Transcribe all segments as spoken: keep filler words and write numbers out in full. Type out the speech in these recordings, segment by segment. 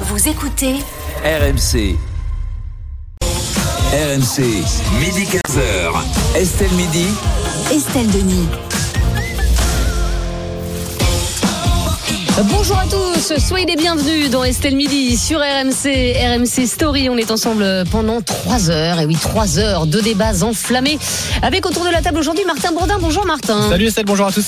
Vous écoutez R M C. R M C, midi quinze heures. Estelle Midi. Estelle Denis. Bonjour à tous, soyez les bienvenus dans Estelle Midi sur R M C, R M C Story. On est ensemble pendant trois heures, et oui, trois heures de débats enflammés. Avec autour de la table aujourd'hui Martin Bourdin. Bonjour Martin. Salut Estelle, bonjour à tous.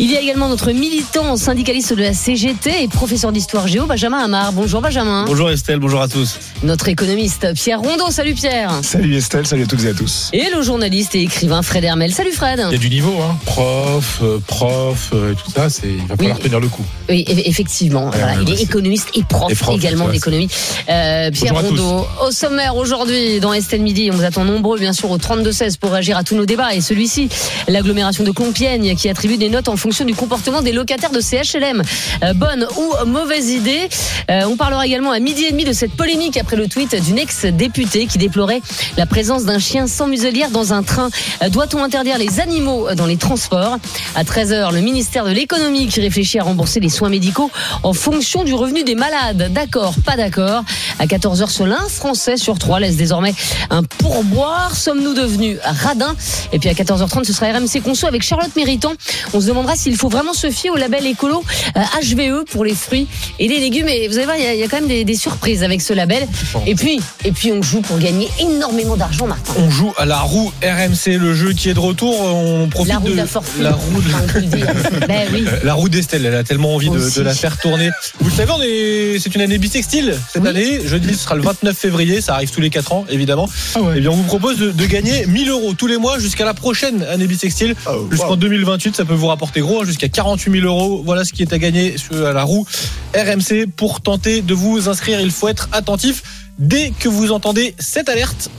Il y a également notre militant syndicaliste de la C G T et professeur d'histoire géo, Benjamin Amar. Bonjour Benjamin. Bonjour Estelle, bonjour à tous. Notre économiste Pierre Rondeau. Salut Pierre. Salut Estelle, salut à toutes et à tous. Et le journaliste et écrivain Fred Hermel. Salut Fred. Il y a du niveau, hein. Prof, euh, prof, euh, tout ça, c'est... il va falloir tenir le coup. Oui. Effectivement, ouais, voilà. Il est économiste et prof, et prof également d'économie. Euh, Pierre Rondeau, au sommaire aujourd'hui dans Estelle Midi, on vous attend nombreux bien sûr au trente-deux seize pour réagir à tous nos débats. Et celui-ci, l'agglomération de Compiègne qui attribue des notes en fonction du comportement des locataires de ces H L M. Euh, bonne ou mauvaise idée. Euh, on parlera également à midi et demi de cette polémique après le tweet d'une ex-députée qui déplorait la présence d'un chien sans muselière dans un train. Euh, doit-on interdire les animaux dans les transports ? À treize heures, le ministère de l'économie qui réfléchit à rembourser les soins médicaux en fonction du revenu des malades. D'accord, pas d'accord. À quatorze heures, seul un Français sur trois laisse désormais un pourboire. Sommes-nous devenus radins ? Et puis à quatorze heures trente, ce sera R M C Conso avec Charlotte Méritant. On se demandera s'il faut vraiment se fier au label écolo H V E pour les fruits et les légumes. Et vous allez voir, il y, y a quand même des, des surprises avec ce label. Et puis, et puis on joue pour gagner énormément d'argent, Martin. On joue à la roue R M C, le jeu qui est de retour. On profite la roue de, de la fortune. La roue de... ben, oui. La roue d'Estelle, elle a tellement envie de... de la faire tourner. Vous le savez, on est... c'est une année bissextile cette oui. année. Jeudi, ce sera le vingt-neuf février. Ça arrive tous les quatre ans, évidemment. Ah ouais. Et bien, on vous propose de, de gagner mille euros tous les mois jusqu'à la prochaine année bissextile. Oh, jusqu'en wow. deux mille vingt-huit, ça peut vous rapporter gros, hein, jusqu'à quarante-huit mille euros. Voilà ce qui est à gagner à la roue R M C. Pour tenter de vous inscrire, il faut être attentif dès que vous entendez cette alerte.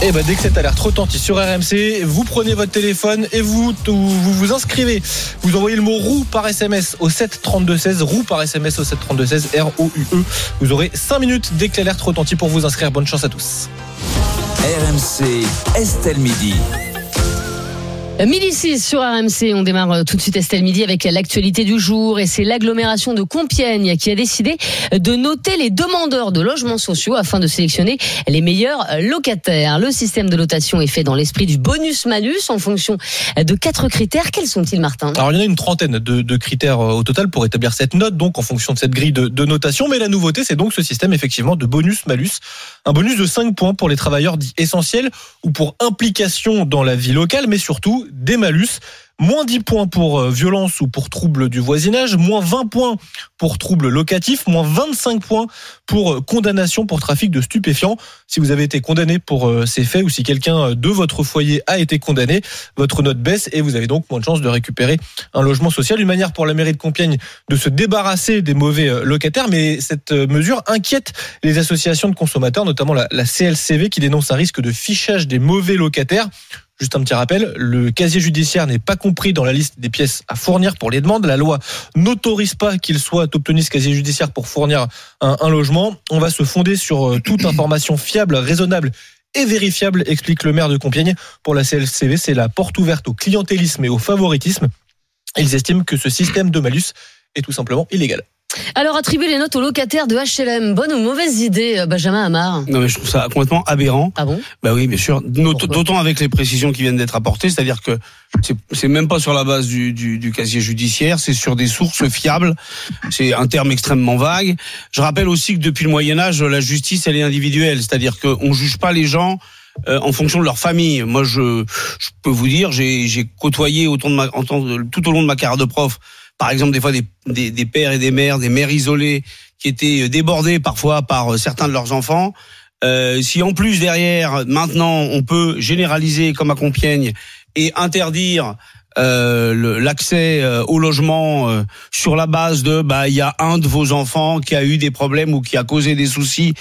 Et bah dès que cette alerte retentit sur R M C, vous prenez votre téléphone et vous vous, vous inscrivez. Vous envoyez le mot roue par S M S au sept trente-deux seize, roue par S M S au sept trente-deux seize, R O U E. Vous aurez cinq minutes dès que l'alerte retentit pour vous inscrire. Bonne chance à tous. R M C Estelle Midi. Midi six sur R M C, on démarre tout de suite Estelle Midi avec l'actualité du jour, et c'est l'agglomération de Compiègne qui a décidé de noter les demandeurs de logements sociaux afin de sélectionner les meilleurs locataires. Le système de notation est fait dans l'esprit du bonus-malus en fonction de quatre critères. Quels sont-ils, Martin ? Alors il y en a une trentaine de, de critères au total pour établir cette note, donc en fonction de cette grille de, de notation, mais la nouveauté c'est donc ce système effectivement de bonus-malus. Un bonus de cinq points pour les travailleurs dits essentiels ou pour implication dans la vie locale, mais surtout des malus. Moins dix points pour euh, violence ou pour trouble du voisinage, moins vingt points pour trouble locatif, moins vingt-cinq points pour euh, condamnation pour trafic de stupéfiants. Si vous avez été condamné pour euh, ces faits, ou si quelqu'un de votre foyer a été condamné, votre note baisse et vous avez donc moins de chances de récupérer un logement social. Une manière pour la mairie de Compiègne de se débarrasser des mauvais euh, locataires, mais cette euh, mesure inquiète les associations de consommateurs, notamment la, la C L C V qui dénonce un risque de fichage des mauvais locataires. Juste un petit rappel, le casier judiciaire n'est pas compris dans la liste des pièces à fournir pour les demandes. La loi n'autorise pas qu'il soit obtenu ce casier judiciaire pour fournir un, un logement. On va se fonder sur toute information fiable, raisonnable et vérifiable, explique le maire de Compiègne. Pour la C L C V, c'est la porte ouverte au clientélisme et au favoritisme. Ils estiment que ce système de malus est tout simplement illégal. Alors, attribuer les notes aux locataires de H L M, bonne ou mauvaise idée, Benjamin Amar ? Non, mais je trouve ça complètement aberrant. Ah bon ? Bah oui, bien sûr. Pourquoi ? D'autant avec les précisions qui viennent d'être apportées, c'est-à-dire que c'est, c'est même pas sur la base du, du, du casier judiciaire, c'est sur des sources fiables. C'est un terme extrêmement vague. Je rappelle aussi que depuis le Moyen-Âge, la justice, elle est individuelle. C'est-à-dire qu'on juge pas les gens Euh, en fonction de leur famille. Moi, je, je peux vous dire, j'ai, j'ai côtoyé autour de ma, en temps de, tout au long de ma carrière de prof, par exemple, des fois des, des, des pères et des mères, des mères isolées, qui étaient débordées parfois par certains de leurs enfants. Euh, si en plus derrière, maintenant, on peut généraliser comme à Compiègne et interdire Euh, le, l'accès euh, au logement euh, sur la base de bah il y a un de vos enfants qui a eu des problèmes ou qui a causé des soucis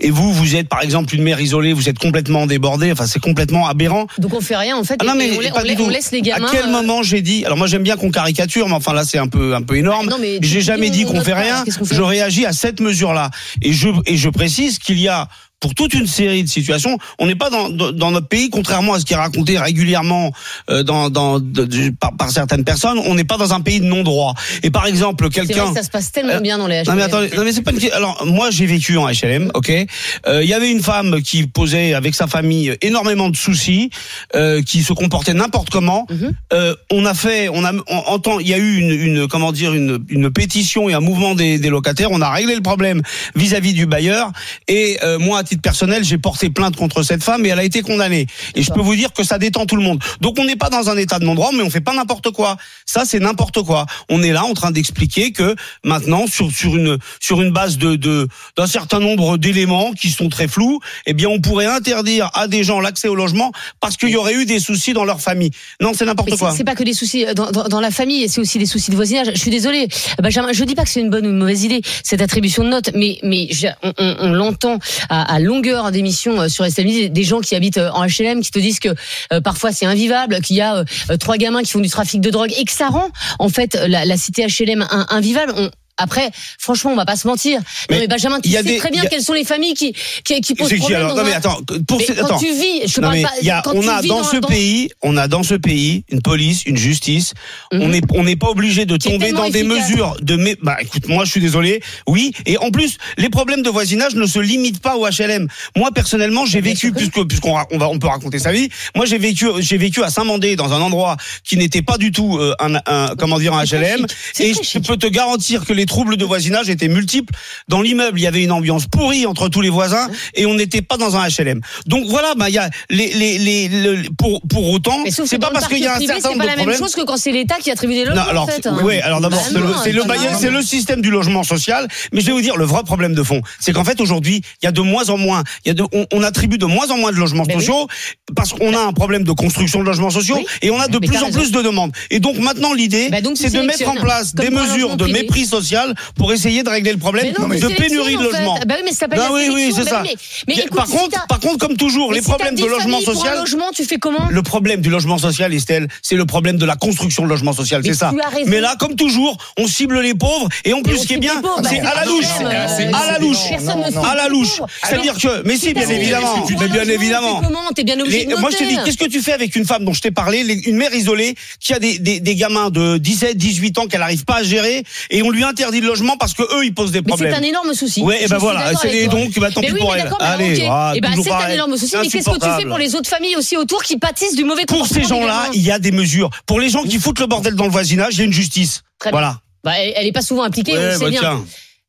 et vous vous êtes par exemple une mère isolée, vous êtes complètement débordée, enfin c'est complètement aberrant. Donc on fait rien en fait, ah non, mais on, on, la, on laisse les gamins. À quel euh... moment j'ai dit, alors moi j'aime bien qu'on caricature mais enfin là c'est un peu un peu énorme. Non, mais j'ai jamais dit qu'on fait rien, qu'on fait je réagis à cette mesure là et je et je précise qu'il y a pour toute une série de situations. On n'est pas dans, dans, dans notre pays, contrairement à ce qui est raconté régulièrement euh, dans, dans, de, de, par, par certaines personnes. On n'est pas dans un pays de non-droit. Et par exemple, quelqu'un... C'est vrai que ça se passe tellement euh, bien dans les H L M. Non mais attendez, non mais c'est pas une... Alors moi j'ai vécu en H L M, ok. Il euh, y avait une femme qui posait avec sa famille énormément de soucis, euh, qui se comportait n'importe comment. Mm-hmm. Euh, on a fait, on a, on entend, il y a eu une, une, comment dire, une, une pétition et un mouvement des, des locataires. On a réglé le problème vis-à-vis du bailleur. Et euh, moi, à titre personnel, j'ai porté plainte contre cette femme et elle a été condamnée. Et d'accord. Je peux vous dire que ça détend tout le monde. Donc on n'est pas dans un état de non-droit, mais on fait pas n'importe quoi. Ça, c'est n'importe quoi. On est là en train d'expliquer que maintenant, sur sur une sur une base de, de d'un certain nombre d'éléments qui sont très flous, eh bien, on pourrait interdire à des gens l'accès au logement parce qu'il y aurait eu des soucis dans leur famille. Non, c'est n'importe mais quoi. C'est, c'est pas que des soucis dans, dans, dans la famille, c'est aussi des soucis de voisinage. Je suis désolée, Benjamin, je dis pas que c'est une bonne ou une mauvaise idée cette attribution de notes, mais mais je, on, on, on l'entend à, à longueur d'émissions sur Estelle Denis, des gens qui habitent en H L M qui te disent que euh, parfois c'est invivable, qu'il y a euh, trois gamins qui font du trafic de drogue et que ça rend en fait la, la cité H L M invivable. On, Après, franchement, on va pas se mentir. Mais non, mais Benjamin, tu sais des, très bien a... quelles sont les familles qui qui, qui posent c'est problème. Qui, alors, non, mais attends, pour mais ces, quand attends. tu vis, je non, parle pas. A, quand on tu a vis dans, dans ce dans... pays, on a dans ce pays une police, une justice. Mm-hmm. On n'est on n'est pas obligé de qui tomber dans efficace. des mesures de. Mais, bah, écoute, moi, je suis désolé. Oui, et en plus, les problèmes de voisinage ne se limitent pas au H L M. Moi, personnellement, j'ai mais vécu puisque puisqu'on on va on peut raconter sa vie. Moi, j'ai vécu j'ai vécu à Saint-Mandé dans un endroit qui n'était pas du tout euh, un, un comment dire un c'est H L M. Et je chic. peux te garantir que les Les troubles de voisinage étaient multiples. Dans l'immeuble, il y avait une ambiance pourrie entre tous les voisins et on n'était pas dans un H L M. Donc voilà, bah il y a les les les, les pour pour autant, c'est pas parce qu'il y a un privé, certain nombre de problèmes. C'est pas la même chose que quand c'est l'État qui attribue des logements. Non, alors, en fait, hein. Oui, alors d'abord bah c'est, non, le, c'est, non, le, c'est, le, c'est le système du logement social. Mais je vais vous dire le vrai problème de fond, c'est qu'en fait aujourd'hui, il y a de moins en moins, il y a de, on, on attribue de moins en moins de logements ben sociaux oui. parce qu'on a un problème de construction de logements sociaux oui. et on a de mais plus en raison. plus de demandes. Et donc maintenant l'idée, bah donc, c'est de mettre en place des mesures de mépris social pour essayer de régler le problème mais non, mais de pénurie de logement. Bah oui, mais ça s'appelle bah oui, oui, c'est bah ça. Mais, mais écoute, par, si contre, par contre, comme toujours, mais les si problèmes de logement social. Logement, tu fais comment ? Le problème du logement social, Estelle, c'est le problème de la construction de logement social, mais c'est ça. Mais là, comme toujours, on cible les pauvres et en plus, ce qui est bien, pauvres, c'est bah, à la louche, à la louche, à la louche. C'est-à-dire que, mais si, bien évidemment, mais bien évidemment. Moi, je te dis, qu'est-ce que tu fais avec une femme dont je t'ai parlé, une mère isolée qui a des des gamins de dix-sept, dix-huit ans qu'elle n'arrive pas à gérer et on lui interdit de logement parce que eux ils posent des problèmes. Mais c'est un énorme souci. Ouais, et ben bah voilà, c'est donc bah, tant mais pis oui, pour elle. Allez, okay. ah, et bah, c'est pareil. un énorme souci. Mais qu'est-ce que tu fais pour les autres familles aussi autour qui pâtissent du mauvais comportement ? Pour ces gens-là, il y a des mesures. Pour les gens qui foutent le bordel dans le voisinage, il y a une justice. Très voilà. Bah, elle est pas souvent appliquée, ouais, c'est bah, bien. Tiens.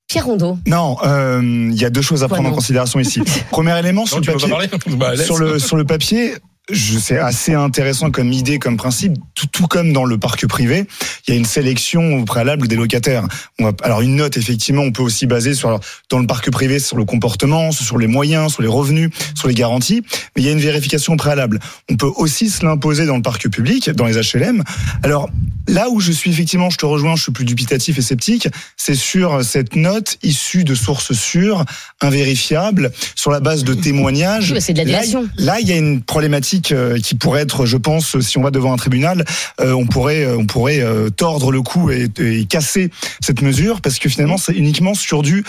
Pierre Rondeau. Non, il euh, y a deux choses à prendre ouais, en considération ici. Premier élément sur le sur le papier. Je, c'est assez intéressant comme idée, comme principe, tout, tout comme dans le parc privé, il y a une sélection au préalable des locataires. On va, alors une note, effectivement, on peut aussi baser sur alors, dans le parc privé sur le comportement, sur les moyens, sur les revenus, sur les garanties, mais il y a une vérification au préalable. On peut aussi se l'imposer dans le parc public, dans les H L M. Alors là où je suis effectivement, je te rejoins, je suis plus dubitatif et sceptique, c'est sur cette note issue de sources sûres, invérifiables, sur la base de témoignages. Oui, c'est de la délation. Là, là, il y a une problématique qui pourrait être, je pense, si on va devant un tribunal, euh, on pourrait, on pourrait euh, tordre le cou et, et casser cette mesure parce que finalement, c'est uniquement sur du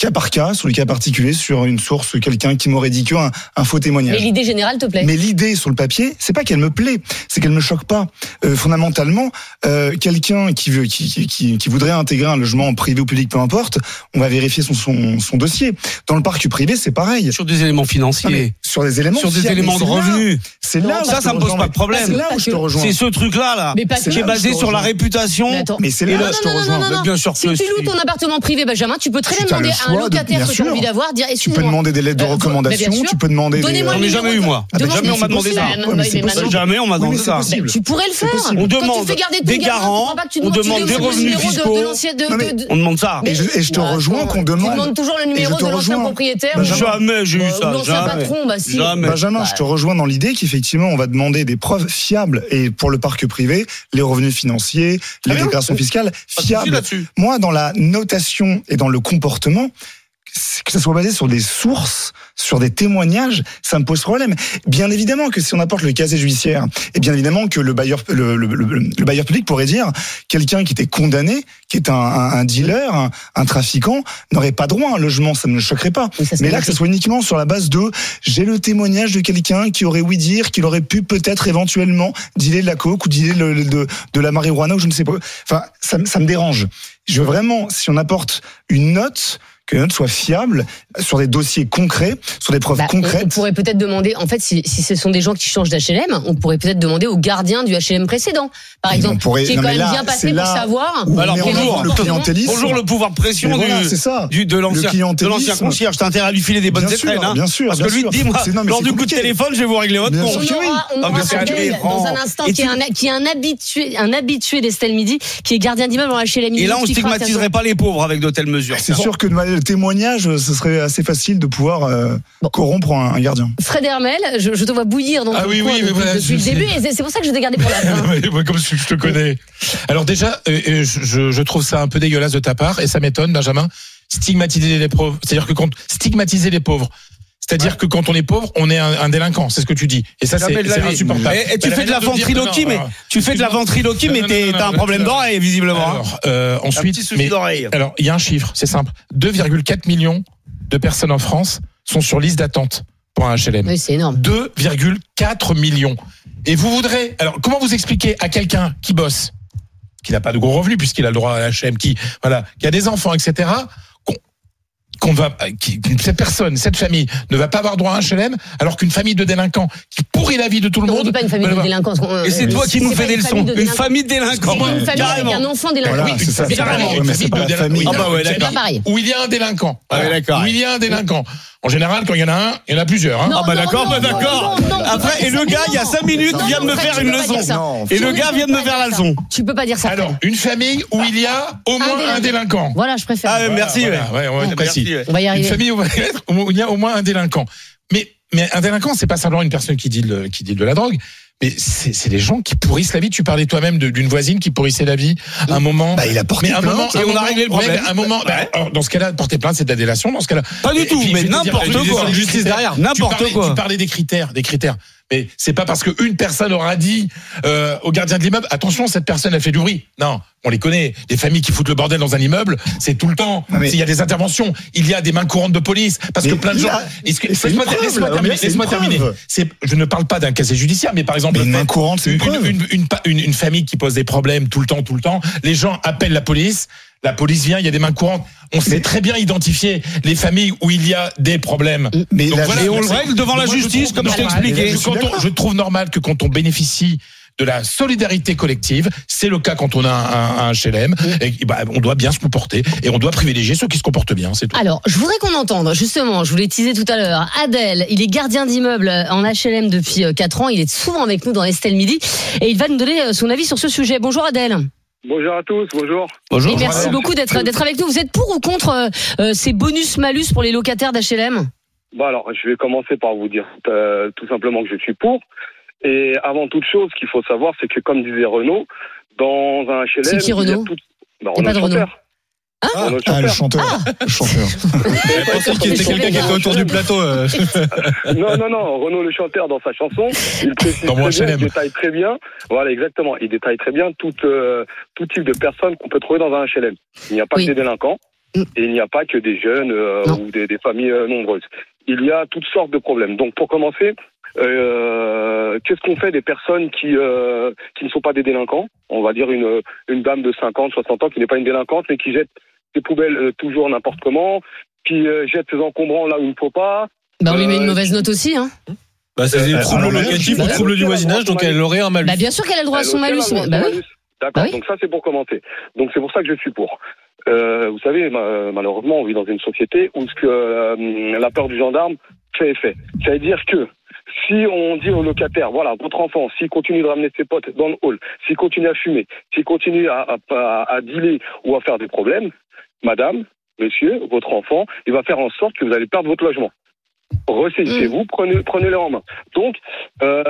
cas par cas, sur le cas particulier, sur une source, quelqu'un qui m'aurait dit qu'un un faux témoignage. Mais l'idée générale te plaît. Mais l'idée sur le papier, c'est pas qu'elle me plaît, c'est qu'elle me choque pas. Euh, fondamentalement, euh, quelqu'un qui veut, qui, qui, qui voudrait intégrer un logement privé ou public, peu importe, on va vérifier son, son, son dossier. Dans le parc privé, c'est pareil. Sur des éléments financiers. Non, mais sur des éléments. Sur des fiables, éléments de revenus. Là, c'est non, là où ça, ça me pose pas de problème. C'est là où je te rejoins. C'est ce truc-là, là. Mais parce que qui est basé sur la réputation. Mais, mais c'est là où je te rejoins. Bien sûr que si tu loues ton appartement privé, Benjamin, tu peux très bien demander. Un locataire que tu as envie d'avoir, dire excuse-moi. Tu peux demander des lettres de recommandation, tu peux demander. Donnez-moi des... J'en ai jamais eu, moi. Ah, ben jamais, on m'a demandé ça. Ouais, mais c'est possible. Jamais on m'a demandé oui, ça. Tu pourrais le faire. On demande des garants, on demande des revenus fiscaux. On demande ça. Et je te rejoins qu'on demande. Tu demandes toujours le numéro de l'ancien propriétaire. Jamais j'ai eu ça. Jamais. Benjamin, je te rejoins dans l'idée qu'effectivement, on va demander des preuves fiables. Et pour le parc privé, les revenus financiers, les déclarations fiscales fiables. Moi, dans la notation et dans le comportement, que ça soit basé sur des sources, sur des témoignages, ça me pose problème. Bien évidemment que si on apporte le casier judiciaire, et bien évidemment que le bailleur, le, le, le, le bailleur public pourrait dire quelqu'un qui était condamné, qui est un, un, un dealer, un, un trafiquant, n'aurait pas droit à un logement, ça ne me choquerait pas. Oui, mais là, que ce soit uniquement sur la base de j'ai le témoignage de quelqu'un qui aurait ouï dire qu'il aurait pu peut-être éventuellement dealer de la coke ou dealer le, le, de, de la marijuana ou je ne sais pas. Enfin, ça, ça me dérange. Je veux vraiment, si on apporte une note, que la note soit fiable, sur des dossiers concrets, sur des preuves bah, concrètes. On pourrait peut-être demander, en fait, si, si ce sont des gens qui changent d'H L M, on pourrait peut-être demander au gardien du H L M précédent, par exemple, pourrait, qui est quand même là, bien passé pour savoir. Alors bonjour, le clientélisme. Bonjour le pouvoir de pression voilà, du, du, de l'ancien, de l'ancien concierge. T'as intérêt à lui filer des bonnes étrennes, hein. Bien sûr, parce que lui te dit, moi, non, lors du compliqué. Coup de téléphone, je vais vous régler votre compte. On aura dans un instant qui est un habitué, un habitué d'Estelle Midi, qui est gardien d'immeuble en H L M. Et là, on stigmatiserait pas les pauvres avec de telles mesures. C'est sûr que témoignage, ce serait assez facile de pouvoir euh, bon. corrompre un, un gardien. Fred Hermel, je, je te vois bouillir dans ah oui, oui, depuis, voilà, depuis le début, et c'est, c'est pour ça que je t'ai gardé pour la fin. Comme je, je te connais. Alors déjà, euh, je, je trouve ça un peu dégueulasse de ta part, et ça m'étonne, Benjamin, stigmatiser les pauvres. C'est-à-dire que quand stigmatiser les pauvres, c'est-à-dire ouais. que quand on est pauvre, on est un, un délinquant, c'est ce que tu dis. Et ça, c'est, c'est insupportable. Et, et tu, bah, fais de la ventriloquie, mais tu fais de la ventriloquie, mais t'as un problème d'oreille, visiblement. Alors, euh, ensuite, un petit souci d'oreille. Alors, il y a un chiffre, c'est simple. deux virgule quatre millions de personnes en France sont sur liste d'attente pour un H L M. Oui, c'est énorme. deux virgule quatre millions. Et vous voudrez, alors, comment vous expliquer à quelqu'un qui bosse, qui n'a pas de gros revenus puisqu'il a le droit à un H L M, qui, voilà, qui a des enfants, et cetera, qu'on va, qui, cette personne, cette famille ne va pas avoir droit à un H L M, alors qu'une famille de délinquants qui pourrit la vie de tout le monde. Pas une famille de délinquants. Et c'est toi qui nous fais des leçons. Une famille de délinquants. Une famille avec un enfant délinquant. Oui, c'est ça. Carrément. Une famille de délinquants. Ah bah ouais, d'accord. Où il y a un délinquant. Ah ouais, d'accord. Où il y a un délinquant. En général, quand il y en a un, il y en a plusieurs. Hein. Non, ah bah non, d'accord, non, bah d'accord. Non, non, Après, et le gars, il y a cinq minutes, non, vient de me faire une leçon. Non, et le gars vient de me faire la leçon. Tu peux pas dire ça. Alors, une famille où il y a au moins un délinquant. Voilà, je préfère. Ah, merci. On va y arriver. Une famille où il y a au moins un délinquant. Mais, mais un délinquant, c'est pas simplement une personne qui deal, qui deal de la drogue. Mais c'est, c'est les gens qui pourrissent la vie. Tu parlais toi-même de, d'une voisine qui pourrissait la vie. Un moment. Bah, il a porté mais plainte. Un moment, et un on moment, a réglé le problème. Un moment. Bah, alors, dans ce cas-là, porter plainte, c'est de la délation. Dans ce cas-là. Pas du tout. Puis, mais n'importe dire, quoi. Justice derrière. N'importe tu parlais, quoi. Tu parlais des critères, des critères. Mais c'est pas parce qu'une personne aura dit euh, au gardien de l'immeuble, attention, cette personne a fait du bruit. Non, on les connaît. Des familles qui foutent le bordel dans un immeuble, c'est tout le temps. Ah, mais... Il y a des interventions, il y a des mains courantes de police, parce mais que plein de gens... A... Que... Laisse-moi terminer. Laisse-moi terminer. C'est... Je ne parle pas d'un casier judiciaire, mais par exemple... Mais une main courante, c'est une preuve. Une, une, une, une, une famille qui pose des problèmes tout le temps, tout le temps. Les gens appellent la police... La police vient, il y a des mains courantes. On sait très bien identifier les familles où il y a des problèmes. Mais donc, la... voilà, et on le règle devant la justice, comme je t'ai expliqué. Je trouve normal que quand on bénéficie de la solidarité collective, c'est le cas quand on a un, un, un H L M, et, bah, on doit bien se comporter et on doit privilégier ceux qui se comportent bien, c'est tout. Alors, je voudrais qu'on entende, justement, je vous l'ai teasé tout à l'heure, Adèle, il est gardien d'immeuble en H L M depuis quatre ans, il est souvent avec nous dans Estelle Midi, et il va nous donner son avis sur ce sujet. Bonjour Adèle. Bonjour à tous, bonjour. Bonjour. Et merci madame. beaucoup d'être d'être avec nous. Vous êtes pour ou contre euh, ces bonus-malus pour les locataires d'H L M ? Bah alors, je vais commencer par vous dire euh, tout simplement que je suis pour. Et avant toute chose, ce qu'il faut savoir, c'est que comme disait Renaud, dans un H L M... C'est qui Renaud ? Tout... bah, Renaud, pas de Renaud. Hein ah, ah, le chanteur. Ah le chanteur. Je pensais que c'était quelqu'un qui était autour du plateau. Euh. Non, non, non. Renaud, le chanteur, dans sa chanson, il précise très bien, il détaille très bien. Voilà, exactement. Il détaille très bien tout, euh, tout type de personnes qu'on peut trouver dans un H L M. Il n'y a pas oui. que des délinquants et il n'y a pas que des jeunes euh, ou des, des familles euh, nombreuses. Il y a toutes sortes de problèmes. Donc, pour commencer, euh, qu'est-ce qu'on fait des personnes qui, euh, qui ne sont pas des délinquants ? On va dire une, une dame de cinquante, soixante ans qui n'est pas une délinquante mais qui jette des poubelles euh, toujours n'importe comment, qui euh, jette ses encombrants là où il ne faut pas. Bah on lui euh, met une mauvaise note aussi, hein. Bah c'est des euh, troubles locatifs, des troubles du voisinage, donc elle aurait un malus. Bah bien sûr qu'elle a le droit à son malus. Bah oui. D'accord. Donc ça c'est pour commenter. Donc c'est pour ça que je suis pour. Euh, vous savez, malheureusement on vit dans une société où ce que euh, la peur du gendarme fait effet. Ça veut dire que si on dit aux locataires, voilà, votre enfant, s'il continue de ramener ses potes dans le hall, s'il continue à fumer, s'il continue à, à, à, à dealer ou à faire des problèmes, madame, monsieur, votre enfant, il va faire en sorte que vous allez perdre votre logement. Ressaisissez-vous, prenez, prenez-le en main. Donc, euh,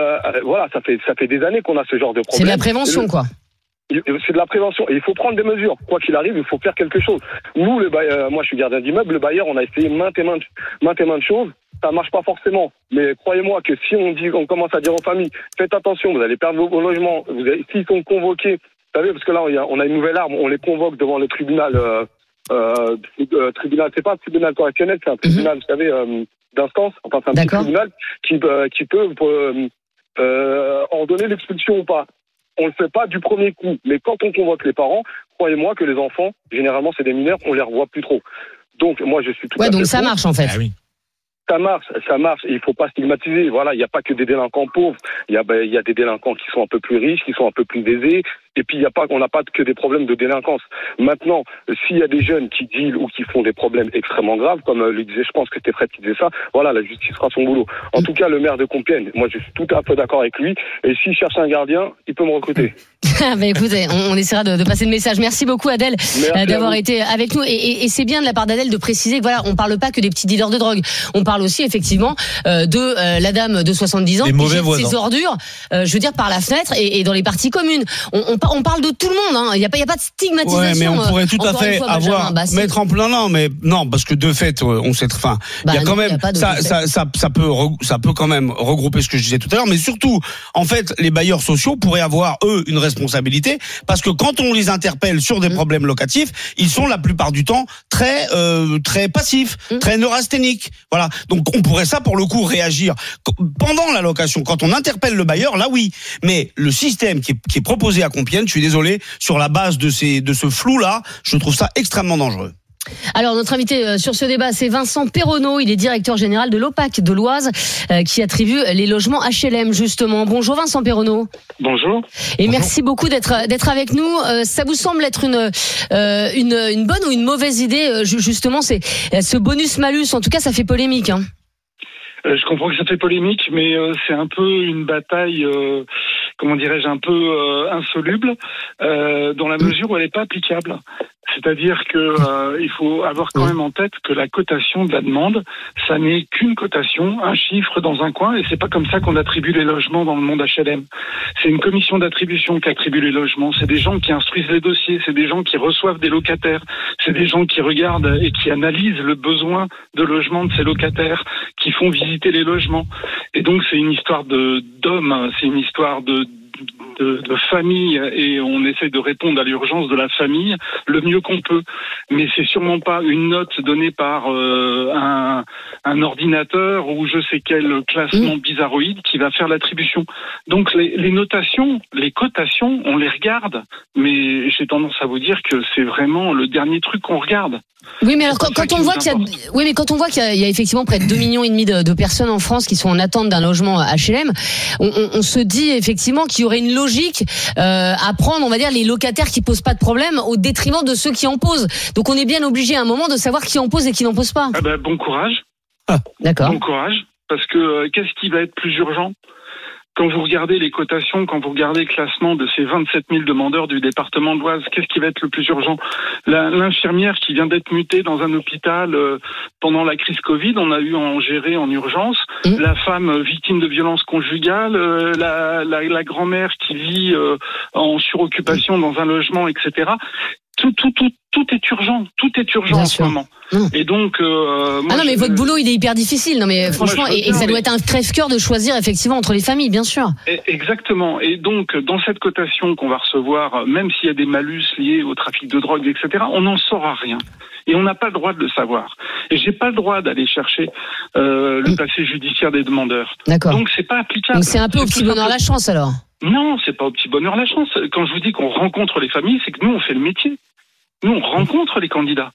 voilà, ça fait, ça fait des années qu'on a ce genre de problème. C'est de la prévention, quoi. C'est de la prévention et il faut prendre des mesures. Quoi qu'il arrive, il faut faire quelque chose. Nous, le bailleur, moi je suis gardien d'immeuble, le bailleur, on a essayé maintes et maintes, maintes et maintes choses. Ça marche pas forcément, mais croyez-moi que si on dit, on commence à dire aux familles, faites attention, vous allez perdre vos logements. Vous allez, s'ils sont convoqués, vous savez, parce que là on a une nouvelle arme, on les convoque devant le tribunal, euh, euh, euh, tribunal, c'est pas un tribunal correctionnel, c'est un tribunal, mm-hmm. vous savez, euh, d'instance, enfin c'est un D'accord. petit tribunal qui, euh, qui peut euh, euh, en donner l'expulsion ou pas. On le fait pas du premier coup, mais quand on convoque les parents, croyez-moi que les enfants, généralement c'est des mineurs, on les revoit plus trop. Donc moi je suis tout. Ouais, à donc ça contre. Marche en fait. Ah, oui. Ça marche, ça marche. Il faut pas stigmatiser. Voilà, il n'y a pas que des délinquants pauvres. Il y a, ben, il y a des délinquants qui sont un peu plus riches, qui sont un peu plus aisés. Et puis il y a pas, on n'a pas que des problèmes de délinquance. Maintenant, s'il y a des jeunes qui dealent ou qui font des problèmes extrêmement graves, comme le disait, je pense que c'était Fred qui disait ça. Voilà, la justice fera son boulot. En tout cas, le maire de Compiègne, moi, je suis tout à fait d'accord avec lui. Et s'il cherche un gardien, il peut me recruter. Ben écoutez, on, on essaiera de, de passer le message. Merci beaucoup Adèle Merci d'avoir été avec nous. Et, et, et c'est bien de la part d'Adèle de préciser que voilà, on parle pas que des petits dealers de drogue. On parle aussi effectivement euh, de euh, la dame de soixante-dix ans qui jette ses ordures, euh, je veux dire, par la fenêtre et, et dans les parties communes. On, on, on parle de tout le monde. Hein. Il n'y a pas, il y a pas de stigmatisation. Ouais, mais on pourrait tout à fait fois, avoir bah, mettre en plein non, mais non, parce que de fait, on sait. Enfin, bah, il y a non, quand même a ça, ça, ça, ça peut, ça peut quand même regrouper ce que je disais tout à l'heure. Mais surtout, en fait, les bailleurs sociaux pourraient avoir eux une responsabilité, parce que quand on les interpelle sur des mmh. problèmes locatifs, ils sont la plupart du temps très euh, très passifs, mmh. très neurasthéniques. Voilà. Donc on pourrait ça pour le coup réagir pendant la location. Quand on interpelle le bailleur, là oui. Mais le système qui est, qui est proposé à Compiègne, je suis désolé, sur la base de ces de ce flou là, je trouve ça extrêmement dangereux. Alors notre invité sur ce débat, c'est Vincent Perronneau. Il est directeur général de l'OPAC de l'Oise, euh, qui attribue les logements H L M justement. Bonjour Vincent Perronneau. Bonjour. Et Bonjour. Merci beaucoup d'être d'être avec nous. Euh, ça vous semble être une euh, une une bonne ou une mauvaise idée justement, c'est ce bonus malus? En tout cas, ça fait polémique. Hein. Euh, je comprends que ça fait polémique, mais euh, c'est un peu une bataille. Euh... comment dirais-je, un peu euh, insoluble, euh, dans la mesure où elle n'est pas applicable. C'est-à-dire que euh, il faut avoir quand même en tête que la cotation de la demande, ça n'est qu'une cotation, un chiffre dans un coin, et c'est pas comme ça qu'on attribue les logements dans le monde H L M. C'est une commission d'attribution qui attribue les logements, c'est des gens qui instruisent les dossiers, c'est des gens qui reçoivent des locataires, c'est des gens qui regardent et qui analysent le besoin de logement de ces locataires, qui font visiter les logements. Et donc c'est une histoire de d'hommes, c'est une histoire de De, de famille, et on essaie de répondre à l'urgence de la famille le mieux qu'on peut. Mais c'est sûrement pas une note donnée par euh, un, un ordinateur ou je sais quel classement bizarroïde qui va faire l'attribution. Donc les, les notations, les cotations, on les regarde, mais j'ai tendance à vous dire que c'est vraiment le dernier truc qu'on regarde. Oui, mais alors quand, quand on voit qu'il y a, oui, mais quand on voit qu'il y a, il y a effectivement près de deux millions et demi de, de personnes en France qui sont en attente d'un logement H L M, on, on, on se dit effectivement qu'il y aurait une logique euh, à prendre, on va dire, les locataires qui posent pas de problème au détriment de ceux qui en posent. Donc on est bien obligé à un moment de savoir qui en pose et qui n'en pose pas. Ah ben bah, bon courage. Ah, d'accord. Bon courage, parce que euh, qu'est-ce qui va être plus urgent? Quand vous regardez les cotations, quand vous regardez le classement de ces vingt-sept mille demandeurs du département de l'Oise, qu'est-ce qui va être le plus urgent ? La, l'infirmière qui vient d'être mutée dans un hôpital euh, pendant la crise Covid, on a eu à en gérer en urgence. Mmh. La femme victime de violences conjugales, euh, la, la, la grand-mère qui vit euh, en suroccupation dans un logement, et cetera. Tout, tout, tout, tout est urgent. Tout est urgent Bien en sûr. Ce moment. Mmh. Et donc, euh, moi, ah non, mais je... votre boulot, il est hyper difficile. Non, mais franchement, moi, et, et ça mais... doit être un crève-cœur de choisir effectivement entre les familles, bien sûr. Et, exactement. Et donc, dans cette cotation qu'on va recevoir, même s'il y a des malus liés au trafic de drogue, et cetera, on n'en saura rien. Et on n'a pas le droit de le savoir. Et j'ai pas le droit d'aller chercher euh, le mmh. passé judiciaire des demandeurs. D'accord. Donc, c'est pas applicable. Donc, c'est un peu c'est au petit bonheur la chance, alors. Non, c'est pas au petit bonheur la chance. Quand je vous dis qu'on rencontre les familles, c'est que nous, on fait le métier. Nous, on rencontre les candidats.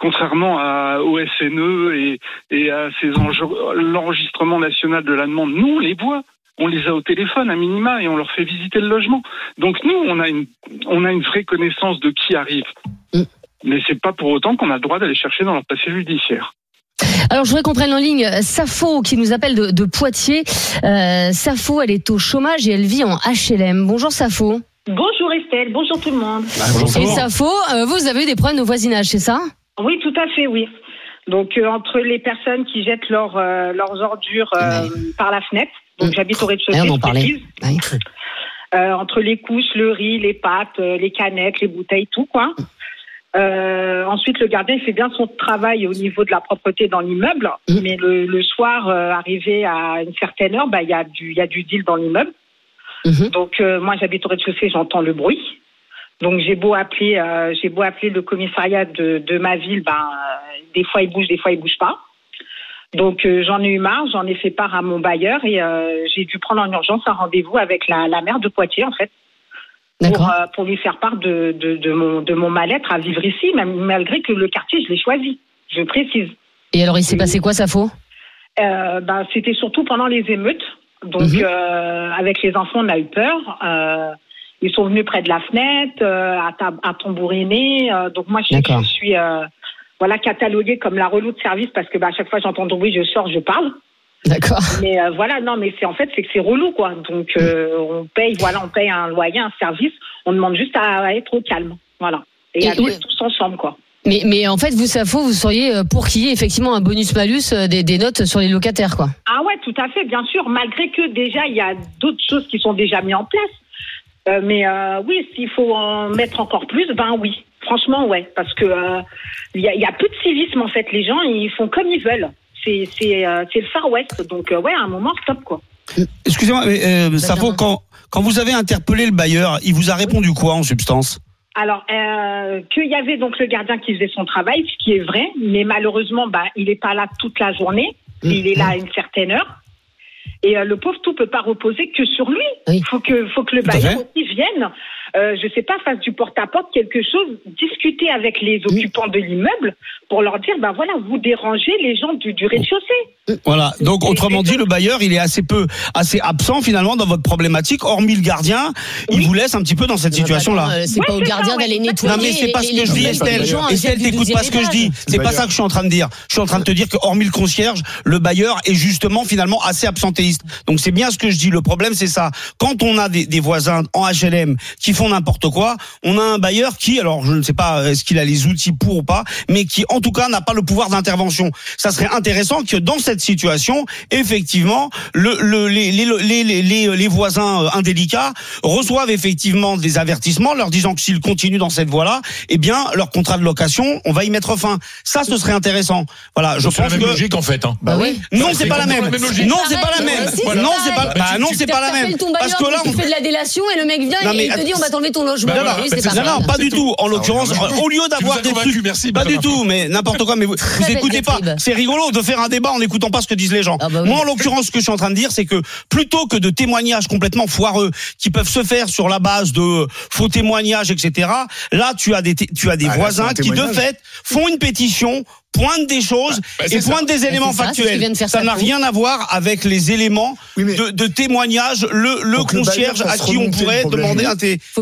Contrairement à, au S N E et, et à ces enje- l'enregistrement national de la demande, nous, on les voit. On les a au téléphone, à minima, et on leur fait visiter le logement. Donc, nous, on a une, on a une vraie connaissance de qui arrive. Mais c'est pas pour autant qu'on a le droit d'aller chercher dans leur passé judiciaire. Alors je voudrais qu'on prenne en ligne Saffo qui nous appelle de, de Poitiers. Euh, Saffo, elle est au chômage et elle vit en H L M. Bonjour Saffo. Bonjour Estelle, bonjour tout le monde. Bah, bonjour. Et Saffo, euh, vous avez eu des problèmes au voisinage, c'est ça ? Oui, tout à fait, oui. Donc euh, entre les personnes qui jettent leur, euh, leurs ordures euh, oui. par la fenêtre, donc j'habite au rez-de-chaussée, oui, on en parlait. euh, entre les couches, le riz, les pâtes, les canettes, les bouteilles, tout quoi. Euh, ensuite, le gardien fait bien son travail au niveau de la propreté dans l'immeuble, mmh. mais le, le soir, euh, arrivé à une certaine heure, bah il y a du il y a du deal dans l'immeuble. Mmh. Donc euh, moi, j'habite au rez-de-chaussée, j'entends le bruit. Donc j'ai beau appeler, euh, j'ai beau appeler le commissariat de, de ma ville, ben euh, des fois il bouge, des fois il bouge pas. Donc euh, j'en ai eu marre, j'en ai fait part à mon bailleur et euh, j'ai dû prendre en urgence un rendez-vous avec la, la maire de Poitiers en fait, pour, euh, pour lui faire part de, de, de mon de mon mal-être à vivre ici, même, malgré que le quartier je l'ai choisi, je précise. Et alors il s'est et, passé quoi, Saffo ? euh, Ben c'était surtout pendant les émeutes, donc mmh. euh, avec les enfants on a eu peur. Euh, Ils sont venus près de la fenêtre, euh, à, ta, à tambouriner. Euh, donc moi, je, je suis euh, voilà cataloguée comme la relou de service parce que bah, à chaque fois que j'entends du bruit, je sors, je parle. D'accord. Mais euh, voilà, non, mais c'est en fait c'est que c'est relou quoi. Donc euh, on paye, voilà, on paye un loyer, un service. On demande juste à, à être au calme, voilà, et, et à vivre tous ensemble quoi. Mais mais en fait, vous Saffo, vous seriez pour qu'il y ait effectivement un bonus malus des, des notes sur les locataires quoi. Ah ouais, tout à fait, bien sûr. Malgré que déjà il y a d'autres choses qui sont déjà mises en place. Euh, mais euh, oui, s'il faut en mettre encore plus, ben oui. Franchement, ouais, parce que il euh, y, y a peu de civisme en fait. Les gens, ils font comme ils veulent. C'est c'est euh, c'est le Far West, donc euh, ouais, à un moment stop quoi. Euh, excusez-moi, mais euh, Saffo, quand quand vous avez interpellé le bailleur, il vous a répondu oui. quoi en substance ? Alors euh, qu'il y avait donc le gardien qui faisait son travail, ce qui est vrai, mais malheureusement, bah il est pas là toute la journée. Mmh. Il est là à une certaine heure. Et euh, le pauvre tout peut pas reposer que sur lui. Il oui. faut que faut que le bailleur aussi vienne, euh, je sais pas, fasse du porte-à-porte quelque chose, discuter avec les occupants oui. de l'immeuble pour leur dire ben voilà, vous dérangez les gens du, du rez-de-chaussée. Voilà. Donc autrement dit, le bailleur il est assez peu, assez absent finalement dans votre problématique. Hormis le gardien, oui. il vous laisse un petit peu dans cette situation-là. Euh, c'est ouais, pas au gardien d'aller nettoyer. Non mais c'est pas ce que je dis, Estelle. Estelle, t'écoutes pas ce que je dis. C'est pas ça que je suis en train de dire. Je suis en train de te dire que hormis le concierge, le bailleur est justement finalement assez absentéiste. Donc c'est bien ce que je dis. Le problème c'est ça. Quand on a des, des voisins en H L M qui font n'importe quoi, on a un bailleur qui, alors je ne sais pas est-ce qu'il a les outils pour ou pas, mais qui en tout cas n'a pas le pouvoir d'intervention. Ça serait intéressant que dans cette situation, effectivement, le, le, les, les, les, les, les, les voisins indélicats reçoivent effectivement des avertissements leur disant que s'ils continuent dans cette voie-là, eh bien leur contrat de location, on va y mettre fin. Ça, ce serait intéressant. Voilà. Je pense que c'est la même logique en fait. Hein. Bah oui. Non, c'est pas la même. Non, c'est pas la même. Si, voilà. Non, c'est pas, bah, bah, non, c'est pas la même. Parce que là, on fait de la délation et le mec vient non, mais... et il te dit on va t'enlever ton logement. Bah, non, c'est pas, non, non, pas du tout. En l'occurrence, au lieu d'avoir des trucs, merci, pas du tout, mais n'importe quoi. Mais vous, vous écoutez pas. C'est rigolo de faire un débat en n'écoutant pas ce que disent les gens. Ah bah oui. Moi, en l'occurrence, ce que je suis en train de dire, c'est que plutôt que de témoignages complètement foireux qui peuvent se faire sur la base de faux témoignages, et cetera. Là, tu as des, tu as des ah, voisins là, qui de fait font une pétition. Pointe des choses bah, bah, et pointe ça. Des éléments ça, factuels. Ça n'a rien à voir avec les éléments oui, de, de témoignage, le, le concierge à qui on pourrait demander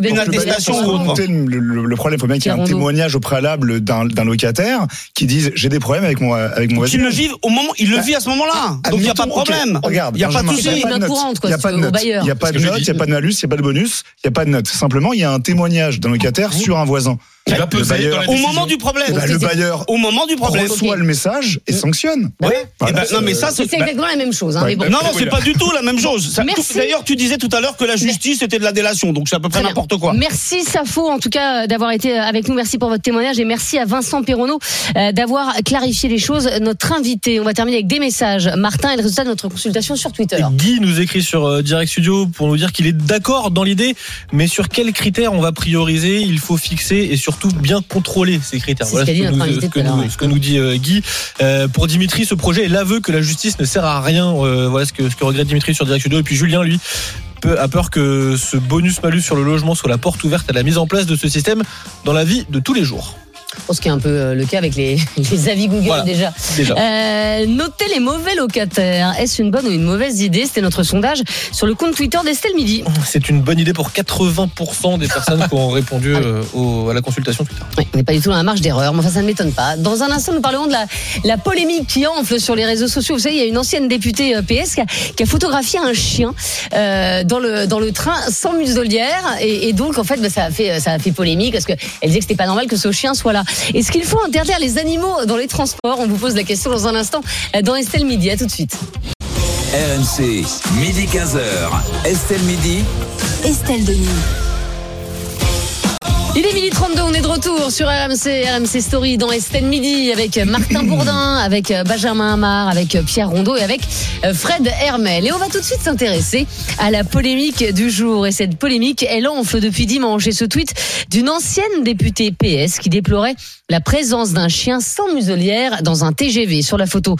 une attestation ou autre. Le, le, le problème, il faut bien qu'il y ait un témoignage au préalable d'un, d'un locataire qui dise j'ai des problèmes avec mon avec mon voisin. Il le vit au moment, il le vit à ce moment-là. Donc il n'y a pas de problème. Regarde, il n'y a pas de souci. Il n'y a pas de note. Il n'y a pas de note. Il n'y a pas de malus. Il n'y a pas de bonus. Il n'y a pas de note. Simplement, il y a un témoignage d'un locataire sur un voisin. Le le bailleur, au moment du problème, bah, le bailleur au moment du problème reçoit okay. le message et sanctionne. Oui. Voilà. Et bah, non mais ça c'est, c'est exactement bah, la même chose. Hein, ouais. mais bon. Non non c'est pas du tout la même chose. Ça, tout, d'ailleurs tu disais tout à l'heure que la justice était de la délation, donc c'est à peu près n'importe quoi. Merci Saffo en tout cas d'avoir été avec nous. Merci pour votre témoignage et merci à Vincent Perronneau d'avoir clarifié les choses. Notre invité. On va terminer avec des messages. Martin et le résultat de notre consultation sur Twitter. Et Guy nous écrit sur Direct Studio pour nous dire qu'il est d'accord dans l'idée, mais sur quels critères on va prioriser. Il faut fixer et surtout bien contrôler ces critères. C'est voilà ce, ce, que nous, ce, que nous, ce que nous dit euh, Guy. Euh, pour Dimitri, ce projet est l'aveu que la justice ne sert à rien. Euh, voilà ce que, ce que regrette Dimitri sur Direct Studio. Et puis Julien, lui, peu, a peur que ce bonus-malus sur le logement soit la porte ouverte à la mise en place de ce système dans la vie de tous les jours. Je pense qu'il y a un peu le cas avec les, les avis Google voilà, déjà. déjà. Euh, notez les mauvais locataires. Est-ce une bonne ou une mauvaise idée ? C'était notre sondage sur le compte Twitter d'Estelle Midi. C'est une bonne idée pour quatre-vingts pour cent des personnes qui ont répondu euh, au, à la consultation Twitter. Oui, on n'est pas du tout dans la marge d'erreur, mais enfin ça ne m'étonne pas. Dans un instant, nous parlerons de la, la polémique qui enfle sur les réseaux sociaux. Vous savez, il y a une ancienne députée P S qui a, qui a photographié un chien euh, dans, le, dans le train sans muselière. Et, et donc, en fait, bah, ça, a fait, ça a fait polémique parce qu'elle disait que c'était pas normal que ce chien soit là. Est-ce qu'il faut interdire les animaux dans les transports ? On vous pose la question dans un instant dans Estelle Midi. À tout de suite. R M C, midi quinze heures. Estelle Midi. Estelle Denis. Il est midi trente-deux, on est de retour sur R M C, R M C Story dans Estelle Midi avec Martin Bourdin, avec Benjamin Amar, avec Pierre Rondeau et avec Fred Hermel. Et on va tout de suite s'intéresser à la polémique du jour. Et cette polémique, elle enfle depuis dimanche. Et ce tweet d'une ancienne députée P S qui déplorait la présence d'un chien sans muselière dans un T G V. Sur la photo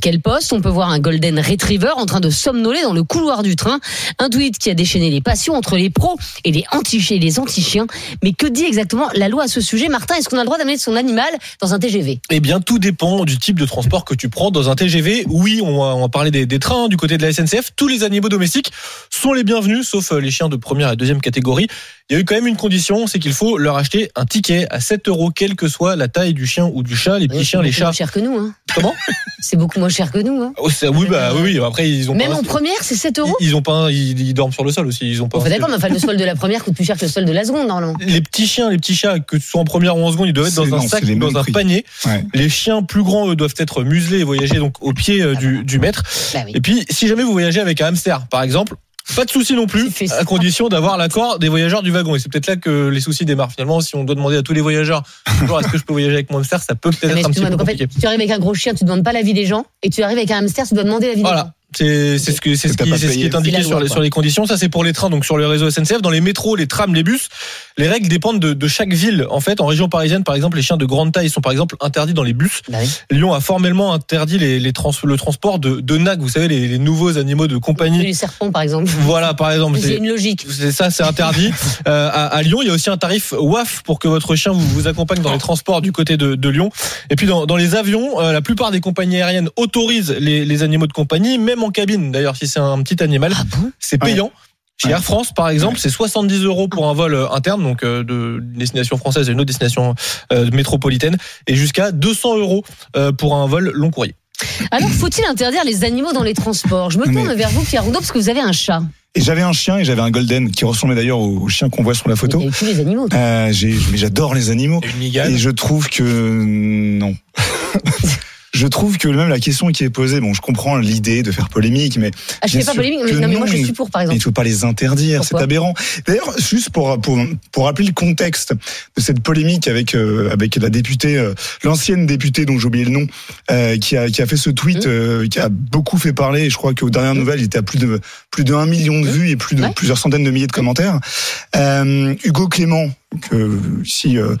qu'elle poste, on peut voir un golden retriever en train de somnoler dans le couloir du train. Un tweet qui a déchaîné les passions entre les pros et les anti-chiens. Les anti-chiens. Mais que dit exactement la loi à ce sujet, Martin? Est-ce qu'on a le droit d'amener son animal dans un T G V? Eh bien, tout dépend du type de transport que tu prends dans un T G V. Oui, on a, on a parlé des, des trains du côté de la S N C F. Tous les animaux domestiques sont les bienvenus, sauf les chiens de première et deuxième catégorie. Il y a eu quand même une condition, c'est qu'il faut leur acheter un ticket à sept euros, quelle que soit la taille du chien ou du chat. Les petits oui, chiens, les chats. C'est beaucoup moins cher que nous. Hein. Comment? C'est beaucoup moins cher que nous. Hein. Oh, ça, oui, bah oui. Après, ils ont. Même pas en première, c'est sept euros. Ils, ils ont pas. Ils, ils dorment sur le sol aussi. Ils ont pas. Enfin, d'accord, mais enfin, le sol de la première coûte plus cher que le sol de la seconde, normalement. Les petits chiens, les petits chats, que ce soit en première ou en seconde, ils doivent être dans c'est, un non, sac, dans un prix. Panier. Ouais. Les chiens plus grands, eux, doivent être muselés et voyager donc au pied ah, du, du maître. Bah, oui. Et puis, si jamais vous voyagez avec un hamster, par exemple. Pas de souci non plus, à condition d'avoir l'accord des voyageurs du wagon. Et c'est peut-être là que les soucis démarrent. Finalement, si on doit demander à tous les voyageurs, genre, est-ce que je peux voyager avec mon hamster, ça peut peut-être être un petit peu compliqué. En fait, tu arrives avec un gros chien, tu ne demandes pas l'avis des gens, et tu arrives avec un hamster, tu dois demander l'avis voilà. des gens. C'est, c'est, ce que, c'est, ce qui, c'est ce qui est indiqué sur les, sur les conditions. Ça, c'est pour les trains, donc sur le réseau S N C F. Dans les métros, les trams, les bus, les règles dépendent de, de chaque ville. En fait, en région parisienne, par exemple, les chiens de grande taille sont par exemple interdits dans les bus. Bah oui. Lyon a formellement interdit les, les trans, le transport de, de nags, vous savez, les, les nouveaux animaux de compagnie. Les serpents, par exemple. Voilà, par exemple. C'est, c'est une logique. C'est ça, c'est interdit. euh, à, à Lyon, il y a aussi un tarif W A F pour que votre chien vous, vous accompagne dans les transports du côté de, de Lyon. Et puis, dans, dans les avions, euh, la plupart des compagnies aériennes autorisent les, les animaux de compagnie, même en cabine d'ailleurs, si c'est un petit animal, ah bon, c'est payant. Ouais. Chez Air France, par exemple, ouais. c'est soixante-dix euros pour un vol interne, donc euh, de destination française et une autre destination euh, métropolitaine, et jusqu'à deux cents euros euh, pour un vol long courrier. Alors, faut-il interdire les animaux dans les transports? Je me tourne Mais... vers vous, Pierre Rondeau, parce que vous avez un chat. Et j'avais un chien, et j'avais un golden qui ressemblait d'ailleurs au chien qu'on voit sur la photo. Tous les animaux. Euh, j'ai, mais j'adore les animaux. Et je trouve que non. Je trouve que même la question qui est posée, bon, je comprends l'idée de faire polémique, mais ah, je fais pas polémique, mais non, mais moi je suis pour, par exemple. Il ne faut pas les interdire, pourquoi c'est aberrant. D'ailleurs, juste pour pour pour rappeler le contexte de cette polémique avec euh, avec la députée, euh, l'ancienne députée dont j'ai oublié le nom, euh, qui a qui a fait ce tweet, mmh. euh, qui a beaucoup fait parler. Et je crois qu'aux dernières mmh. nouvelles, il était à plus de plus de un million de mmh. vues et plus de ouais. plusieurs centaines de milliers de commentaires. Euh, Hugo Clément. Que si euh,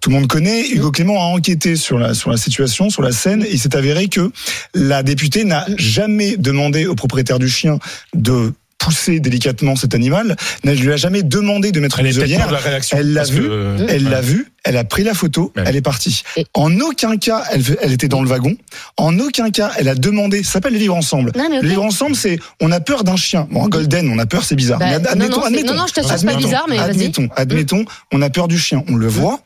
tout le monde connaît, Hugo Clément a enquêté sur la sur la situation, sur la scène. Et il s'est avéré que la députée n'a jamais demandé au propriétaire du chien de pousser délicatement cet animal. Elle ne lui a jamais demandé de mettre une muselière. Elle l'a vu, que... elle ouais. l'a vu. Elle a pris la photo, ouais. elle est partie. En aucun cas, elle, elle était dans le wagon. En aucun cas, elle a demandé. Ça s'appelle vivre ensemble. Non, okay. Vivre ensemble, c'est on a peur d'un chien. Bon, un golden, on a peur, c'est bizarre. Bah, mais ad- admettons, non, non, admettons, non, non, je te trouve pas bizarre, mais admettons, vas-y. Admettons, admettons, on a peur du chien. On le voit.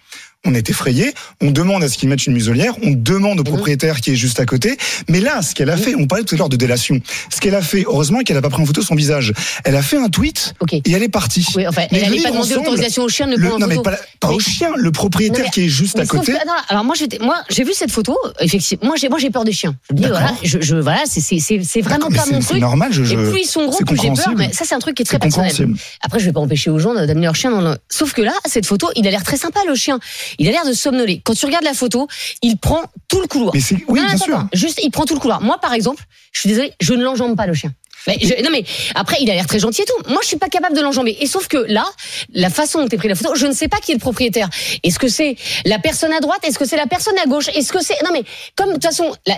On est effrayé, on demande à ce qu'il mette une muselière, on demande au propriétaire qui est juste à côté. Mais là, ce qu'elle a fait, on parlait tout à l'heure de délation. Ce qu'elle a fait, heureusement qu'elle n'a pas pris en photo son visage. Elle a fait un tweet okay. et elle est partie. Oui, enfin, elle n'avait pas demandé l'autorisation au chien de le prendre en photo. Non, mais pas, la, pas mais... au chien, le propriétaire mais, qui est juste à côté. Que, non, alors moi, moi, j'ai vu cette photo. Effectivement, moi, j'ai, moi, j'ai peur des chiens. Je me dis voilà, je, je, voilà, c'est, c'est, c'est, c'est vraiment pas c'est, mon c'est truc. Normal, je, et plus ils sont gros, plus j'ai peur. Mais ça, c'est un truc qui est très personnel. Après, je vais pas empêcher aux gens d'amener leur chien. Sauf que là, cette photo, il a l'air très sympa le chien. Il a l'air de somnoler. Quand tu regardes la photo, il prend tout le couloir. Mais c'est... Oui, non, bien attends, sûr. Attends. Juste, il prend tout le couloir. Moi, par exemple, je suis désolée, je ne l'enjambe pas le chien. Mais je... Non mais après, il a l'air très gentil et tout. Moi, je suis pas capable de l'enjamber. Et sauf que là, la façon dont t'es pris la photo, je ne sais pas qui est le propriétaire. Est-ce que c'est la personne à droite? Est-ce que c'est la personne à gauche? Est-ce que c'est... Non mais comme de toute façon, la...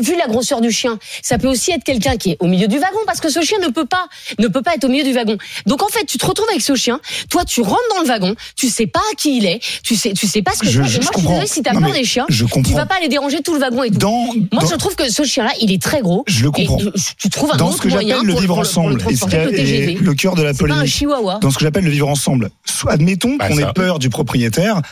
vu la grosseur du chien, ça peut aussi être quelqu'un qui est au milieu du wagon parce que ce chien ne peut pas ne peut pas être au milieu du wagon. Donc en fait, tu te retrouves avec ce chien. Toi, tu rentres dans le wagon. Tu sais pas à qui il est. Tu sais tu sais pas ce que. Je, je, je moi, comprends. Je suis désolée, si t'as non, peur des chiens, tu vas pas aller déranger tout le wagon et tout. Dans, moi, dans... je trouve que ce chien-là, il est très gros. Je le comprends. Je, tu trouves un dans autre j'appelle le vivre ensemble, et ce qui est le cœur de la polémique. Dans ce que j'appelle le vivre ensemble, admettons bah qu'on ça. ait peur du propriétaire.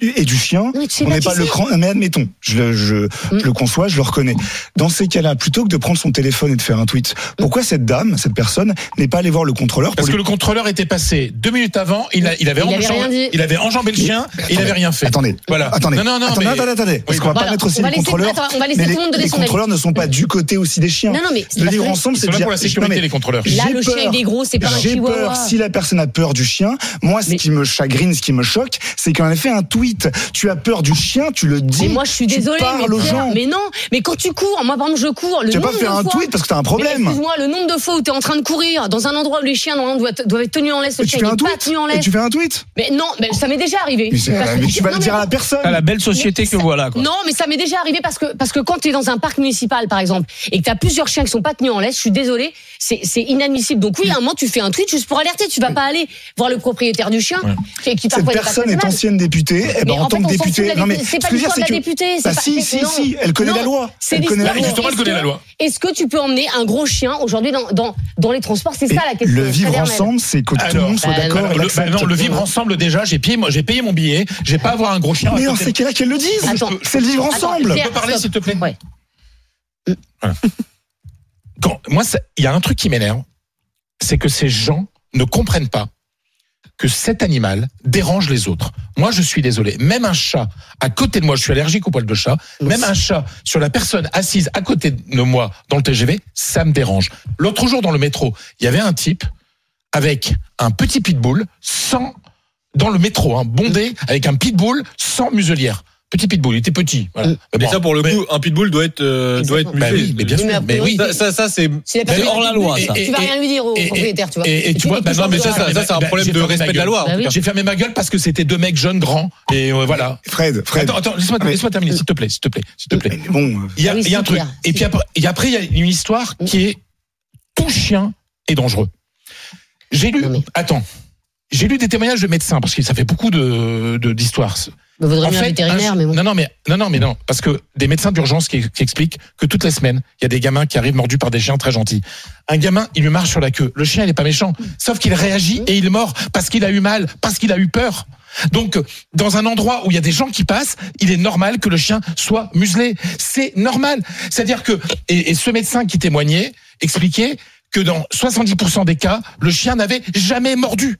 et du chien, oui, on n'est pas le cran, mais admettons, je, je, mm. je le conçois, je le reconnais. Dans ces cas-là, plutôt que de prendre son téléphone et de faire un tweet, pourquoi cette dame, cette personne, n'est pas allée voir le contrôleur? Parce lui... que le contrôleur était passé deux minutes avant, il, a, il, avait, il, enjambé, avait, il avait enjambé le chien mais, et attendez, il n'avait rien fait. Attendez, voilà. attendez, non, non, non, attendez, mais... attendez, attendez, parce oui, qu'on va voilà, pas mettre aussi les contrôleurs, on va laisser tout le monde donner son avis. Les contrôleurs ne sont pas du côté aussi des chiens. Non, non, mais le livre ensemble, c'est bien pour la sécurité, les contrôleurs. Là, le chien, il est gros, c'est pas un chihuahua. J'ai peur si la personne a peur du chien. Moi, ce qui me chagrine, ce qui me choque, c'est qu'en effet, un tweet. Tu as peur du chien, tu le dis. Mais moi, je suis désolée, mais, Pierre, mais non. Mais quand tu cours, moi, par exemple, je cours. Le tu vas pas faire un fois, tweet parce que t'as un problème. Excuse-moi, le nombre de fois où t'es en train de courir dans un endroit où les chiens normalement doivent, doivent être tenus en laisse, le chien n'est pas tenu en laisse. Et tu fais un tweet. Mais non, mais ça m'est déjà arrivé. Mais, parce mais que, tu vas non, le dire à la personne. À la belle société ça, que voilà. Quoi. Non, mais ça m'est déjà arrivé parce que parce que quand t'es dans un parc municipal, par exemple, et que t'as plusieurs chiens qui sont pas tenus en laisse, je suis désolée, c'est, c'est inadmissible. Donc oui, à un moment, tu fais un tweet juste pour alerter. Tu vas pas aller voir le propriétaire du chien. Ouais. Qui, cette personne est ancienne députée. Eh ben, en, en tant fait, que députée, non mais c'est pas l'histoire de la que... députée. Bah pas... si, si, non. si, elle connaît non, la loi. Elle connaît la loi. Justement, elle connaît la loi. Est-ce que tu peux emmener un gros chien aujourd'hui dans dans dans les transports? C'est ça la question. Le vivre ensemble, c'est que tout le monde soit d'accord. Non, le vivre ensemble déjà. J'ai payé, j'ai payé mon billet. J'ai pas à avoir un gros chien. Mais alors c'est qu'elle qu'elle le dise. C'est le vivre ensemble. On peut parler, s'il te plaît. Quand moi, il y a un truc qui m'énerve, c'est que ces gens ne comprennent pas que cet animal dérange les autres. Moi, je suis désolé. Même un chat à côté de moi, je suis allergique aux poils de chat, même un chat sur la personne assise à côté de moi dans le T G V, ça me dérange. L'autre jour, dans le métro, il y avait un type avec un petit pitbull sans, dans le métro, hein, bondé, avec un pitbull sans muselière. Petit pitbull, il était petit. Voilà. Mais bon, ça, pour le coup, mais... un pitbull doit être, euh, doit être bah oui, mais bien sûr. Mais oui. Ça, ça, ça c'est, c'est hors la loi. Ça. Et, et, tu vas rien lui dire au propriétaire, tu vois. Et, et, et tu vois, bah non, mais ça, ça, ça, c'est un bah, problème de respect de la loi. Bah oui. J'ai fermé ma gueule parce que c'était deux mecs jeunes, grands, et euh, voilà. Fred, Fred. Attends, attends, laisse-moi, laisse-moi terminer, s'il te plaît, s'il te plaît, s'il te plaît. Bon, il y a, il y a un truc. Et puis après, et après, il y a une histoire qui est ton chien est dangereux. J'ai lu, attends, j'ai lu des témoignages de médecins parce que ça fait beaucoup de, de d'histoires. Vous en fait, vétérinaire, un, mais bon. Non, non, mais non, non, mais non, parce que des médecins d'urgence qui, qui expliquent que toutes les semaines, il y a des gamins qui arrivent mordus par des chiens très gentils. Un gamin, il lui marche sur la queue. Le chien, il est pas méchant, sauf qu'il réagit et il mord parce qu'il a eu mal, parce qu'il a eu peur. Donc, dans un endroit où il y a des gens qui passent, il est normal que le chien soit muselé. C'est normal. C'est-à-dire que et, et ce médecin qui témoignait expliquait que dans soixante-dix pour cent des cas, le chien n'avait jamais mordu.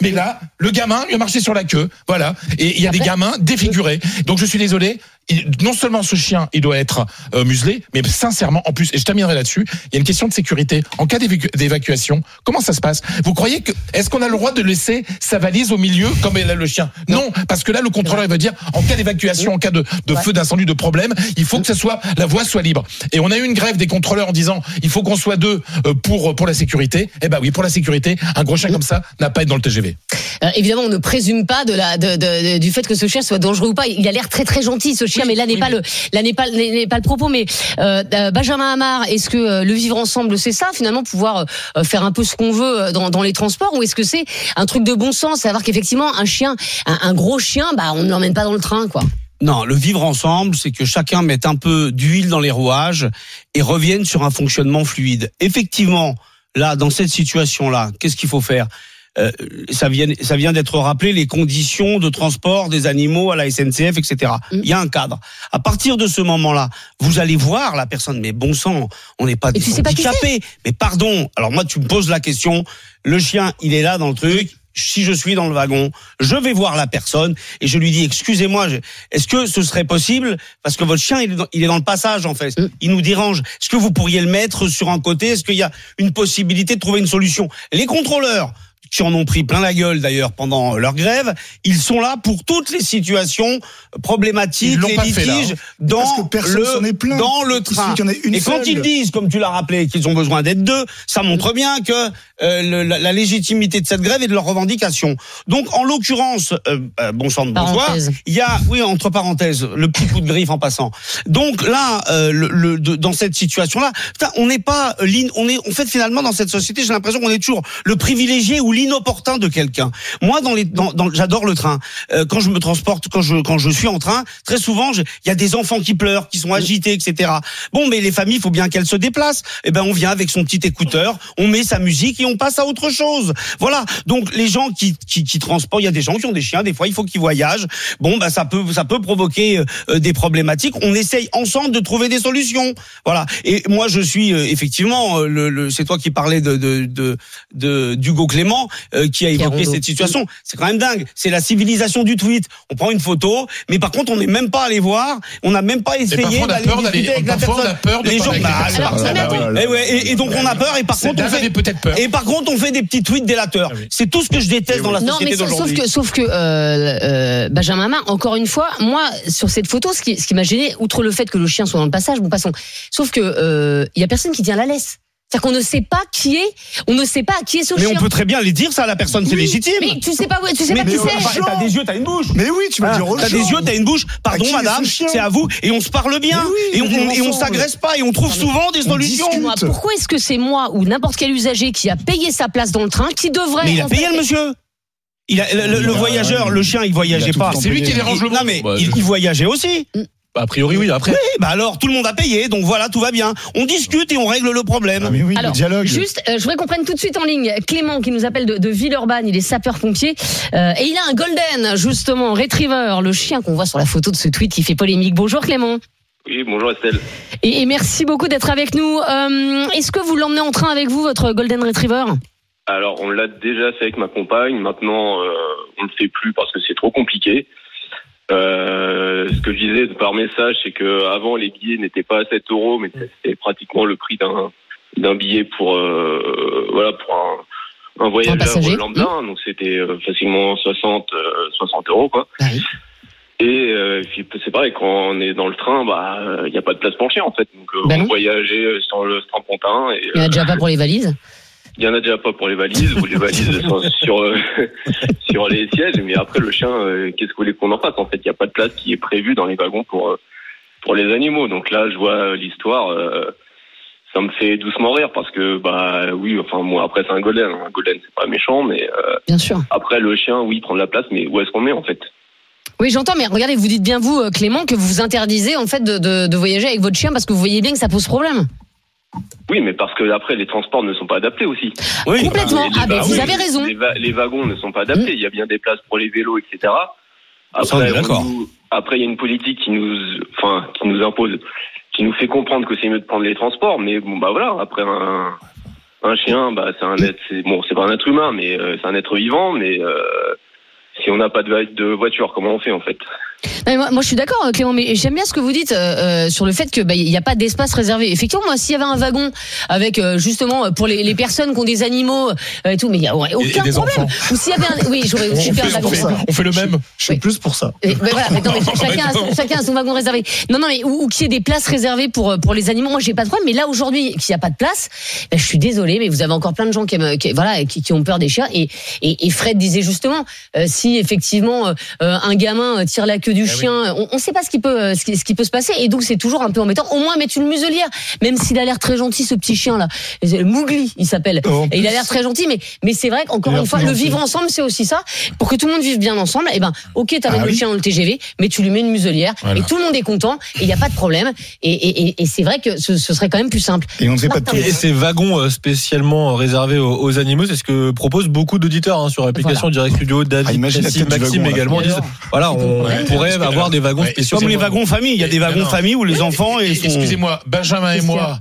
Mais là, le gamin lui a marché sur la queue, voilà. Et il y a des gamins défigurés. Donc je suis désolé. Non seulement ce chien, il doit être euh, muselé, mais sincèrement, en plus, et je terminerai là-dessus, il y a une question de sécurité. En cas d'évacuation, comment ça se passe? Vous croyez que est-ce qu'on a le droit de laisser sa valise au milieu comme elle a le chien? Non, parce que là, le contrôleur il va dire en cas d'évacuation, en cas de, de ouais. feu, d'incendie, de problème, il faut que ça soit la voie soit libre. Et on a eu une grève des contrôleurs en disant il faut qu'on soit deux pour pour la sécurité. Eh ben oui, pour la sécurité, un gros chien comme ça n'a pas à être dans le T G V. Alors, évidemment, on ne présume pas de la de, de, de, du fait que ce chien soit dangereux ou pas. Il a l'air très très gentil, ce chien. Mais là n'est oui, pas le là n'est pas n'est pas le propos. Mais euh, Benjamin Amar, est-ce que euh, le vivre ensemble c'est ça finalement, pouvoir euh, faire un peu ce qu'on veut dans, dans les transports, ou est-ce que c'est un truc de bon sens, savoir qu'effectivement un chien, un, un gros chien, bah on ne l'emmène pas dans le train quoi. Non, le vivre ensemble, c'est que chacun mette un peu d'huile dans les rouages et revienne sur un fonctionnement fluide. Effectivement, là dans cette situation là, qu'est-ce qu'il faut faire? Euh, ça vient, ça vient d'être rappelé, les conditions de transport des animaux à la S N C F, et cetera. Mmh. Il y a un cadre. À partir de ce moment-là, vous allez voir la personne. Mais bon sang, on n'est pas handicapé. Mais pardon. Alors moi, tu me poses la question. Le chien, il est là dans le truc. Si je suis dans le wagon, je vais voir la personne et je lui dis excusez-moi, je... est-ce que ce serait possible parce que votre chien il est dans, il est dans le passage en fait, il nous dérange. Est-ce que vous pourriez le mettre sur un côté? Est-ce qu'il y a une possibilité de trouver une solution? Les contrôleurs qui en ont pris plein la gueule d'ailleurs pendant leur grève, ils sont là pour toutes les situations problématiques, les litiges dans le dans le train. Et quand ils disent, comme tu l'as rappelé, qu'ils ont besoin d'être deux, ça montre bien que euh, le, la, la légitimité de cette grève et de leurs revendications. Donc en l'occurrence, euh, euh, bon sang de bonsoir, il y a oui entre parenthèses le petit coup de griffe en passant. Donc là, euh, le, le, dans cette situation-là, putain, on n'est pas, on est, en fait finalement dans cette société, j'ai l'impression qu'on est toujours le privilégié ou inopportun de quelqu'un. Moi, dans les, dans, dans, j'adore le train. Euh, quand je me transporte, quand je, quand je suis en train, très souvent, il y a des enfants qui pleurent, qui sont agités, et cetera. Bon, mais les familles, il faut bien qu'elles se déplacent. Eh ben, on vient avec son petit écouteur, on met sa musique et on on passe à autre chose. Voilà. Donc les gens qui qui, qui transportent, il y a des gens qui ont des chiens, des fois il faut qu'ils voyagent. Bon, bah ça peut ça peut provoquer euh, des problématiques. On essaye ensemble de trouver des solutions. Voilà. Et moi je suis euh, effectivement euh, le, le c'est toi qui parlais de de de, de d'Hugo Clément euh, qui a évoqué Pierre Rondeau. Cette situation. C'est quand même dingue. C'est la civilisation du tweet. On prend une photo, mais par contre on n'est même pas allé voir, on n'a même pas essayé d'aller discuter avec la personne. On a peur de les gens. Bah, alors, ça, bah, oui. et, ouais, et, et donc on a peur et par c'est contre on fait peur. Et par contre on fait des petits tweets délateurs. Ah oui. C'est tout ce que je déteste oui. dans la société non, mais d'aujourd'hui. Sauf que, sauf que euh, euh, Benjamin Amar, encore une fois, moi sur cette photo, ce qui, ce qui m'a gêné, outre le fait que le chien soit dans le passage, bon passons. Sauf que il euh, y a personne qui tient la laisse. C'est-à-dire qu'on ne sait pas qui est, on ne sait pas qui est ce chien. Mais on peut très bien les dire ça à la personne, c'est oui, légitime. Mais tu sais pas, où, tu sais mais pas mais qui mais c'est. T'as des yeux, t'as une bouche. Mais oui, tu vas ah, dire. Aux t'as gens. Des yeux, t'as une bouche. Pardon, madame, ce c'est à vous. Et on se parle bien. Oui, et on, on et on s'agresse pas. Et on trouve non, souvent des solutions. Pourquoi est-ce que c'est moi ou n'importe quel usager qui a payé sa place dans le train qui devrait. Mais il a payé le monsieur. Il a le, le voyageur, le chien, il voyageait pas. C'est lui qui dérange le monde. Non mais il voyageait aussi. Bah, a priori, oui, après. Oui, bah alors, tout le monde a payé, donc voilà, tout va bien. On discute et on règle le problème. Ah, mais oui, alors, le dialogue. Juste, euh, je voudrais qu'on prenne tout de suite en ligne Clément, qui nous appelle de, de Villeurbanne, il est sapeur-pompier. Euh, et il a un golden, justement, retriever, le chien qu'on voit sur la photo de ce tweet qui fait polémique. Bonjour Clément. Oui, bonjour Estelle. Et, et merci beaucoup d'être avec nous. Euh, est-ce que vous l'emmenez en train avec vous, votre golden retriever ? Alors, on l'a déjà fait avec ma compagne. Maintenant, euh, on ne le fait plus parce que c'est trop compliqué. Euh, ce que je disais par message, c'est que avant les billets n'étaient pas à sept euros, mais c'était pratiquement le prix d'un d'un billet pour euh, voilà pour un, un voyageur lambda, mmh. donc c'était facilement soixante euros quoi. Ah oui. Et euh, c'est pareil, quand on est dans le train, bah il y a pas de place pour le chien en fait, donc euh, ben on voyageait sur le strapontin. Et, il y en a euh, déjà pas pour les valises. Il y en a déjà pas pour les valises, ou les valises sont sur euh, sur les sièges, mais après le chien, euh, qu'est-ce que vous voulez qu'on en fasse ? En fait, il n'y a pas de place qui est prévue dans les wagons pour euh, pour les animaux. Donc là, je vois l'histoire, euh, ça me fait doucement rire parce que bah oui, enfin moi après c'est un golden, un golden c'est pas méchant, mais euh, bien sûr. Après le chien, oui, prend de la place, mais où est-ce qu'on met en fait ? Oui, j'entends, mais regardez, vous dites bien vous, Clément, que vous vous interdisez en fait de, de, de voyager avec votre chien parce que vous voyez bien que ça pose problème. Oui, mais parce que après les transports ne sont pas adaptés aussi. Oui, complètement. Ah ben vous avez raison. Les, va- les wagons ne sont pas adaptés. Il mmh. y a bien des places pour les vélos, et cetera. Après, nous, après, il y a une politique qui nous, enfin, qui nous impose, qui nous fait comprendre que c'est mieux de prendre les transports. Mais bon, bah voilà. Après un, un chien, bah c'est un être, c'est, bon, c'est pas un être humain, mais euh, c'est un être vivant. Mais euh, si on n'a pas de, de voiture, comment on fait en fait ? Non, moi, moi je suis d'accord Clément, mais j'aime bien ce que vous dites euh, sur le fait que bah il y a pas d'espace réservé. Effectivement, moi s'il y avait un wagon avec euh, justement pour les, les personnes qui ont des animaux euh, et tout, mais il y a aucun problème. Enfants. Ou s'il y avait un oui, j'aurais on super fait, un wagon. On fait, on fait le même. Je suis oui. plus pour ça. Et, bah, voilà, mais non, mais chacun a, chacun a son wagon réservé. Non non mais ou, ou qu'il y ait des places réservées pour pour les animaux, moi j'ai pas de problème, mais là aujourd'hui qu'il y a pas de place, bah, je suis désolée mais vous avez encore plein de gens qui aiment, qui, voilà qui, qui ont peur des chiens et et, et Fred disait justement euh, si effectivement euh, un gamin tire la queue du eh chien, oui. on ne sait pas ce qui peut ce qui, ce qui peut se passer et donc c'est toujours un peu embêtant. Au moins mettre une muselière, même s'il a l'air très gentil ce petit chien là, Mougli il s'appelle, oh, et il a l'air très gentil, mais mais c'est vrai qu'encore une fois le vivre ensemble c'est aussi ça, pour que tout le monde vive bien ensemble. Et eh ben ok t'amènes ah, le oui. chien dans le T G V, mais tu lui mets une muselière voilà. et tout le monde est content et il y a pas de problème. Et et, et, et c'est vrai que ce, ce serait quand même plus simple. Et on ne sait pas tout. Et ces wagons spécialement réservés aux, aux animaux, c'est ce que proposent beaucoup d'auditeurs hein, sur l'application voilà. Direct Studio, David, Maxime, Maxime également. Alors, disent, voilà on ouais. pourrait avoir des wagons ouais, spéciaux. Comme les wagons famille, il y a des wagons famille où les oui, enfants et, et sont... Excusez-moi, Benjamin et moi,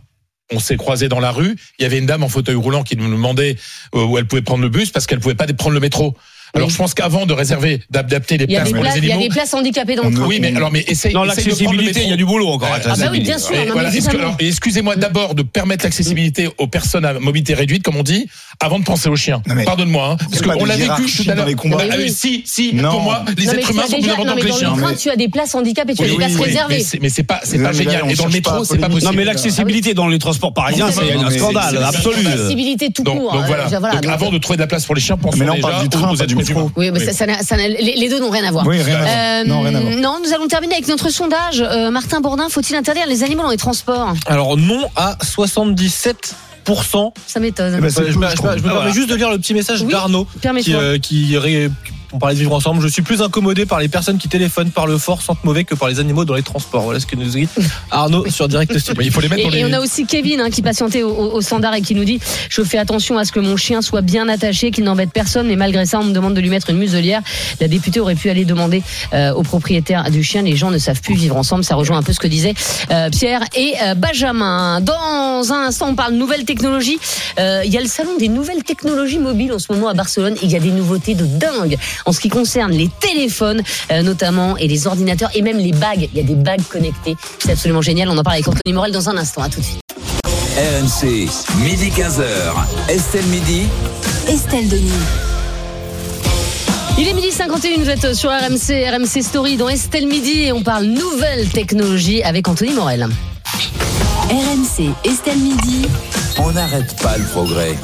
on s'est croisés dans la rue, il y avait une dame en fauteuil roulant qui nous demandait où elle pouvait prendre le bus parce qu'elle pouvait pas prendre le métro. Alors oui. je pense qu'avant de réserver, d'adapter les places pour les animaux, il y a des places handicapées dans le train. Oui, mais alors mais essaye, dans essaye l'accessibilité, il y a du boulot encore. Ah, ah bah oui, bien sûr. Et non, voilà, alors, excusez-moi d'abord de permettre l'accessibilité aux personnes à mobilité réduite, comme on dit, avant de penser aux chiens. Mais, Pardonne-moi, hein, parce qu'on l'a vécu tout à l'heure. Si, si, non. pour moi, les non, êtres humains sont plus importants que les chiens. Dans le train, tu as des places handicapées, tu as des places réservées. Mais c'est pas, c'est pas génial. Et dans le métro, c'est pas possible. Non, mais l'accessibilité dans les transports parisiens, c'est un scandale absolu. L'accessibilité tout court. Donc voilà. Donc avant de trouver de la place pour les chiens, pensons déjà aux Oui, mais oui. Ça, ça, ça, les deux n'ont rien à voir. Oui, rien à euh, non, rien à voir. Non, nous allons terminer avec notre sondage. Euh, Martin Bourdin, faut-il interdire les animaux dans les transports ? Alors non à soixante-dix-sept pour cent. Ça m'étonne. Eh ben, je, je, je, je me ah, permets voilà. juste de lire le petit message oui, d'Arnaud qui, euh, qui ré, on parlait de vivre ensemble. Je suis plus incommodé par les personnes qui téléphonent, par le fort, sentent mauvais que par les animaux dans les transports. Voilà ce que nous dit Arnaud sur Direct Studio. Il faut les mettre. Et, les... et on a aussi Kevin hein, qui patientait au, au, au standard et qui nous dit: je fais attention à ce que mon chien soit bien attaché, qu'il n'embête personne, mais malgré ça on me demande de lui mettre une muselière. La députée aurait pu aller demander euh, au propriétaire du chien. Les gens ne savent plus vivre ensemble. Ça rejoint un peu ce que disaient euh, Pierre et euh, Benjamin. Dans un instant on parle nouvelles technologies. Il euh, y a le salon des nouvelles technologies mobiles en ce moment à Barcelone. Il y a des nouveautés de dingue en ce qui concerne les téléphones euh, notamment, et les ordinateurs, et même les bagues. Il y a des bagues connectées, c'est absolument génial. On en parle avec Anthony Morel dans un instant. À tout de suite. R M C, midi quinze heures. Estelle Midi, Estelle Denis. Il est midi cinquante et un, vous êtes sur R M C, R M C Story dans Estelle Midi, et on parle nouvelles technologies avec Anthony Morel. R M C, Estelle Midi. On n'arrête pas le progrès.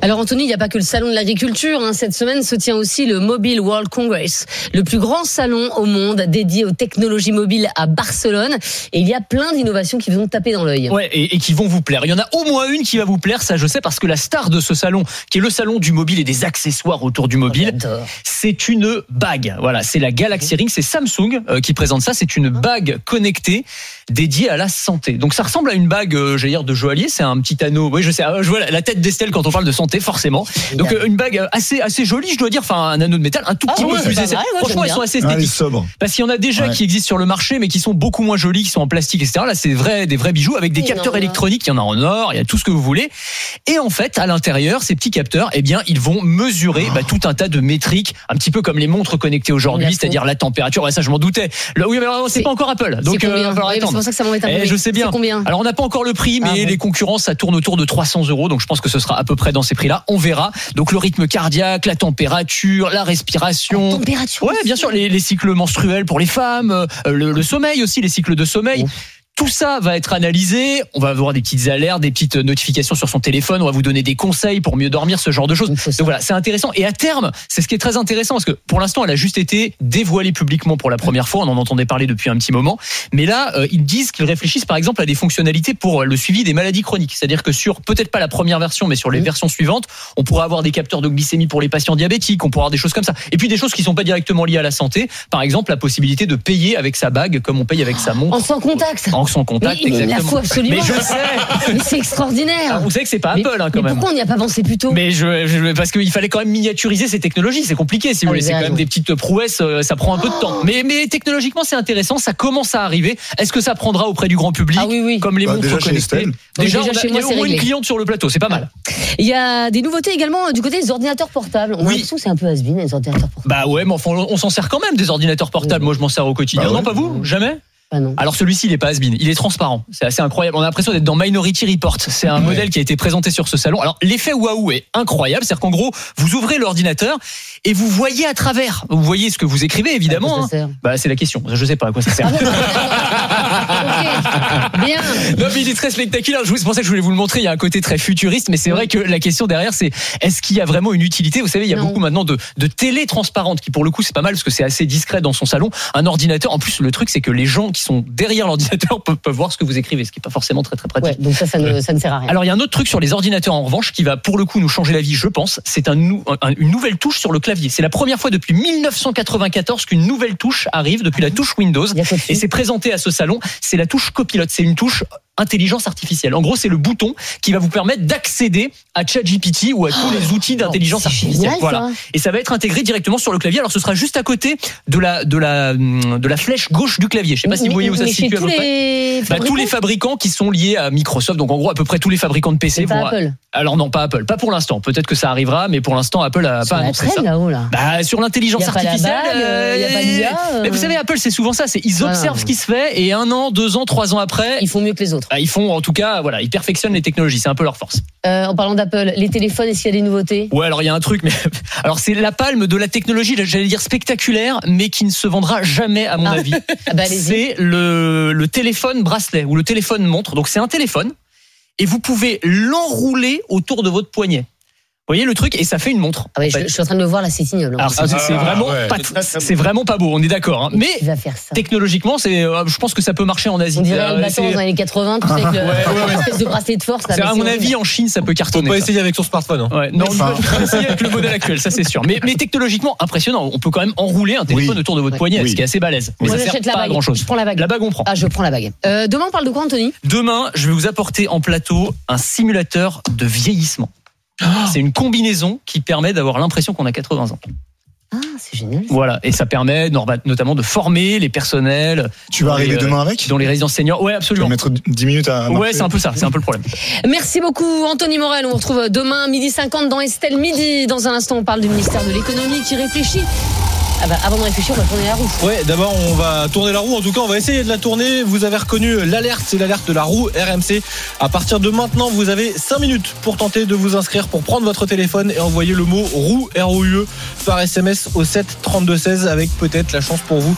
Alors Anthony, il n'y a pas que le salon de l'agriculture. Hein. Cette semaine se tient aussi le Mobile World Congress, le plus grand salon au monde dédié aux technologies mobiles à Barcelone. Et il y a plein d'innovations qui vont taper dans l'œil. Ouais, et, et qui vont vous plaire. Il y en a au moins une qui va vous plaire, ça je sais, parce que la star de ce salon, qui est le salon du mobile et des accessoires autour du mobile, oh, c'est une bague. Voilà, c'est la Galaxy Ring, c'est Samsung qui présente ça. C'est une bague connectée dédiée à la santé. Donc ça ressemble à une bague, euh, j'allais dire de joaillier. C'est un petit anneau. Oui, je sais, je vois la tête d'Estelle quand on parle de santé. Forcément. Donc euh, une bague assez assez jolie, je dois dire, enfin un anneau de métal, un tout petit ah ouais, peu plus. Vrai, ouais, franchement, ils sont assez esthétiques. Ah, parce qu'il y en a déjà ouais. qui existent sur le marché, mais qui sont beaucoup moins jolis, qui sont en plastique, et cetera. Là, c'est vrai, des vrais bijoux avec des oui, capteurs non, électroniques. Il y en a en or, il y a tout ce que vous voulez. Et en fait, à l'intérieur, ces petits capteurs, eh bien, ils vont mesurer oh. bah, tout un tas de métriques, un petit peu comme les montres connectées aujourd'hui, oui, c'est-à-dire la température. Ouais, ça, je m'en doutais. Là, oui, mais alors, c'est, c'est pas encore Apple, donc il euh, va falloir oui, attendre. C'est pour ça que ça m'embête un peu. Eh, je sais bien. Alors, on n'a pas encore le prix, mais ah, les ouais. concurrents, ça tourne autour de trois cents euros, donc je pense que ce sera à peu près dans ces là, on verra. Donc le rythme cardiaque, la température, la respiration. La température. Ouais, bien sûr, les, les cycles menstruels pour les femmes, euh, le, le sommeil aussi, les cycles de sommeil. Oh. Tout ça va être analysé. On va avoir des petites alertes, des petites notifications sur son téléphone. On va vous donner des conseils pour mieux dormir, ce genre de choses. Donc voilà, c'est intéressant. Et à terme, c'est ce qui est très intéressant, parce que pour l'instant, elle a juste été dévoilée publiquement pour la première fois. On en entendait parler depuis un petit moment. Mais là, euh, ils disent qu'ils réfléchissent, par exemple, à des fonctionnalités pour le suivi des maladies chroniques. C'est-à-dire que sur, peut-être pas la première version, mais sur les mmh. versions suivantes, on pourra avoir des capteurs de glycémie pour les patients diabétiques. On pourra avoir des choses comme ça. Et puis des choses qui sont pas directement liées à la santé. Par exemple, la possibilité de payer avec sa bague, comme on paye avec sa montre. En sans contact. En son contact, mais, exactement. Il la faut absolument. Mais je sais. Mais c'est extraordinaire. Alors, vous savez que c'est pas Apple, mais, hein, quand mais même. Pourquoi on n'y a pas avancé plus tôt? Mais je, je, parce qu'il fallait quand même miniaturiser ces technologies. C'est compliqué, si vous voulez. C'est quand même des petites prouesses. Ça prend un oh. peu de temps. Mais, mais technologiquement, c'est intéressant. Ça commence à arriver. Est-ce que ça prendra auprès du grand public? Ah oui, oui. Comme les bah, montres connectées. Déjà, déjà on a, moi, il y a au moins une cliente sur le plateau. C'est pas mal. Il y a des nouveautés également du côté des ordinateurs portables. On oui. a l'impression que c'est un peu has-been, les ordinateurs portables. Bah ouais, mais enfin, on s'en sert quand même des ordinateurs portables. Oui. Moi, je m'en sers au quotidien. Bah ouais. Non, pas vous? Jamais? Ah alors celui-ci il n'est pas has-been, il est transparent, c'est assez incroyable, on a l'impression d'être dans Minority Report. C'est un ouais. modèle qui a été présenté sur ce salon. Alors l'effet waouh est incroyable, c'est-à-dire qu'en gros vous ouvrez l'ordinateur et vous voyez à travers, vous voyez ce que vous écrivez évidemment, hein. Bah, c'est la question, je sais pas à quoi ça sert. Okay. Bien. Non mais il est très spectaculaire, c'est pour ça que je voulais vous le montrer, il y a un côté très futuriste, mais c'est vrai que la question derrière c'est est-ce qu'il y a vraiment une utilité? Vous savez il y a non. beaucoup maintenant de, de télé transparentes qui pour le coup c'est pas mal parce que c'est assez discret dans son salon. Un ordinateur, en plus le truc c'est que les gens qui sont derrière l'ordinateur peuvent, peuvent voir ce que vous écrivez, ce qui n'est pas forcément très très pratique. Ouais, donc ça, ça ne, ça ne sert à rien. Alors il y a un autre truc sur les ordinateurs en revanche qui va pour le coup nous changer la vie, je pense. C'est un, un, une nouvelle touche sur le clavier. C'est la première fois depuis mille neuf cent quatre-vingt-quatorze qu'une nouvelle touche arrive depuis la touche Windows. Et c'est présenté à ce salon. C'est la touche copilote. C'est une touche intelligence artificielle. En gros, c'est le bouton qui va vous permettre d'accéder à ChatGPT ou à tous oh, les outils d'intelligence c'est artificielle. Génial, voilà. Ça. Et ça va être intégré directement sur le clavier. Alors, ce sera juste à côté de la de la de la flèche gauche du clavier. Je sais pas mais, si vous voyez où ça se situe à peu près. Bah, tous les fabricants qui sont liés à Microsoft. Donc, en gros, à peu près tous les fabricants de P C. Vont pas à... Apple. Alors non, pas Apple. Pas pour l'instant. Peut-être que ça arrivera, mais pour l'instant, Apple a sur pas annoncé ça. Là-haut, là. Bah, sur l'intelligence artificielle. Bague, euh, y a pas d'I A, euh... Mais vous savez, Apple, c'est souvent ça. C'est ils ah, observent ce qui se fait et un an, deux ans, trois ans après, ils font mieux que les autres. Ah, ils font en tout cas, voilà, ils perfectionnent les technologies, c'est un peu leur force. Euh, en parlant d'Apple, les téléphones, est-ce qu'il y a des nouveautés? Ouais, alors il y a un truc, mais alors c'est la palme de la technologie, j'allais dire spectaculaire, mais qui ne se vendra jamais à mon ah. avis. Ah bah, c'est le, le téléphone bracelet ou le téléphone montre. Donc c'est un téléphone et vous pouvez l'enrouler autour de votre poignet. Vous voyez le truc, et ça fait une montre. Ah ouais, je, je suis en train de le voir là, c'est ignoble. Alors c'est, ah, c'est vraiment ouais. pas, c'est vraiment pas beau, on est d'accord. Hein. Mais, mais technologiquement, c'est, je pense que ça peut marcher en Asie. On dirait une bâton dans les années quatre-vingts, tu sais, avec le, ouais, ouais, ouais. espèce de bracelet de force. Là, c'est à mon avis en Chine, ça peut cartonner. On peut essayer avec son smartphone. Hein. Ouais. Non, enfin. on peut essayer avec le modèle actuel, ça c'est sûr. Mais, mais technologiquement impressionnant, on peut quand même enrouler un téléphone oui. autour de votre ouais. poignet, oui. ce qui est assez balèze. Mais moi ça sert pas à grand chose. Je prends la bague. La bague on prend. Ah, je prends la bague. Demain on parle de quoi, Anthony ? Demain, je vais vous apporter en plateau un simulateur de vieillissement. C'est une combinaison qui permet d'avoir l'impression qu'on a quatre-vingts ans. Ah, c'est génial. Ça. Voilà, et ça permet notamment de former les personnels. Tu vas arriver les, demain avec ? Dans les résidences seniors. Ouais, absolument. Tu vas mettre dix minutes à marcher. Ouais, c'est un peu ça, c'est un peu le problème. Merci beaucoup Anthony Morel, on vous retrouve demain midi cinquante dans Estelle Midi. Dans un instant, on parle du ministère de l'économie qui réfléchit. Ah bah avant de réfléchir, on va tourner la roue. Ouais, d'abord on va tourner la roue. En tout cas, on va essayer de la tourner. Vous avez reconnu l'alerte, c'est l'alerte de la roue R M C. À partir de maintenant, vous avez cinq minutes pour tenter de vous inscrire, pour prendre votre téléphone et envoyer le mot roue R O U E par S M S au sept trente-deux seize, avec peut-être la chance pour vous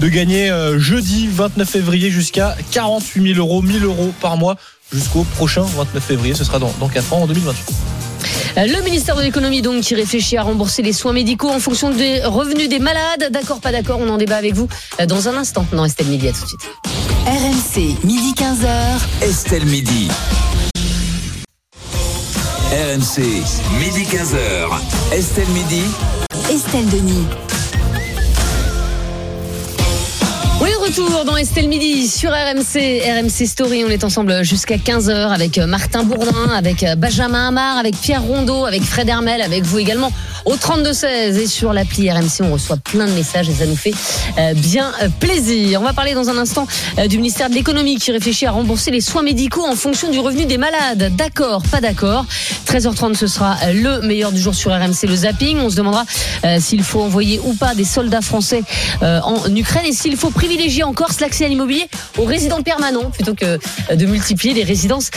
de gagner jeudi vingt-neuf février jusqu'à quarante-huit mille euros, mille euros par mois jusqu'au prochain vingt-neuf février. Ce sera dans, dans quatre ans, en deux mille vingt-huit. Le ministère de l'économie donc qui réfléchit à rembourser les soins médicaux en fonction des revenus des malades. D'accord, pas d'accord, on en débat avec vous dans un instant. Non, Estelle Midi, à tout de suite. R M C, midi quinze heures. Estelle Midi. R M C, midi quinze heures. Estelle Midi. Estelle Denis. On est de retour dans Estelle Midi sur R M C, R M C Story. On est ensemble jusqu'à quinze heures avec Martin Bourdin, avec Benjamin Amar, avec Pierre Rondeau, avec Fred Hermel, avec vous également au trente-deux seize. Et sur l'appli R M C, on reçoit plein de messages et ça nous fait bien plaisir. On va parler dans un instant du ministère de l'économie qui réfléchit à rembourser les soins médicaux en fonction du revenu des malades. D'accord, pas d'accord. treize heures trente, ce sera le meilleur du jour sur R M C, le zapping. On se demandera s'il faut envoyer ou pas des soldats français en Ukraine et s'il faut privilégier privilégier en Corse l'accès à l'immobilier aux résidents permanents plutôt que de multiplier les résidences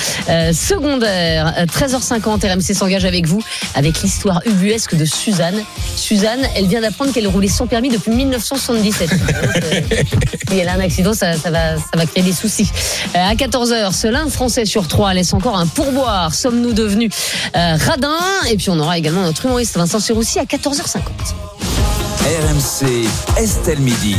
secondaires. treize heures cinquante, R M C s'engage avec vous avec l'histoire ubuesque de Suzanne. Suzanne, elle vient d'apprendre qu'elle roulait sans permis depuis dix-neuf cent soixante-dix-sept. Si elle a un accident, ça, ça, va, ça va créer des soucis. À quatorze heures, seul un Français sur trois laisse encore un pourboire. Sommes-nous devenus radins ? Et puis on aura également notre humoriste Vincent Perronneau à quatorze heures cinquante. R M C Estelle Midi.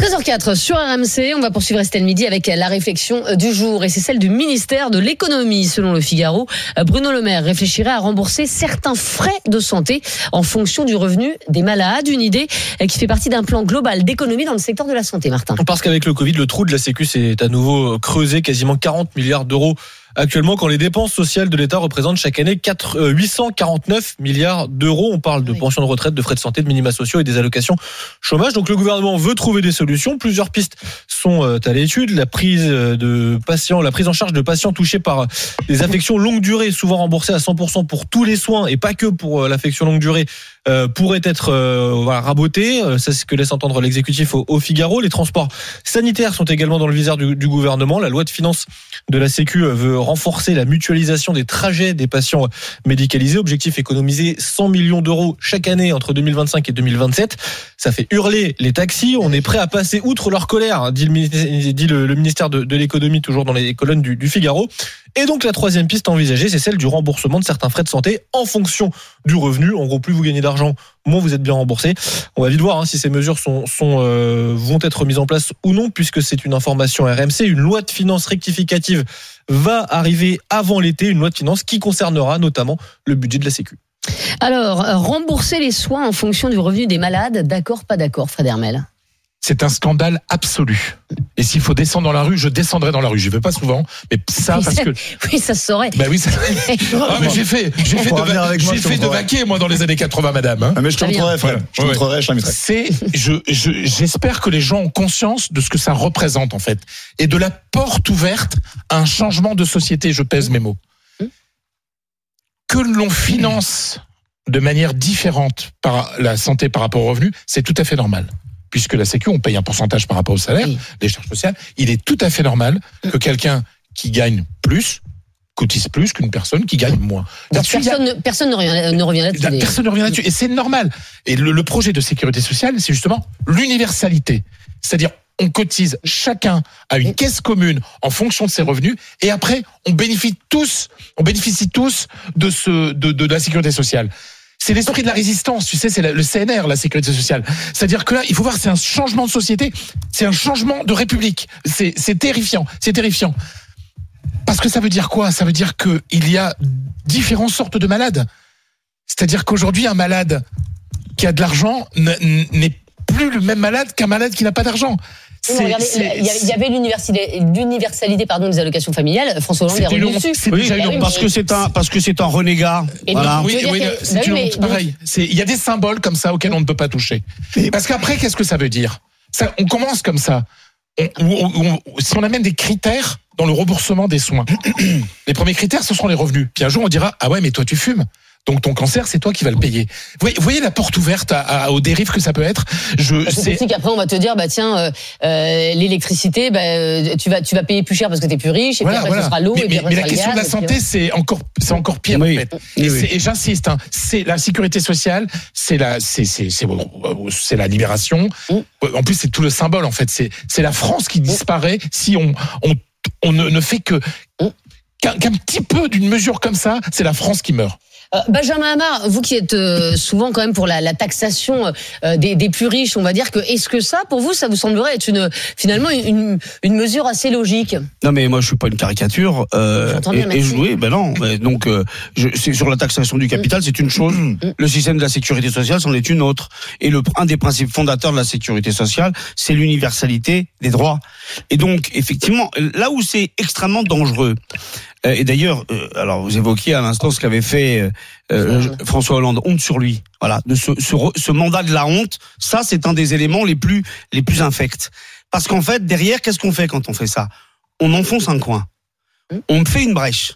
treize heures quatre sur R M C, on va poursuivre Estelle Midi avec la réflexion du jour et c'est celle du ministère de l'économie. Selon le Figaro, Bruno Le Maire réfléchirait à rembourser certains frais de santé en fonction du revenu des malades. Une idée qui fait partie d'un plan global d'économie dans le secteur de la santé, Martin. Parce qu'avec le Covid, le trou de la Sécu s'est à nouveau creusé, quasiment quarante milliards d'euros. Actuellement, quand les dépenses sociales de l'État représentent chaque année huit cent quarante-neuf milliards d'euros, on parle de pensions de retraite, de frais de santé, de minima sociaux et des allocations chômage. Donc le gouvernement veut trouver des solutions. Plusieurs pistes sont à l'étude. La prise de patients, la prise en charge de patients touchés par des affections longue durée, souvent remboursées à cent pour cent pour tous les soins et pas que pour l'affection longue durée, pourrait être euh, voilà, raboté. C'est ce que laisse entendre l'exécutif au, au Figaro. Les transports sanitaires sont également dans le viseur du, du gouvernement. La loi de finances de la Sécu veut renforcer la mutualisation des trajets des patients médicalisés. Objectif, économiser cent millions d'euros chaque année entre deux mille vingt-cinq et deux mille vingt-sept. Ça fait hurler les taxis. On est prêt à passer outre leur colère, hein, dit le, dit le, le ministère de, de l'économie, toujours dans les colonnes du, du Figaro. Et donc la troisième piste envisagée, c'est celle du remboursement de certains frais de santé en fonction du revenu. En gros, plus vous gagnez d'argent, moins vous êtes bien remboursé. On va vite voir hein, si ces mesures sont, sont, euh, vont être mises en place ou non, puisque c'est une information R M C. Une loi de finances rectificative va arriver avant l'été, une loi de finances qui concernera notamment le budget de la Sécu. Alors, rembourser les soins en fonction du revenu des malades, d'accord, pas d'accord, Fred Hermel ? C'est un scandale absolu. Et s'il faut descendre dans la rue, je descendrai dans la rue. Je ne vais pas souvent, mais ça oui, parce ça, que oui, ça se saurait. Ben oui, ça... ah, mais j'ai fait, j'ai fait, de, avec j'ai moi, fait de vaquer moi dans les années quatre-vingts, madame. Hein. Ah, mais je te montrerai, Fred. Je te montrerai, je t'inviterai. C'est, je, je, j'espère que les gens ont conscience de ce que ça représente en fait, et de la porte ouverte à un changement de société. Je pèse mes mots. Que l'on finance de manière différente par la santé par rapport aux revenus, c'est tout à fait normal. Puisque la Sécu, on paye un pourcentage par rapport au salaire, oui. les charges sociales, il est tout à fait normal que quelqu'un qui gagne plus cotise plus qu'une personne qui gagne moins. Personne, a... ne, personne ne revient, ne revient là-dessus. Des... Personne ne revient là-dessus, et c'est normal. Et le, le projet de sécurité sociale, c'est justement l'universalité. C'est-à-dire, on cotise chacun à une caisse commune en fonction de ses revenus, et après on bénéficie tous, on bénéficie tous de ce de, de, de la sécurité sociale. C'est l'esprit de la résistance, tu sais, c'est le C N R, la sécurité sociale. C'est-à-dire que là, il faut voir, c'est un changement de société, c'est un changement de république. C'est, c'est terrifiant, c'est terrifiant. Parce que ça veut dire quoi ? Ça veut dire que il y a différentes sortes de malades. C'est-à-dire qu'aujourd'hui, un malade qui a de l'argent n'est plus le même malade qu'un malade qui n'a pas d'argent. Il y avait l'universalité, l'universalité pardon, des allocations familiales. François Hollande est revenu dessus. C'est oui, déjà bah une honte. Oui, parce, que c'est un, parce que c'est un renégat. Voilà. Oui, oui, c'est bah une oui, honte. Mais... Pareil. Il y a des symboles comme ça auxquels on ne peut pas toucher. Parce qu'après, qu'est-ce que ça veut dire ça, on commence comme ça. On, on, on, si on amène des critères dans le remboursement des soins, les premiers critères, ce seront les revenus. Puis un jour, on dira « Ah ouais, mais toi, tu fumes ». Donc ton cancer, c'est toi qui vas le payer. Vous voyez, vous voyez la porte ouverte à, à, aux dérives que ça peut être. Je, parce c'est aussi qu'après on va te dire, bah tiens, euh, euh, l'électricité, bah, tu vas, tu vas payer plus cher parce que t'es plus riche. Et voilà, puis après, voilà. Ce sera l'eau. Mais, et puis après, mais, mais la question gaz, de la santé, c'est encore, c'est encore pire. Oui, en fait. Oui, et, oui. C'est, et j'insiste, hein, c'est la sécurité sociale, c'est la, c'est, c'est, c'est, c'est la libération. Oui. En plus, c'est tout le symbole en fait. C'est, c'est la France qui disparaît si on, on, on ne, ne fait que qu'un, qu'un petit peu d'une mesure comme ça. C'est la France qui meurt. Benjamin Amar, vous qui êtes souvent quand même pour la, la taxation des, des plus riches, on va dire que est-ce que ça, pour vous, ça vous semblerait être une finalement une, une mesure assez logique ? Non, mais moi je suis pas une caricature. Euh, J'entends bien, et, et oui, ben non. Donc euh, je, c'est sur la taxation du capital, c'est une chose. Le système de la sécurité sociale, c'en est une autre. Et le un des principes fondateurs de la sécurité sociale, c'est l'universalité des droits. Et donc effectivement, là où c'est extrêmement dangereux. Et d'ailleurs, euh, alors vous évoquiez à l'instant ce qu'avait fait euh, François Hollande, honte sur lui. Voilà, de ce, ce, ce mandat de la honte, ça c'est un des éléments les plus les plus infects. Parce qu'en fait, derrière, qu'est-ce qu'on fait quand on fait ça ? On enfonce un coin, on fait une brèche.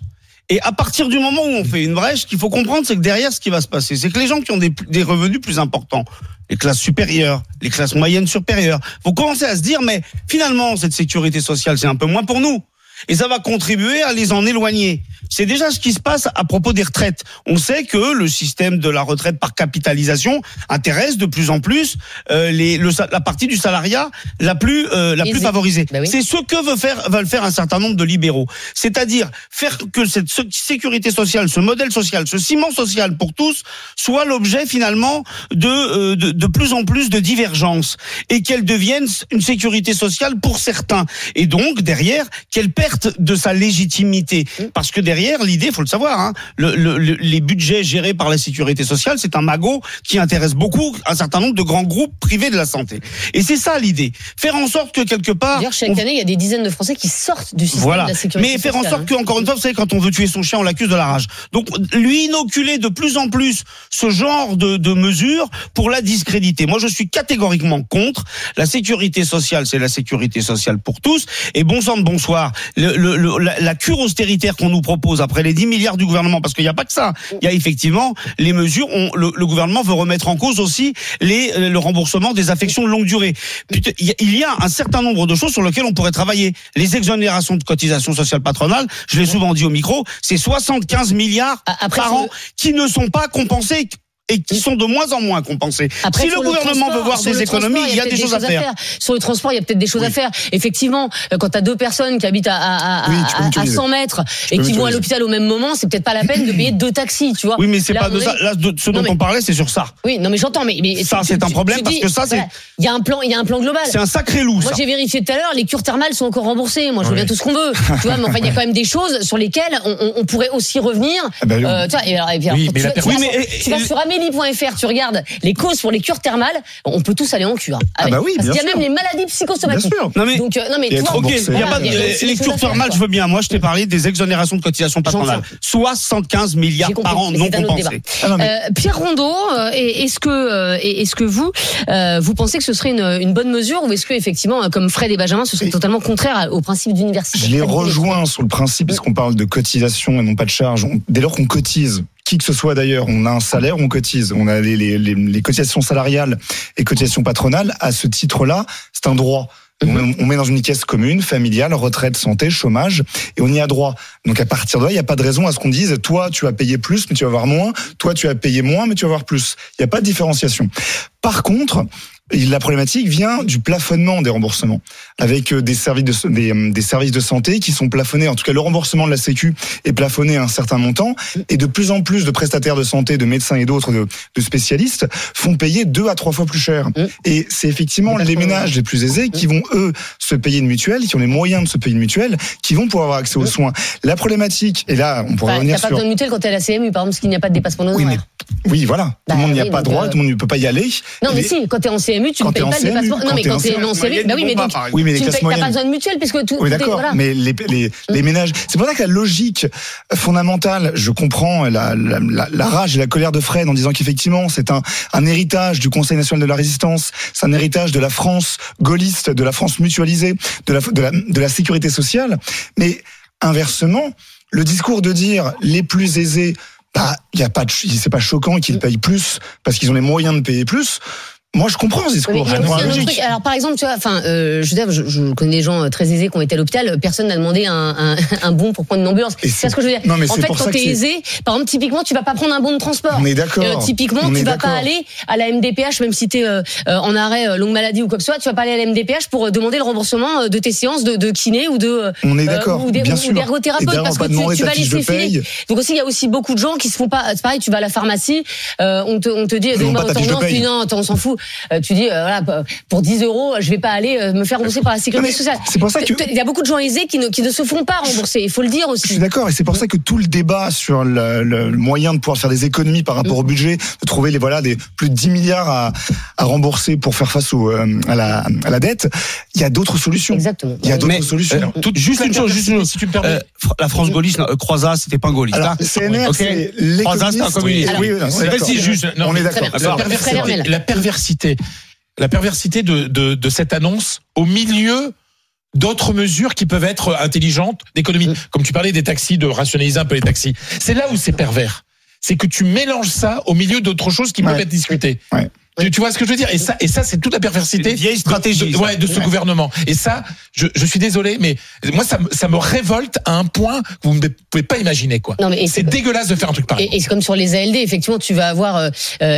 Et à partir du moment où on fait une brèche, ce qu'il faut comprendre, c'est que derrière, ce qui va se passer, c'est que les gens qui ont des, des revenus plus importants, les classes supérieures, les classes moyennes supérieures, vont commencer à se dire, mais finalement, cette sécurité sociale, c'est un peu moins pour nous. Et ça va contribuer à les en éloigner. C'est déjà ce qui se passe à propos des retraites. On sait que le système de la retraite par capitalisation intéresse de plus en plus euh, les, le, la partie du salariat la plus euh, la plus favorisée. Bah oui. C'est ce que veut faire veulent faire un certain nombre de libéraux. C'est-à-dire faire que cette sécurité sociale, ce modèle social, ce ciment social pour tous, soit l'objet finalement de euh, de, de plus en plus de divergences et qu'elle devienne une sécurité sociale pour certains. Et donc derrière qu'elle perd de sa légitimité, parce que derrière l'idée, faut le savoir, hein, le, le, les budgets gérés par la sécurité sociale, c'est un magot qui intéresse beaucoup un certain nombre de grands groupes privés de la santé. Et c'est ça l'idée, faire en sorte que quelque part. D'ailleurs, chaque on... année, il y a des dizaines de Français qui sortent du système voilà. de la sécurité sociale. Mais faire sociale, en sorte hein. que, encore une fois, vous savez, quand on veut tuer son chien, on l'accuse de la rage. Donc, lui inoculer de plus en plus ce genre de, de mesures pour la discréditer. Moi, je suis catégoriquement contre. La sécurité sociale, c'est la sécurité sociale pour tous. Et bon sang de bonsoir. Le, le, le, la, la cure austéritaire qu'on nous propose après les dix milliards du gouvernement, parce qu'il n'y a pas que ça, il y a effectivement les mesures, on, le, le gouvernement veut remettre en cause aussi les, le remboursement des affections de longue durée. Il y a un certain nombre de choses sur lesquelles on pourrait travailler. Les exonérations de cotisations sociales patronales, je l'ai souvent dit au micro, c'est soixante-quinze milliards après, par an qui ne sont pas compensés et qui sont de moins en moins compensés. Après, si le gouvernement le veut voir des économies, il y a, y a des, des choses à faire. à faire. Sur le transport, il y a peut-être des choses oui. à faire. Effectivement, quand tu as deux personnes qui habitent à, à, à, oui, à cent mètres et qui vont à l'hôpital au même moment, c'est peut-être pas la peine de payer deux taxis, tu vois. Oui, mais c'est là, pas de ça. Là, de, ce non, dont mais... on parlait, c'est sur ça. Oui, non, mais j'entends, mais, mais ça, c'est, c'est un problème tu, tu, tu parce dis, que ça, c'est. Il y a un plan, il y a un plan global. C'est un sacré loup. Moi, j'ai vérifié tout à l'heure, les cures thermales sont encore remboursées. Moi, je veux bien tout ce qu'on veut, tu vois. Mais enfin, il y a quand même des choses sur lesquelles on pourrait aussi revenir. Tu vas sur Amélie point F R, tu regardes les causes pour les cures thermales, on peut tous aller en cure. Ah bah oui, parce qu'il y a sûr. Même les maladies psychosomatiques. Bien sûr. Non mais, donc, euh, non mais toi, ok, il y a pas de, les cures thermales, je veux bien. Moi, je t'ai parlé des exonérations de cotisations patronales. soixante-quinze milliards compris, par an non compensés. Ah non, mais... euh, Pierre Rondeau, euh, est-ce que, euh, est-ce que vous, euh, vous pensez que ce serait une, une bonne mesure ou est-ce que effectivement, comme Fred et Benjamin, ce serait et totalement contraire au principe d'universalité ? Je les rejoins sur le principe parce qu'on parle de cotisation et non pas de charge. On, dès lors qu'on cotise. Qui que ce soit d'ailleurs, on a un salaire, on cotise, on a les, les, les, les cotisations salariales et cotisations patronales. À ce titre-là, c'est un droit. On, on met dans une caisse commune, familiale, retraite, santé, chômage, et on y a droit. Donc à partir de là, il n'y a pas de raison à ce qu'on dise « toi, tu vas payer plus, mais tu vas avoir moins. Toi, tu vas payer moins, mais tu vas avoir plus. » Il n'y a pas de différenciation. Par contre, La problématique vient du plafonnement des remboursements, avec des services de, des, des services de santé qui sont plafonnés. En tout cas, le remboursement de la Sécu est plafonné à un certain montant, et de plus en plus de prestataires de santé, de médecins et d'autres, de, de spécialistes, font payer deux à trois fois plus cher. Et c'est effectivement les ménages les plus aisés qui vont, eux, se payer une mutuelle, qui ont les moyens de se payer une mutuelle, qui vont pouvoir avoir accès aux soins. La problématique, et là, on pourrait bah, revenir sur... Il n'y a pas besoin de mutuelle quand tu es à la C M U, par exemple, parce qu'il n'y a pas de dépassement d'horaire. Oui, mais... oui, voilà. Bah, tout le monde n'y a oui, pas droit, euh... tout le monde ne peut pas y aller. Non, mais, mais si, quand tu es en C M U, tu ne payes pas le dépassement. Non, mais quand tu es en C M U, bah oui, mais donc, oui, mais tu n'as pas besoin de mutuelle, puisque tout. Oui, d'accord, voilà. Mais les, les, les ménages. C'est pour ça que la logique fondamentale, je comprends la, la, la, la rage et la colère de Fred en disant qu'effectivement, c'est un, un héritage du Conseil national de la résistance, c'est un héritage de la France gaulliste, de la France mutualisée, de la, de la, de la sécurité sociale. Mais inversement, le discours de dire les plus aisés, bah, y a pas de, c'est pas choquant qu'ils payent plus parce qu'ils ont les moyens de payer plus. Moi, je comprends ce discours. Il y a aussi un autre truc. Alors, par exemple, tu vois, enfin, euh, je, je, je connais des gens très aisés qui ont été à l'hôpital. Personne n'a demandé un, un, un bon pour prendre une ambulance. C'est, c'est ce que je veux dire. Non, mais en fait, quand t'es aisé, par exemple, typiquement, tu vas pas prendre un bon de transport. On est d'accord. Euh, typiquement, on tu vas d'accord. pas aller à la M D P H, même si t'es euh, en arrêt euh, longue maladie ou quoi que ce soit. Tu vas pas aller à la M D P H pour demander le remboursement de tes séances de, de kiné ou de. On est d'accord. Euh, ou des, bien ou sûr. D'ergothérapeute, parce que tu, tu vas laisser filer. Donc aussi, il y a aussi beaucoup de gens qui se font pas. C'est pareil, tu vas à la pharmacie, euh, on te, on te dit, donne-moi autant de non, on s'en fout. Euh, tu dis, euh, voilà, pour dix euros, je vais pas aller euh, me faire rembourser par la sécurité sociale. C'est pour ça que il y a beaucoup de gens aisés qui ne, qui ne se font pas rembourser. Il faut le dire aussi. Je suis d'accord, et c'est pour ça que tout le débat sur le, le moyen de pouvoir faire des économies par rapport mmh. au budget, de trouver les voilà des plus de dix milliards à, à rembourser pour faire face au, euh, à, la, à la dette, il y a d'autres solutions. Exactement. Il y a d'autres Mais, solutions. Euh, tout, juste une chose, juste une, si tu me permets. Euh, la France gaulliste, euh, Croizat, c'était pas un gaulliste. Alors, C N R, okay. c'est les Croizat, c'est un communiste. Oui, alors, oui, oui, si, juste. Non, on est d'accord. La perversité. La perversité de, de, de cette annonce au milieu d'autres mesures qui peuvent être intelligentes d'économie. Comme tu parlais des taxis, de rationaliser un peu les taxis. C'est là où c'est pervers. C'est que tu mélanges ça au milieu d'autres choses qui ouais. peuvent être discutées. Ouais. Tu, tu vois ce que je veux dire ? Et ça, et ça, c'est toute la perversité vieille stratégie de, de, ouais, de ce ouais. gouvernement. Et ça, je, je suis désolé, mais moi, ça, ça me révolte à un point que vous ne pouvez pas imaginer, quoi. Non, mais c'est, c'est dégueulasse de faire un truc pareil. Et, et c'est comme sur les A L D. Effectivement, tu vas avoir euh,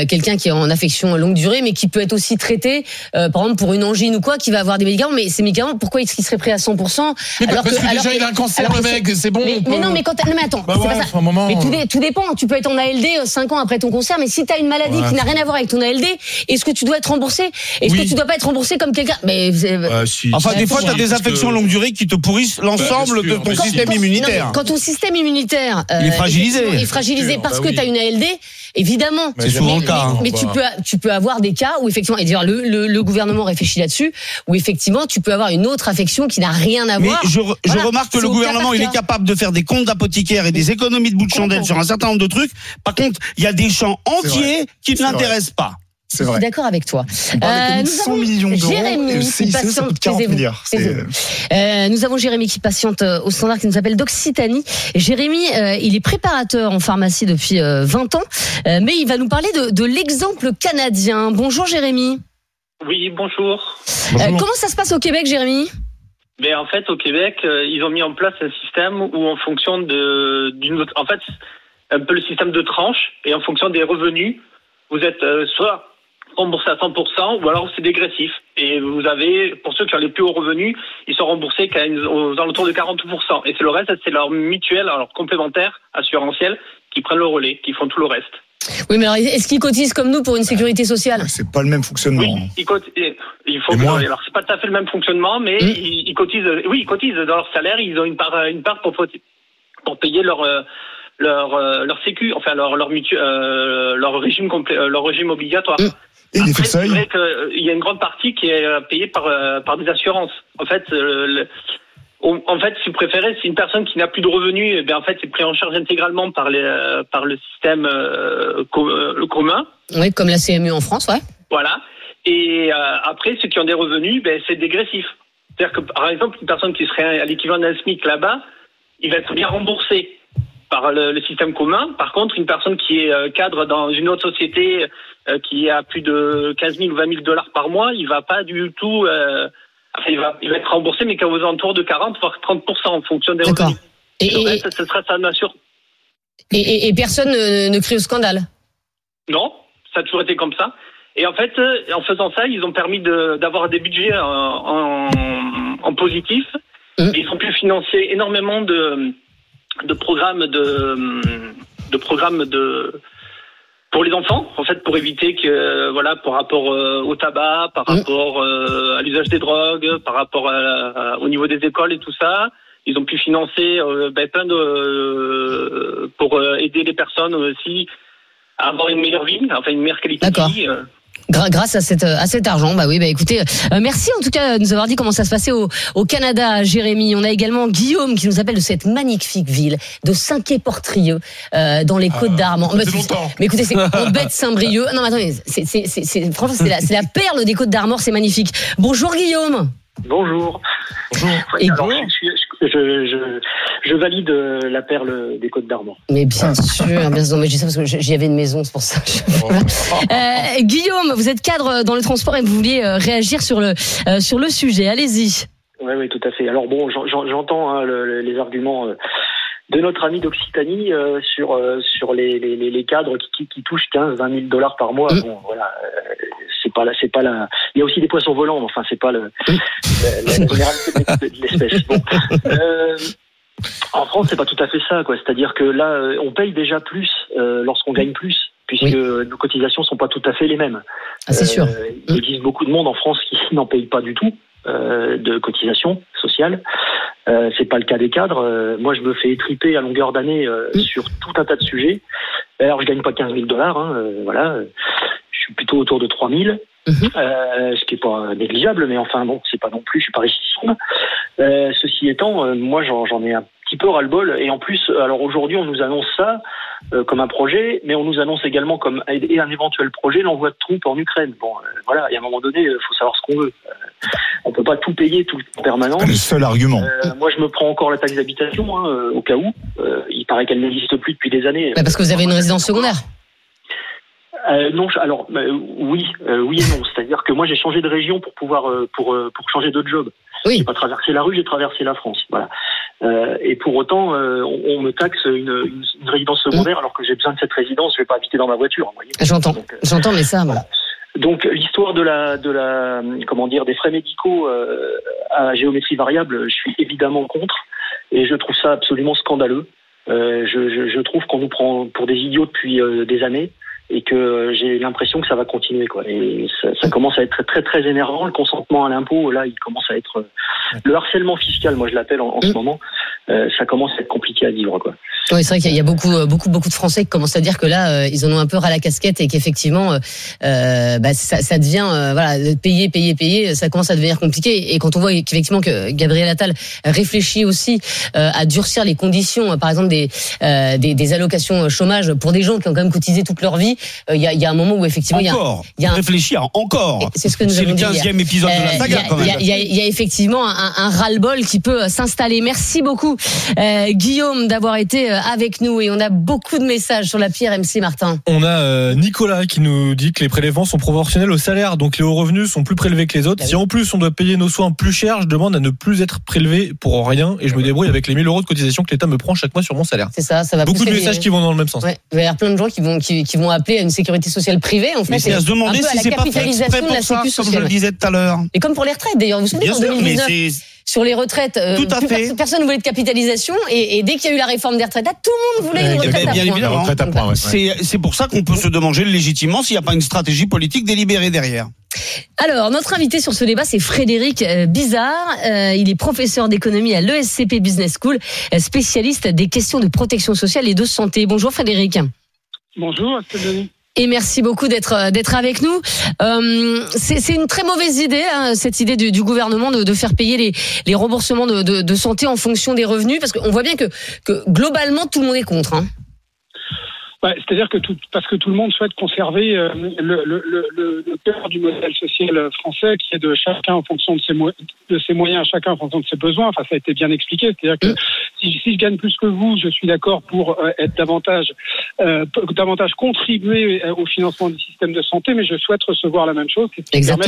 quelqu'un qui est en affection longue durée, mais qui peut être aussi traité, euh, par exemple pour une angine ou quoi, qui va avoir des médicaments. Mais ces médicaments, pourquoi est-ce qu'ils seraient pris à cent pour cent ? Mais alors parce que, que alors, déjà il a un cancer, le mec, c'est, c'est bon. Mais, peut... mais non, mais quand non, mais attends, bah c'est ouais, pas ça. Moment, mais tout, dé, tout dépend. Tu peux être en A L D cinq ans après ton cancer, mais si t'as une maladie ouais. qui n'a rien à voir avec ton A L D. Est-ce que tu dois être remboursé ? Est-ce oui. que tu dois pas être remboursé comme quelqu'un ? Mais euh, si. Enfin, des fois, tu as des affections que... longue durée qui te pourrissent l'ensemble bah, de ton système ton, immunitaire. Non, quand ton système immunitaire euh, il est fragilisé, il est fragilisé parce bah, oui. que tu as une A L D, évidemment. C'est mais, souvent mais, le cas. Mais, mais tu peux, tu peux avoir des cas où effectivement, et d'ailleurs le, le, le gouvernement réfléchit là-dessus, où effectivement, tu peux avoir une autre affection qui n'a rien à voir. Mais je, voilà, je remarque que le gouvernement, il est capable de faire des comptes d'apothicaires et des économies de bout de chandelle sur un certain nombre de trucs. Par contre, il y a des champs entiers qui ne l'intéressent pas. C'est vrai. Je suis d'accord avec toi. Euh, nous cent millions d'euros Jérémy et le C I C E, ça coûte quarante milliards. Euh, nous avons Jérémy qui patiente au standard, qui nous appelle d'Occitanie. Jérémy, euh, il est préparateur en pharmacie depuis euh, vingt ans, euh, mais il va nous parler de, de l'exemple canadien. Bonjour Jérémy. Oui, bonjour. Euh, bonjour. Comment ça se passe au Québec, Jérémy ? Mais en fait, au Québec, euh, ils ont mis en place un système où en fonction de, d'une autre... En fait, un peu le système de tranches, et en fonction des revenus, vous êtes euh, soit... remboursé à cent pour cent ou alors c'est dégressif. Et vous avez, pour ceux qui ont les plus hauts revenus, ils sont remboursés qu'à une, aux alentours de quarante pour cent. Et c'est le reste, c'est leur mutuelle, leur complémentaire assurantielle qui prennent le relais, qui font tout le reste. Oui, mais alors, est-ce qu'ils cotisent comme nous pour une sécurité sociale ? C'est pas le même fonctionnement. Oui, ils cotisent. Il faut que, alors, c'est pas tout à fait le même fonctionnement, mais mmh. ils, ils cotisent. Oui, ils cotisent dans leur salaire. Ils ont une part, une part pour, pour payer leur. Euh, leur euh, leur sécu, enfin leur leur mutu, euh, leur régime complet, euh, leur régime obligatoire. Et après, c'est vrai qu'il y a une grande partie qui est payée par euh, par des assurances. En fait, euh, le, en fait, si vous préférez, c'est une personne qui n'a plus de revenus, eh bien en fait, c'est pris en charge intégralement par les euh, par le système euh, co- euh, commun. Oui, comme la C M U en France, ouais. Voilà. Et euh, après, ceux qui ont des revenus, ben c'est dégressif. C'est-à-dire que par exemple, une personne qui serait à l'équivalent d'un SMIC là-bas, il va être bien remboursé par le système commun. Par contre, une personne qui est cadre dans une autre société qui a plus de quinze mille ou vingt mille dollars par mois, il va pas du tout... Euh, enfin, il va, il va être remboursé, mais qu'à aux alentours de quarante, voire trente pour cent en fonction des revenus. Et, et, reste, et ce sera ça, bien sûr. Et, et, et personne ne, ne crie au scandale ? Non, ça a toujours été comme ça. Et en fait, en faisant ça, ils ont permis de, d'avoir des budgets en, en, en positif. Mmh. Ils ont pu financer énormément de, de programmes de, de programmes de pour les enfants, en fait, pour éviter que, voilà, par rapport au tabac, par mmh. rapport à l'usage des drogues, par rapport à, au niveau des écoles et tout ça. Ils ont pu financer euh, ben, plein de euh, pour euh, aider les personnes aussi à avoir une meilleure vie, enfin une meilleure qualité D'accord. de vie. Euh. Grâce à, cette, à cet argent, bah oui, bah écoutez, euh, merci en tout cas de nous avoir dit comment ça se passait au, au Canada, Jérémy. On a également Guillaume qui nous appelle de cette magnifique ville de Saint-Quay-Portrieux, euh, dans les Côtes-d'Armor. Euh, bah, mais écoutez, c'est on bête Saint-Brieuc. Non, mais attendez, c'est, c'est, c'est, c'est, franchement, c'est la, c'est la perle des Côtes-d'Armor, c'est magnifique. Bonjour Guillaume. Bonjour. Bonjour. Et alors, bon. je, je, je, je valide la perle des Côtes-d'Armor. Mais bien ah. sûr, bien sûr. Mais je dis ça parce que j'y avais une maison, c'est pour ça. Oh. Euh, Guillaume, vous êtes cadre dans le transport et vous vouliez réagir sur le euh, sur le sujet. Allez-y. Oui, oui, tout à fait. Alors bon, j'entends hein, les arguments de notre ami d'Occitanie euh, sur euh, sur les, les, les cadres qui, qui, qui touchent quinze à vingt mille dollars par mois. Mmh. Bon, voilà. C'est pas là, c'est pas là. Il y a aussi des poissons volants, mais enfin, c'est pas le, le, la généralité de l'espèce. Bon. Euh, en France, c'est pas tout à fait ça, quoi. C'est-à-dire que là, on paye déjà plus euh, lorsqu'on gagne plus, puisque oui. nos cotisations sont pas tout à fait les mêmes. Ah, c'est sûr. Euh, il existe beaucoup de monde en France qui n'en paye pas du tout euh, de cotisations sociales. Euh, c'est pas le cas des cadres. Euh, moi, je me fais étriper à longueur d'année euh, oui. sur tout un tas de sujets. Alors, je gagne pas quinze mille dollars, hein, euh, voilà. Je suis plutôt autour de trois mille, mmh. euh, ce qui n'est pas négligeable, mais enfin bon, c'est pas non plus, je suis pas richissime. Euh, ceci étant, euh, moi j'en, j'en ai un petit peu ras-le-bol, et en plus, alors aujourd'hui on nous annonce ça euh, comme un projet, mais on nous annonce également comme et un éventuel projet l'envoi de troupes en Ukraine. Bon, euh, voilà, et à un moment donné, il faut savoir ce qu'on veut. Euh, on peut pas tout payer tout le temps permanent. C'est pas le seul argument. Euh, moi, je me prends encore la taxe d'habitation, hein, au cas où. Euh, il paraît qu'elle n'existe plus depuis des années. Bah parce que vous avez une résidence secondaire. Euh, non, alors euh, oui, euh, oui et non. C'est-à-dire que moi j'ai changé de région pour pouvoir euh, pour euh, pour changer de job. Oui. J'ai pas traversé la rue, j'ai traversé la France. Voilà. Euh, et pour autant, euh, on, on me taxe une, une résidence secondaire mmh. alors que j'ai besoin de cette résidence. Je vais pas habiter dans ma voiture. Vous voyez. J'entends. Donc, euh, j'entends, mais ça. Voilà. Donc l'histoire de la de la comment dire des frais médicaux euh, à géométrie variable, je suis évidemment contre et je trouve ça absolument scandaleux. Euh, je, je je trouve qu'on nous prend pour des idiots depuis euh, des années. Et que j'ai l'impression que ça va continuer, quoi. Et ça, ça commence à être très, très, très énervant. Le consentement à l'impôt, là, il commence à être le harcèlement fiscal. Moi, je l'appelle en, en ce moment. Euh, ça commence à être compliqué à vivre, quoi. Oui, c'est vrai qu'il y a beaucoup, beaucoup, beaucoup de Français qui commencent à dire que là, euh, ils en ont un peu ras la casquette et qu'effectivement, euh, bah, ça, ça devient, euh, voilà, payer, payer, payer, ça commence à devenir compliqué. Et quand on voit qu'effectivement que Gabriel Attal réfléchit aussi euh, à durcir les conditions, par exemple des, euh, des des allocations chômage pour des gens qui ont quand même cotisé toute leur vie, il euh, y, a, y a un moment où effectivement il y a encore y a un... réfléchir encore. C'est ce que nous c'est avons dit. C'est le quinzième épisode euh, de la saga. Il y, y, y a effectivement un, un ras-le-bol qui peut s'installer. Merci beaucoup, euh, Guillaume, d'avoir été avec nous, et on a beaucoup de messages sur l'appli R M C, Martin. On a euh, Nicolas qui nous dit que les prélèvements sont proportionnels au salaire, donc les hauts revenus sont plus prélevés que les autres. Bah si oui. en plus on doit payer nos soins plus cher, je demande à ne plus être prélevé pour rien et je me débrouille avec les mille euros de cotisation que l'État me prend chaque mois sur mon salaire. C'est ça, ça va beaucoup de messages les... qui vont dans le même sens. Ouais. Il va y avoir plein de gens qui vont, qui, qui vont appeler à une sécurité sociale privée. En fait, mais c'est à se demander si c'est pas fait exprès pour ça, comme je le disais tout à l'heure. Et comme pour les retraites d'ailleurs, vous vous souvenez en deux mille dix-neuf sur les retraites, euh, tout à plus fait. Personne ne voulait de capitalisation, et, et dès qu'il y a eu la réforme des retraites, tout le monde voulait une retraite, bien, bien à point. Retraite à point. Ouais. C'est, c'est pour ça qu'on peut se demander légitimement s'il n'y a pas une stratégie politique délibérée derrière. Alors, notre invité sur ce débat, c'est Frédéric Bizarre. Euh, il est professeur d'économie à l'E S C P Business School, spécialiste des questions de protection sociale et de santé. Bonjour Frédéric. Bonjour Estelle Denis. Et merci beaucoup d'être d'être avec nous. Euh, c'est, c'est une très mauvaise idée, hein, cette idée du, du gouvernement de, de faire payer les, les remboursements de, de, de santé en fonction des revenus, parce qu'on voit bien que, que globalement tout le monde est contre. Hein. Ouais, c'est-à-dire que tout, parce que tout le monde souhaite conserver euh, le, le, le, le cœur du modèle social français, qui est de chacun en fonction de ses, mo- de ses moyens, chacun en fonction de ses besoins. Enfin, ça a été bien expliqué. C'est-à-dire que si, si je gagne plus que vous, je suis d'accord pour euh, être davantage. Euh, davantage contribuer au financement du système de santé, mais je souhaite recevoir la même chose, qui permet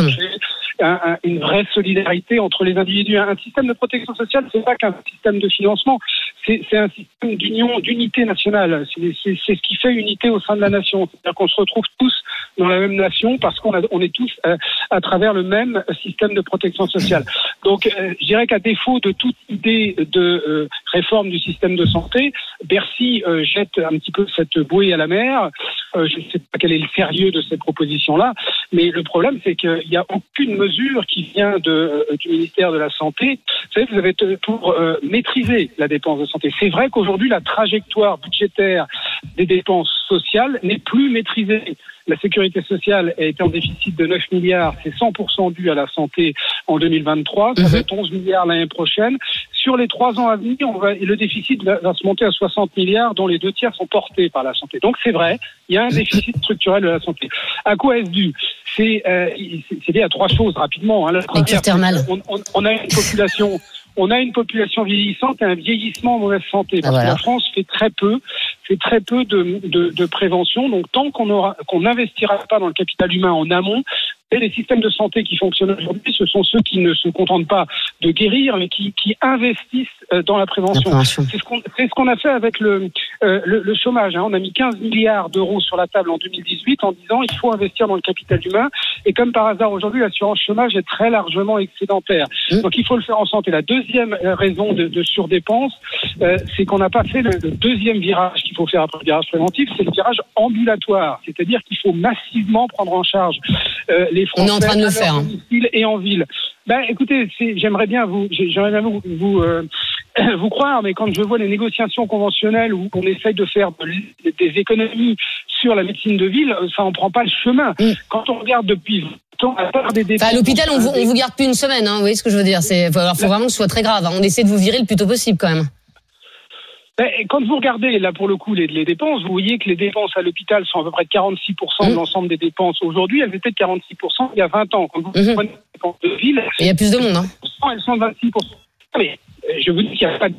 un, un, une vraie solidarité entre les individus. Un système de protection sociale, c'est pas qu'un système de financement, c'est, c'est un système d'union, d'unité nationale. C'est, c'est, c'est ce qui fait unité au sein de la nation. C'est-à-dire qu'on se retrouve tous dans la même nation parce qu'on a, on est tous euh, à travers le même système de protection sociale. Donc, euh, je dirais qu'à défaut de toute idée de euh, réforme du système de santé, Bercy euh, jette un petit peu cette bouée à la mer. Euh, je ne sais pas quel est le sérieux de cette proposition-là, mais le problème, c'est qu'il n'y a aucune mesure qui vient de, euh, du ministère de la Santé. Vous savez, vous avez t- pour euh, maîtriser la dépense de santé. C'est vrai qu'aujourd'hui, la trajectoire budgétaire des dépenses sociales n'est plus maîtrisée. La sécurité sociale est en déficit de neuf milliards, c'est cent pour cent dû à la santé en deux mille vingt-trois, ça va être onze milliards l'année prochaine. Sur les trois ans à venir, on va, le déficit va, va se monter à soixante milliards, dont les deux tiers sont portés par la santé. Donc c'est vrai, il y a un déficit structurel de la santé. À quoi est-ce dû ? C'est, euh, c'est, c'est lié à trois choses, rapidement. Hein. La première, on, on, on a une population... On a une population vieillissante et un vieillissement en mauvaise santé. Parce ah, voilà. que la France fait très peu, fait très peu de, de, de prévention. Donc, tant qu'on aura, qu'on n'investira pas dans le capital humain en amont, et les systèmes de santé qui fonctionnent aujourd'hui, ce sont ceux qui ne se contentent pas de guérir, mais qui, qui investissent dans la prévention. La prévention. C'est ce qu'on, c'est ce qu'on a fait avec le, euh, le, le chômage. Hein. On a mis quinze milliards d'euros sur la table en deux mille dix-huit en disant il faut investir dans le capital humain. Et comme par hasard, aujourd'hui, l'assurance chômage est très largement excédentaire. Mmh. Donc il faut le faire en santé. La deuxième raison de, de surdépense, euh, c'est qu'on n'a pas fait le, le deuxième virage qu'il faut faire après le virage préventif, c'est le virage ambulatoire. C'est-à-dire qu'il faut massivement prendre en charge euh, les Français, on est en train de le faire, en ville et en ville. Ben, écoutez, c'est, j'aimerais bien vous, j'aimerais bien vous, vous, euh, vous croire, mais quand je vois les négociations conventionnelles où on essaye de faire de, des économies sur la médecine de ville, ça en prend pas le chemin. Mmh. Quand on regarde depuis vingt ans, à part des dépenses, enfin, à l'hôpital, on vous, on vous garde plus une semaine, hein, vous voyez ce que je veux dire. C'est, alors, faut vraiment que ce soit très grave. Hein. On essaie de vous virer le plus tôt possible, quand même. Ben, quand vous regardez, là, pour le coup, les, les dépenses, vous voyez que les dépenses à l'hôpital sont à peu près quarante-six pour cent de l'ensemble des dépenses aujourd'hui. Elles étaient de quarante-six pour cent il y a vingt ans. Quand vous mm-hmm. prenez les dépenses de ville, il y a plus de monde, hein. Elles sont de vingt-six pour cent. Mais je vous dis qu'il n'y a pas de...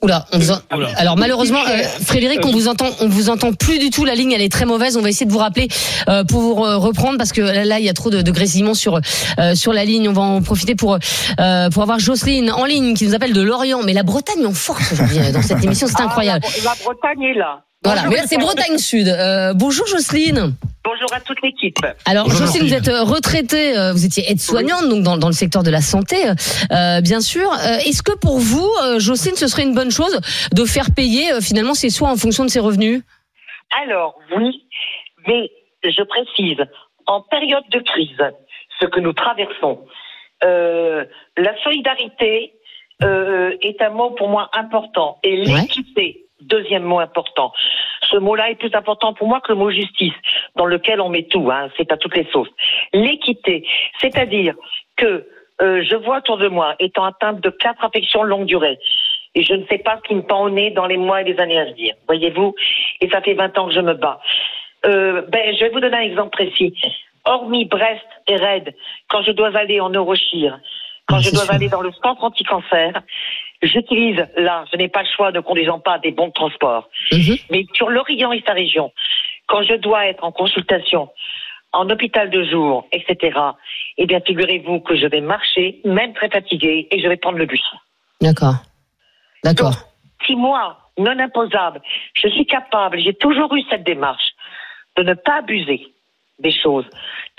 Oula, on vous en... Oula. Alors malheureusement, euh, Frédéric, on vous entend, on vous entend plus du tout. La ligne, elle est très mauvaise. On va essayer de vous rappeler euh, pour vous reprendre parce que là, il y a trop de, de grésillements sur euh, sur la ligne. On va en profiter pour euh, pour avoir Jocelyne en ligne qui nous appelle de Lorient. Mais la Bretagne en force aujourd'hui dans cette émission, c'est incroyable. Ah, la, la Bretagne est là. Voilà, bonjour, mais là c'est Bretagne Sud. Euh, bonjour Jocelyne. Bonjour à toute l'équipe. Alors bonjour, Jocelyne, vous êtes retraitée, vous étiez aide-soignante, oui. donc dans, dans le secteur de la santé, euh, bien sûr. Euh, est-ce que pour vous, euh, Jocelyne, ce serait une bonne chose de faire payer euh, finalement ses soins en fonction de ses revenus ? Alors oui, mais je précise, en période de crise, ce que nous traversons, euh, la solidarité euh, est un mot pour moi important et l'équité. Ouais. Deuxième mot important. Ce mot-là est plus important pour moi que le mot justice, dans lequel on met tout, hein, c'est à toutes les sauces. L'équité, c'est-à-dire que euh, je vois autour de moi, étant atteinte de quatre affections longue durée, et je ne sais pas ce qui me pend au nez dans les mois et les années à venir, voyez-vous, et ça fait vingt ans que je me bats. Euh, ben, je vais vous donner un exemple précis. Hormis Brest et Rennes, quand je dois aller en neurochir, quand je dois aller dans le centre anti-cancer, j'utilise, là, je n'ai pas le choix, ne conduisant pas des bons de transport. Mmh. Mais sur l'Orient et sa région, quand je dois être en consultation, en hôpital de jour, et cetera, eh bien, figurez-vous que je vais marcher, même très fatiguée, et je vais prendre le bus. D'accord. D'accord. Donc, si moi, non imposable, je suis capable, j'ai toujours eu cette démarche de ne pas abuser des choses,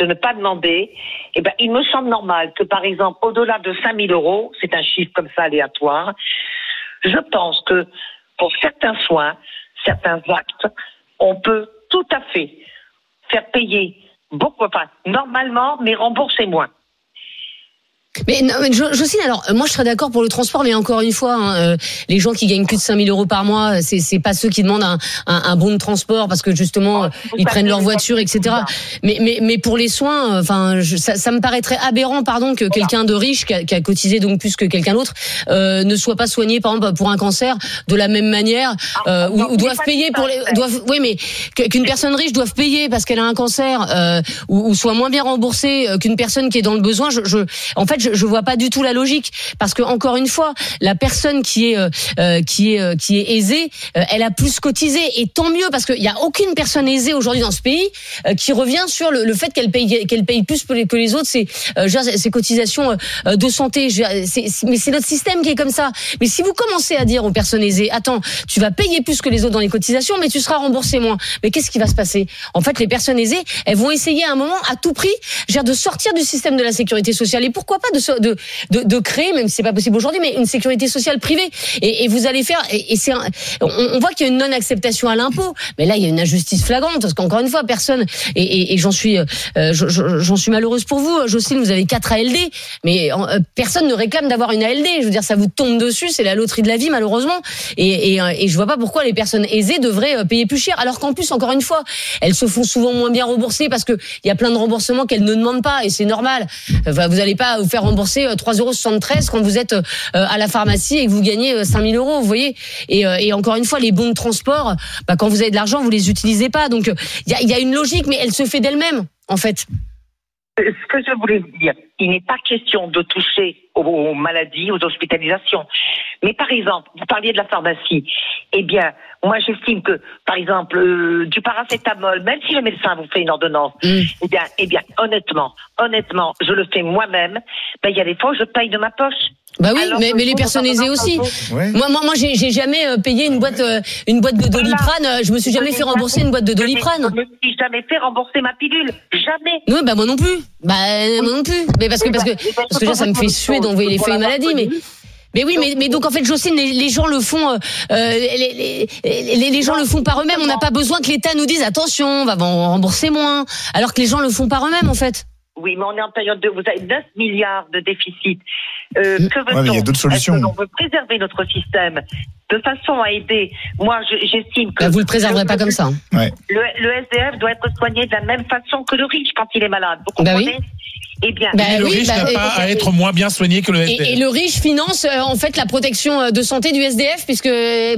de ne pas demander, eh ben, il me semble normal que, par exemple, au-delà de cinq mille euros, c'est un chiffre comme ça aléatoire, je pense que pour certains soins, certains actes, on peut tout à fait faire payer beaucoup, enfin, normalement, mais rembourser moins. Mais, non, mais Jocelyne, alors moi je serais d'accord pour le transport, mais encore une fois, hein, euh, les gens qui gagnent plus de cinq mille euros par mois, c'est, c'est pas ceux qui demandent un, un, un bon de transport parce que justement euh, ils prennent leur voiture, et cetera. Mais, mais, mais pour les soins, enfin, euh, ça, ça me paraîtrait aberrant, pardon, que quelqu'un de riche qui a, qui a cotisé donc plus que quelqu'un d'autre euh, ne soit pas soigné, par exemple, pour un cancer de la même manière, euh, ou doivent payer pour les, doivent, oui, mais qu'une personne riche doive payer parce qu'elle a un cancer euh, ou, ou soit moins bien remboursée qu'une personne qui est dans le besoin. Je, je, en fait, je je, je vois pas du tout la logique, parce que encore une fois, la personne qui est euh, qui est euh, qui est aisée, euh, elle a plus cotisé, et tant mieux, parce qu'il y a aucune personne aisée aujourd'hui dans ce pays euh, qui revient sur le, le fait qu'elle paye qu'elle paye plus que les, que les autres ses euh, ses cotisations euh, de santé. Je, c'est, mais c'est notre système qui est comme ça. Mais si vous commencez à dire aux personnes aisées, attends, tu vas payer plus que les autres dans les cotisations, mais tu seras remboursé moins. Mais qu'est-ce qui va se passer ? En fait, les personnes aisées, elles vont essayer à un moment, à tout prix, genre de sortir du système de la sécurité sociale. Et pourquoi pas de de de, de créer, même si c'est pas possible aujourd'hui, mais une sécurité sociale privée. Et, et vous allez faire. Et, et c'est un, on, on voit qu'il y a une non-acceptation à l'impôt. Mais là, il y a une injustice flagrante, parce qu'encore une fois, personne. Et, et, et j'en suis, euh, j'en suis malheureuse pour vous, Jocelyne. Vous avez quatre A L D, mais euh, personne ne réclame d'avoir une A L D. Je veux dire, ça vous tombe dessus. C'est la loterie de la vie, malheureusement. Et, et, et je vois pas pourquoi les personnes aisées devraient payer plus cher, alors qu'en plus, encore une fois, elles se font souvent moins bien rembourser, parce que il y a plein de remboursements qu'elles ne demandent pas, et c'est normal. Enfin, vous n'allez pas vous faire rembourser trois euros soixante-treize quand vous êtes à la pharmacie et que vous gagnez cinq mille euros, vous voyez. Et, et encore une fois, les bons de transport, bah, quand vous avez de l'argent, vous les utilisez pas. Donc il y a, y a une logique, mais elle se fait d'elle-même, en fait. Ce que je voulais dire, il n'est pas question de toucher aux maladies, aux hospitalisations. Mais par exemple, vous parliez de la pharmacie. Eh bien, moi j'estime que, par exemple, euh, du paracétamol, même si le médecin vous fait une ordonnance, mmh. eh bien, eh bien, honnêtement, honnêtement, je le fais moi-même. Ben, il y a des fois où je paye de ma poche. Bah oui, alors mais, mais les personnes aisées aussi. Ouais. Moi, moi, moi, j'ai, j'ai jamais payé une boîte, euh, une boîte de Doliprane. Voilà. Je me suis jamais je fait rembourser une boîte de Doliprane. Je me suis jamais fait rembourser ma pilule, jamais. Oui, bah moi non plus. Bah oui. moi non plus. Mais parce que oui, parce bah, que parce que déjà ça me fait suer d'envoyer les feuilles maladie, mais. Mais oui, mais, mais donc en fait, Jocelyne, les, les gens le font, euh, les, les, les, les gens le font par eux-mêmes. On n'a pas besoin que l'État nous dise attention, on va rembourser moins, alors que les gens le font par eux-mêmes, en fait. Oui, mais on est en période de... Vous avez neuf milliards de déficit. Euh, que veut-on ? Ouais, mais il y a d'autres solutions. Est-ce que l'on veut préserver notre système de façon à aider ? Moi, j'estime que... Bah, vous le préserverez pas comme ça. Ouais. Le, le S D F doit être soigné de la même façon que le riche quand il est malade. Vous comprenez ? Bah oui. Eh bien, bah le oui, riche bah, n'a pas euh, à être moins bien soigné que le S D F. Et, et le riche finance euh, en fait la protection de santé du S D F, puisque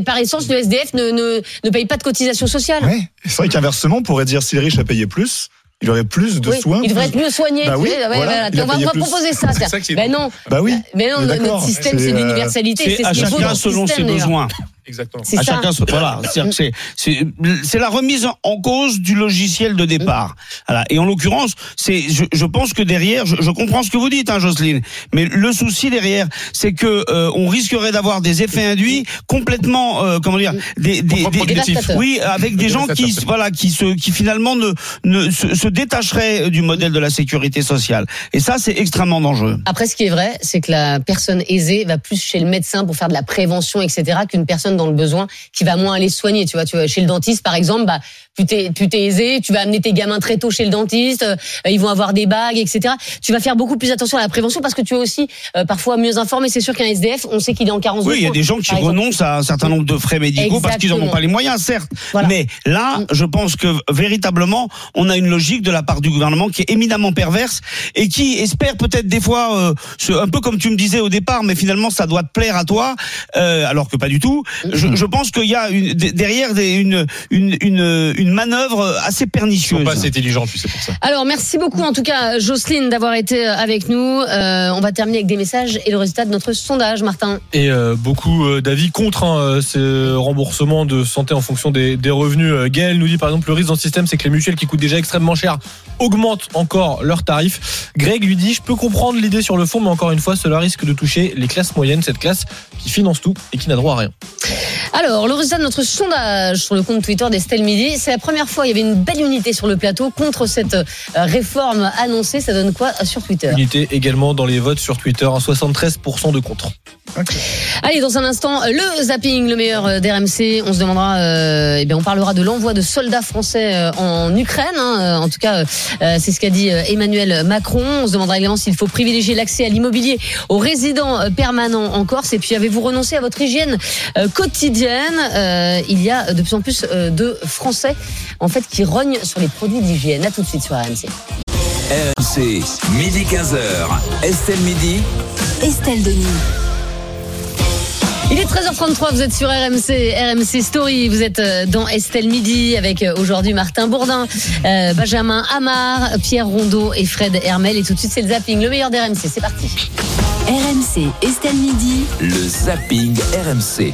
par essence le S D F ne, ne, ne paye pas de cotisation sociale. Ouais. C'est vrai qu'inversement, on pourrait dire si les riches a payé plus, il aurait plus de oui, soins. Il devrait plus... être mieux soigné. Bah oui, sais, voilà, voilà. Il on va, on va proposer ça. C'est ça qui est... Ben non, bah oui, mais non, notre système c'est, c'est l'universalité. C'est, c'est à ce chacun selon système, ses besoins. Exactement. C'est à ça. Chacun, voilà. C'est, c'est, c'est, c'est la remise en cause du logiciel de départ. Voilà. Et en l'occurrence, c'est, je, je pense que derrière, je, je comprends ce que vous dites, hein, Jocelyne. Mais le souci derrière, c'est que euh, on risquerait d'avoir des effets induits complètement, euh, comment dire, des, des, des, des, des oui, avec des gens qui, voilà, qui se, qui finalement ne, ne se, se détacheraient du modèle de la sécurité sociale. Et ça, c'est extrêmement dangereux. Après, ce qui est vrai, c'est que la personne aisée va plus chez le médecin pour faire de la prévention, et cetera, qu'une personne dans le besoin qui va moins aller soigner, tu vois, tu vois, chez le dentiste par exemple, bah tu t'es, tu t'es aisé, tu vas amener tes gamins très tôt chez le dentiste, euh, ils vont avoir des bagues, et cetera. Tu vas faire beaucoup plus attention à la prévention parce que tu es aussi euh, parfois mieux informé. C'est sûr qu'un S D F, on sait qu'il est en carence. Oui, il y a des gens qui renoncent à un certain nombre de frais médicaux. Exactement. Parce qu'ils n'en ont pas les moyens, certes. Voilà. Mais là, je pense que véritablement, on a une logique de la part du gouvernement qui est éminemment perverse et qui espère peut-être des fois, euh, ce, un peu comme tu me disais au départ, mais finalement ça doit te plaire à toi, euh, alors que pas du tout. Je, je pense qu'il y a une, derrière des, une, une, une, une manœuvre assez pernicieuse. Ils sont pas assez intelligents, c'est pour ça. Alors, merci beaucoup en tout cas, Jocelyne, d'avoir été avec nous. Euh, on va terminer avec des messages et le résultat de notre sondage, Martin. Et euh, beaucoup d'avis contre hein, ce remboursement de santé en fonction des, des revenus. Gaël nous dit par exemple, le risque dans le système, c'est que les mutuelles qui coûtent déjà extrêmement cher augmentent encore leurs tarifs. Greg lui dit, je peux comprendre l'idée sur le fond, mais encore une fois, cela risque de toucher les classes moyennes, cette classe qui finance tout et qui n'a droit à rien. Alors, le résultat de notre sondage sur le compte Twitter d'Estelle Midi, c'est la première fois, il y avait une belle unité sur le plateau contre cette réforme annoncée. Ça donne quoi sur Twitter ? Unité également dans les votes sur Twitter, hein, soixante-treize pour cent de contre. Okay. Allez, dans un instant, le zapping, le meilleur d'R M C. On se demandera, euh, eh bien, on parlera de l'envoi de soldats français en Ukraine. Hein. En tout cas, euh, c'est ce qu'a dit Emmanuel Macron. On se demandera également s'il faut privilégier l'accès à l'immobilier aux résidents permanents en Corse. Et puis, avez-vous renoncé à votre hygiène euh, quotidienne ? euh, Il y a de plus en plus euh, de Français, en fait, qui rognent sur les produits d'hygiène. À tout de suite sur R M C. R M C, midi quinze heures. Estelle Midi. Estelle Denis. Il est treize heures trente-trois, vous êtes sur R M C, R M C Story, vous êtes dans Estelle Midi avec aujourd'hui Martin Bourdin, euh, Benjamin Amar, Pierre Rondeau et Fred Hermel. Et tout de suite, c'est le zapping, le meilleur d'R M C. C'est parti. R M C, Estelle Midi, le zapping R M C.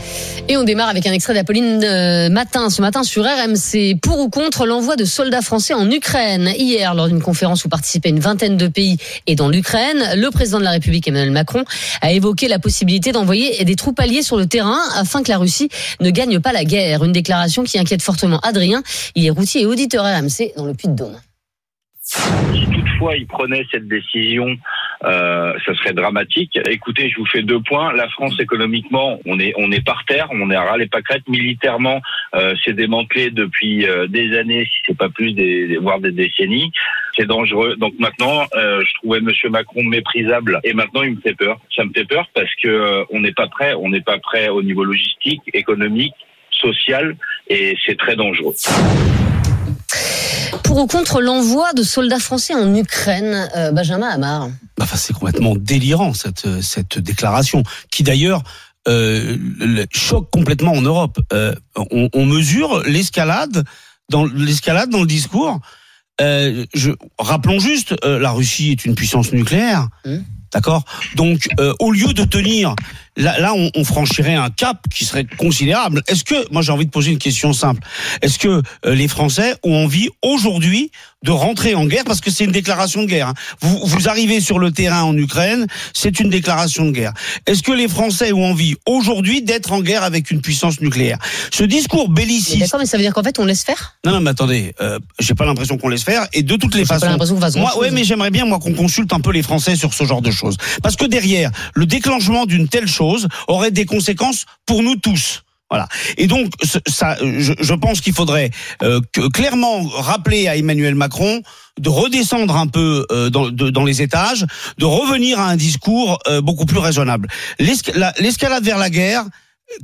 Et on démarre avec un extrait d'Apolline euh, Matin, ce matin sur R M C. Pour ou contre l'envoi de soldats français en Ukraine? Hier, lors d'une conférence où participaient une vingtaine de pays et dans l'Ukraine, le président de la République, Emmanuel Macron, a évoqué la possibilité d'envoyer des troupes alliées sur le terrain afin que la Russie ne gagne pas la guerre. Une déclaration qui inquiète fortement Adrien. Il est routier et auditeur R M C dans le Puy-de-Dôme. Si toutefois il prenait cette décision, euh, ça serait dramatique. Écoutez, je vous fais deux points. La France, économiquement, on est on est par terre, on est à ras les pâquerettes. Militairement, euh, c'est démantelé depuis euh, des années, si c'est pas plus, des, voire des décennies. C'est dangereux. Donc maintenant, euh, je trouvais Monsieur Macron méprisable, et maintenant il me fait peur. Ça me fait peur parce que euh, on n'est pas prêt, on n'est pas prêt au niveau logistique, économique, social, et c'est très dangereux. Pour ou contre l'envoi de soldats français en Ukraine, euh, Benjamin Amar. Enfin, c'est complètement délirant cette cette déclaration, qui d'ailleurs euh, choque complètement en Europe. Euh, on, on mesure l'escalade dans l'escalade dans le discours. Euh, je, rappelons juste, euh, la Russie est une puissance nucléaire. Mmh. D'accord. Donc, euh, au lieu de tenir, là, là on, on franchirait un cap qui serait considérable. Est-ce que, moi j'ai envie de poser une question simple, est-ce que euh, les Français ont envie aujourd'hui de rentrer en guerre? Parce que c'est une déclaration de guerre. Hein. Vous, vous arrivez sur le terrain en Ukraine, c'est une déclaration de guerre. Est-ce que les Français ont envie aujourd'hui d'être en guerre avec une puissance nucléaire? Ce discours belliciste... Mais d'accord, mais ça veut dire qu'en fait on laisse faire? Non, non, mais attendez, euh, j'ai pas l'impression qu'on laisse faire, et de toutes les j'ai façons... J'ai pas l'impression qu'on fasse grand chose. Ouais, mais j'aimerais bien, moi, qu'on consulte un peu les Français sur ce genre de choses. Parce que derrière, le déclenchement d'une telle chose aurait des conséquences pour nous tous. Voilà. Et donc, ça, je, je pense qu'il faudrait euh, que, clairement rappeler à Emmanuel Macron de redescendre un peu euh, dans, de, dans les étages, de revenir à un discours euh, beaucoup plus raisonnable. L'esca- la, l'escalade vers la guerre...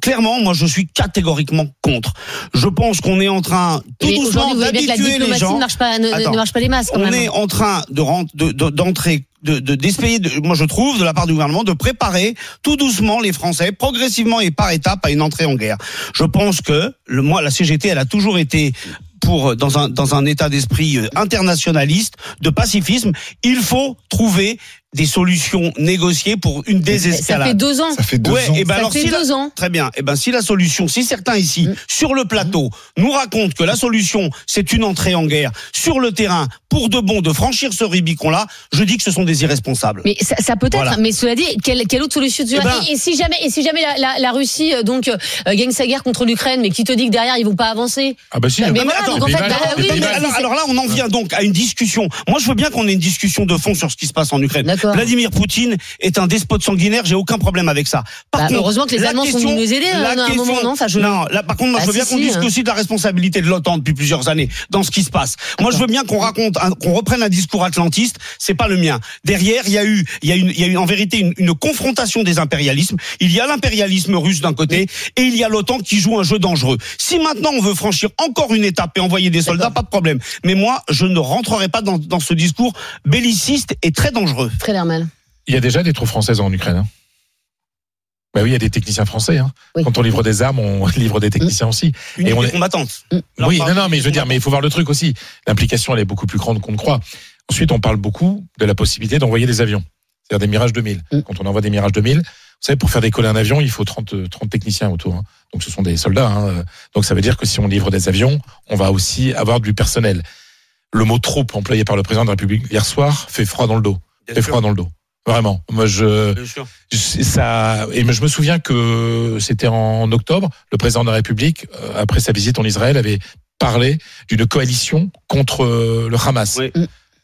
Clairement, moi, je suis catégoriquement contre. Je pense qu'on est en train tout mais doucement d'habituer la diplomatie les gens. Ne marche pas, ne, Attends, ne marche pas les masses. Quand on même. est en train de, de, de d'entrer, de, de d'essayer. De, moi, je trouve, de la part du gouvernement, de préparer tout doucement les Français, progressivement et par étapes, à une entrée en guerre. Je pense que le moi, la C G T, elle a toujours été pour dans un dans un état d'esprit internationaliste, de pacifisme. Il faut trouver des solutions négociées pour une désescalade. Ça fait deux ans. Ça fait deux ouais, ans. Et ben ça alors, fait si deux la... ans. Très bien. Et ben si la solution, si certains ici, mmh. sur le plateau, nous racontent que la solution, c'est une entrée en guerre, sur le terrain, pour de bon, de franchir ce Rubicon-là, je dis que ce sont des irresponsables. Mais ça, ça peut être, voilà. Mais cela dit, quelle, quelle autre solution tu as? Ben... Et si jamais, et si jamais la, la, la Russie, donc, euh, gagne sa guerre contre l'Ukraine, mais qui te dit que derrière, ils vont pas avancer? Ah bah si. Mais, mais, mais, voilà, mais donc, en fait, bah, oui, mais alors, alors là, on en vient donc à une discussion. Moi, je veux bien qu'on ait une discussion de fond sur ce qui se passe en Ukraine. D'accord. Vladimir Poutine est un despote sanguinaire, j'ai aucun problème avec ça. Par bah, contre, heureusement que les Allemands question, sont venus nous aider à un question, moment, non enfin, je... Non, là, par contre, moi, bah, je veux bien si, qu'on si, dise hein. aussi de la responsabilité de l'OTAN depuis plusieurs années dans ce qui se passe. D'accord. Moi, je veux bien qu'on raconte, un, qu'on reprenne un discours atlantiste, c'est pas le mien. Derrière, il y a eu, il y a une, il y a eu en vérité une, une confrontation des impérialismes. Il y a l'impérialisme russe d'un côté oui. et il y a l'OTAN qui joue un jeu dangereux. Si maintenant on veut franchir encore une étape et envoyer des soldats, d'accord. pas de problème. Mais moi, je ne rentrerai pas dans, dans ce discours belliciste et très dangereux. Très Il y a déjà des troupes françaises en Ukraine. Hein. Bah oui, il y a des techniciens français. Hein. Oui. Quand on livre des armes, on livre des techniciens mmh. aussi. Une et on est combattante. Mmh. Oui, non, non, mais je veux dire, mais il faut voir le truc aussi. L'implication, elle est beaucoup plus grande qu'on ne croit. Ensuite, on parle beaucoup de la possibilité d'envoyer des avions, c'est-à-dire des Mirage deux mille. Mmh. Quand on envoie des Mirage deux mille, vous savez, pour faire décoller un avion, il faut trente, trente techniciens autour. Hein. Donc, ce sont des soldats. Hein. Donc, ça veut dire que si on livre des avions, on va aussi avoir du personnel. Le mot troupe employé par le président de la République hier soir fait froid dans le dos. J'ai froid dans le dos. Vraiment. Moi, je, je, ça, et je me souviens que c'était en octobre, le président de la République, après sa visite en Israël, avait parlé d'une coalition contre le Hamas. Oui.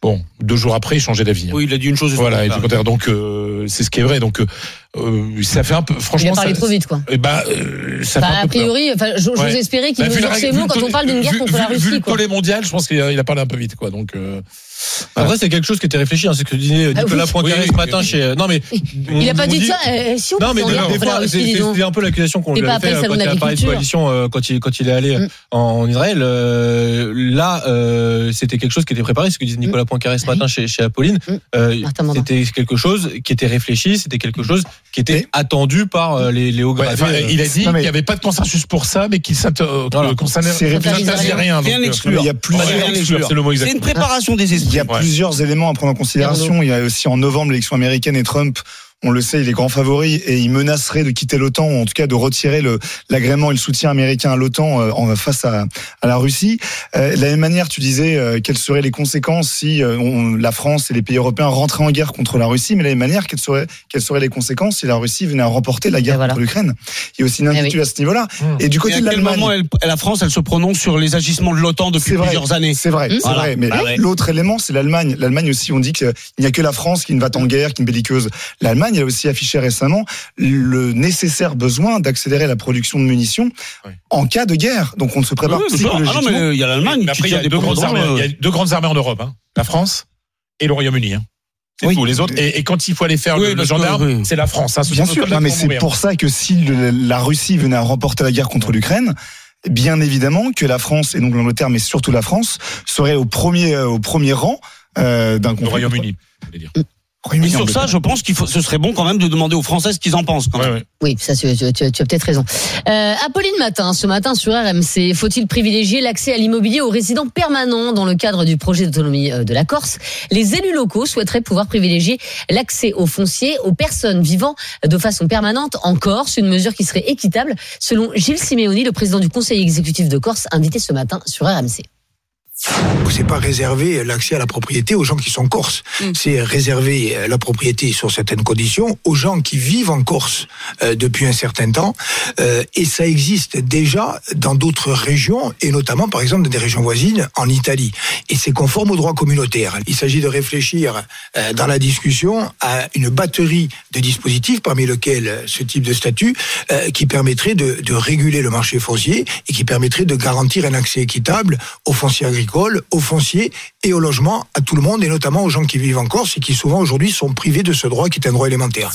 Bon, deux jours après, il changeait d'avis. Oui, il a dit une chose. Voilà, et contraire. Donc, euh, c'est ce qui est vrai. Donc, euh, ça fait un peu. Franchement, il a parlé ça, trop vite, quoi. Et bah, euh, ça bah, fait un a peu priori, enfin, j'ose ouais. espérer qu'il bah, nous ces mots quand on parle d'une guerre vu, contre vu, la Russie. Vu le tollé mondial, je pense qu'il a, il a parlé un peu vite, quoi. Donc. Euh, En vrai, c'est quelque chose qui était réfléchi, hein. C'est ce que disait Nicolas Poincaré ce matin chez. Non mais il n'a pas dit ça. Si on non mais des fois, c'est un peu l'accusation qu'on lui a fait quand il a parlé de coalition quand il quand il est allé en Israël. Là, c'était quelque chose qui était préparé. Ce que disait Nicolas Poincaré ce matin chez chez Apolline, c'était quelque chose qui était réfléchi, c'était quelque chose qui était mais... attendu par euh, les, les hauts gradés. Ouais, euh... Il a dit mais... qu'il n'y avait pas de consensus pour ça, mais qu'il voilà. s'interdisait rien. Rien n'exclure. C'est une préparation des esprits. Il y a ouais. plusieurs éléments à prendre en considération. Il y a aussi en novembre l'élection américaine et Trump. On le sait, il est grand favori et il menacerait de quitter l'OTAN ou en tout cas de retirer le, l'agrément et le soutien américain à l'OTAN euh, en, face à, à la Russie. Euh, de la même manière, tu disais euh, quelles seraient les conséquences si euh, on, la France et les pays européens rentraient en guerre contre la Russie, mais de la même manière, quelles seraient, quelles seraient les conséquences si la Russie venait à remporter la guerre voilà. contre l'Ukraine. Il y a aussi une inquiétude oui. à ce niveau-là. Mmh. Et du côté et à de l'Allemagne... Quel moment elle, la France, elle se prononce sur les agissements de l'OTAN depuis vrai, plusieurs années. C'est vrai, mmh. c'est voilà. vrai. Mais ah ouais. l'autre élément, c'est l'Allemagne. L'Allemagne aussi, on dit qu'il n'y a que la France qui ne va en guerre, qui ne belliqueuse. L'Allemagne il a aussi affiché récemment le nécessaire besoin d'accélérer la production de munitions oui. en cas de guerre. Donc on ne se prépare oui, oui, psychologiquement. Ah non, mais il y a l'Allemagne. Mais après, il y a, deux grandes armées, euh... il y a deux grandes armées en Europe, hein. La France et le Royaume-Uni. Hein. C'est oui. tout, les autres. Et, et quand il faut aller faire oui, le, le gendarme, oui. c'est la France. Hein, ce Bien sûr, non, mais c'est pour ça que si le, la Russie venait à remporter la guerre contre l'Ukraine, bien évidemment que la France, et donc l'Angleterre, mais surtout la France, serait au premier, euh, au premier rang euh, d'un conflit. Le Royaume-Uni, vous voulez dire. Et sur ça, je pense qu'il faut, ce serait bon quand même de demander aux Français ce qu'ils en pensent. Quand même. Ouais, ouais. Oui, ça, tu, tu, tu as peut-être raison. Euh, Apolline Matin, ce matin sur R M C, faut-il privilégier l'accès à l'immobilier aux résidents permanents dans le cadre du projet d'autonomie de la Corse ? Les élus locaux souhaiteraient pouvoir privilégier l'accès aux fonciers aux personnes vivant de façon permanente en Corse, une mesure qui serait équitable, selon Gilles Simeoni, le président du Conseil exécutif de Corse, invité ce matin sur R M C. C'est pas réserver l'accès à la propriété aux gens qui sont corses. Mmh. C'est réserver la propriété sur certaines conditions aux gens qui vivent en Corse euh, depuis un certain temps. Euh, et ça existe déjà dans d'autres régions, et notamment, par exemple, dans des régions voisines en Italie. Et c'est conforme au droit communautaire. Il s'agit de réfléchir euh, dans la discussion à une batterie de dispositifs, parmi lesquels ce type de statut, euh, qui permettrait de, de réguler le marché foncier et qui permettrait de garantir un accès équitable aux fonciers agricoles, aux fonciers et au logement à tout le monde, et notamment aux gens qui vivent en Corse et qui souvent aujourd'hui sont privés de ce droit qui est un droit élémentaire.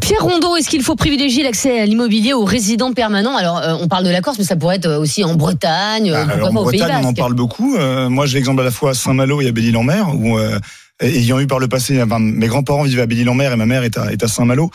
Pierre Rondeau, est-ce qu'il faut privilégier l'accès à l'immobilier aux résidents permanents ? Alors, euh, on parle de la Corse, mais ça pourrait être aussi en Bretagne, ah, alors, pas en au Bretagne, Pays Basque. On en parle beaucoup. Euh, moi, j'ai l'exemple à la fois à Saint-Malo et à Belle-Île-en-Mer, où... Euh, ayant eu par le passé, enfin, mes grands-parents vivaient à Belle-Île-en-Mer et ma mère est à, est à Saint-Malo.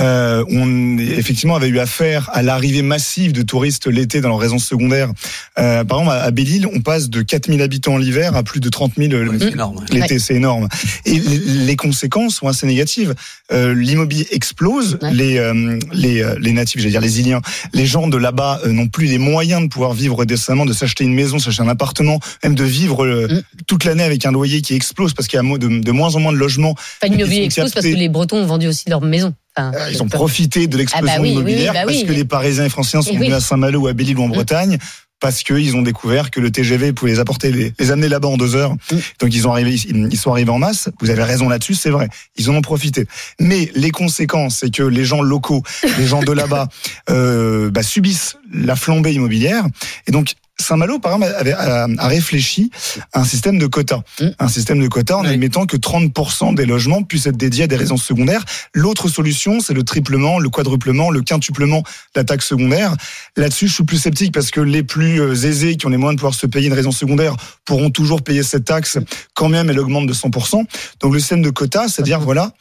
Euh, on effectivement avait eu affaire à l'arrivée massive de touristes l'été dans leurs résidences secondaires. Euh, par exemple, à Belle-Île, on passe de quatre mille habitants l'hiver à plus de trente mille oui, c'est énorme. L'été. Ouais. C'est énorme. Et les conséquences sont assez négatives. Euh, l'immobilier explose. Ouais. Les, euh, les les natifs, j'allais dire les Îliens, les gens de là-bas euh, n'ont plus les moyens de pouvoir vivre décemment, de s'acheter une maison, s'acheter un appartement, même de vivre euh, mm. toute l'année avec un loyer qui explose parce qu'il y a de De, de moins en moins de logements. Enfin, l'immobilier explose parce que les Bretons ont vendu aussi leur maison. Enfin, euh, ils ont profité de l'explosion ah bah oui, immobilière oui, oui, bah oui. parce que les Parisiens et Franciliens sont et venus oui. à Saint-Malo ou à Belle-Île ou en mmh. Bretagne. Parce qu'ils ont découvert que le T G V pouvait les apporter, les, les amener là-bas en deux heures. Mmh. Donc ils, ont arrivé, ils, ils sont arrivés en masse. Vous avez raison là-dessus, c'est vrai. Ils en ont profité. Mais les conséquences, c'est que les gens locaux, les gens de là-bas, euh, bah, subissent la flambée immobilière. Et donc Saint-Malo, par exemple, avait, a, a réfléchi à un système de quotas. Mmh. Un système de quotas en oui. admettant que trente pour cent des logements puissent être dédiés à des résidences secondaires. L'autre solution, c'est le triplement, le quadruplement, le quintuplement de la taxe secondaire. Là-dessus, je suis plus sceptique parce que les plus aisés, qui ont les moyens de pouvoir se payer une résidence secondaire, pourront toujours payer cette taxe, quand même elle augmente de cent pour cent. Donc le système de quotas, c'est-à-dire, voilà...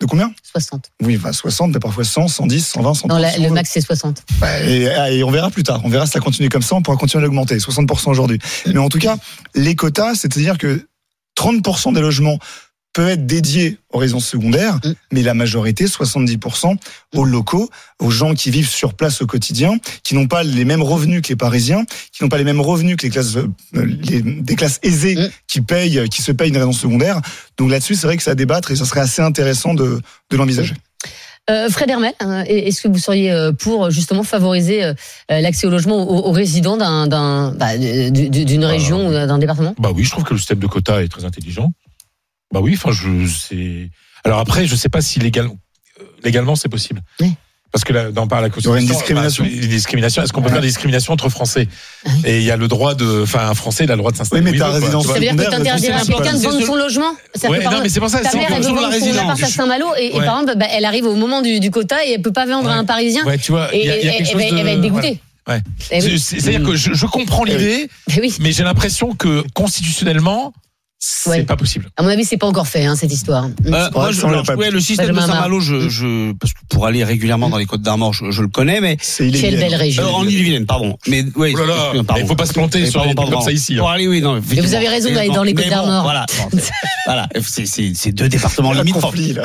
De combien ? soixante. Oui, bah soixante, mais parfois cent, cent dix, cent vingt, cent trente. Non, la, le max c'est soixante. Bah, et, et on verra plus tard. On verra si ça continue comme ça, on pourra continuer à l'augmenter. soixante pour cent aujourd'hui. Mais en tout cas, les quotas, c'est-à-dire que trente pour cent des logements peuvent être dédiés aux résidences secondaires, mmh. mais la majorité, soixante-dix pour cent, aux locaux, aux gens qui vivent sur place au quotidien, qui n'ont pas les mêmes revenus que les Parisiens, qui n'ont pas les mêmes revenus que les classes, euh, les, des classes aisées mmh. qui payent, qui se payent une résidence secondaire. Donc là-dessus, c'est vrai que ça à débattre et ça serait assez intéressant de, de l'envisager. Euh, Fred Hermel, est-ce que vous seriez pour justement favoriser l'accès au logement aux, aux résidents d'un, d'un, bah, d'une région euh, ou d'un département ? Bah oui, je trouve que le système de quotas est très intelligent. Bah oui, enfin, je sais. Alors après, je sais pas si légal... légalement c'est possible. Oui. Parce que là, dans par la Constitution, il y a une discrimination. Bah, une discrimination. Est-ce qu'on peut ouais. faire des discriminations entre Français ? Oui. Et il y a le droit de, enfin, un Français, il a le droit de s'installer. Oui, mais ta résidence. Ça veut dire que t'interdire à quelqu'un de vendre son logement ? Ça ouais, peut non, pas... mais c'est pour ça. Ta mère, elle veut vendre son appart à Saint-Malo et, ouais. et par exemple, bah, elle arrive au moment du, du quota et elle peut pas vendre ouais. à un Parisien. Ouais, tu vois. Et elle va être dégoûtée. Ouais. C'est-à-dire que je comprends l'idée, mais j'ai l'impression que constitutionnellement. C'est ouais. pas possible. À mon avis, c'est pas encore fait, hein, cette histoire. Euh, moi, je, alors, ouais, le système Benjamin de Saint-Malo, je, je, parce que pour aller régulièrement dans les Côtes-d'Armor, je, je le connais, mais c'est quelle belle région. Euh, en Ille-et-Vilaine, pardon. Mais ouais, oh là là, pardon. Il faut pas se planter sur les trucs comme ça ici. Hein. Pour aller, oui, non. Mais vous avez raison d'aller dans les Côtes-d'Armor. Bon, voilà, voilà. C'est, c'est, c'est deux départements limites.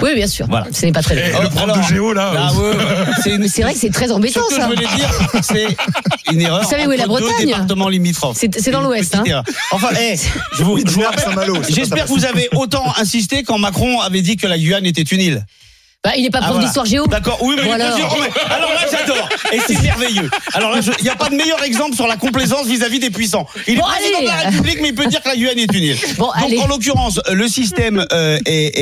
Oui, bien sûr. Voilà. Ce n'est pas très. Le prof de géo là. C'est vrai que c'est très embêtant ça. Ce que je voulais dire, c'est une erreur. Vous savez où est la Bretagne ? Deux départements limitrophes. C'est dans l'Ouest. Enfin, je vous Saint-Malo. J'espère que vous avez autant insisté quand Macron avait dit que la Guyane était une île. Bah, il n'est pas prof ah, voilà. d'histoire géo. D'accord, oui, mais bon, alors... alors là, j'adore. Et c'est merveilleux. Alors là, il n'y a pas de meilleur exemple sur la complaisance vis-à-vis des puissants. Il bon, est allez. président de la République, mais il peut dire que la Guyane est une île. Bon, Donc, allez. en l'occurrence, le système euh, est,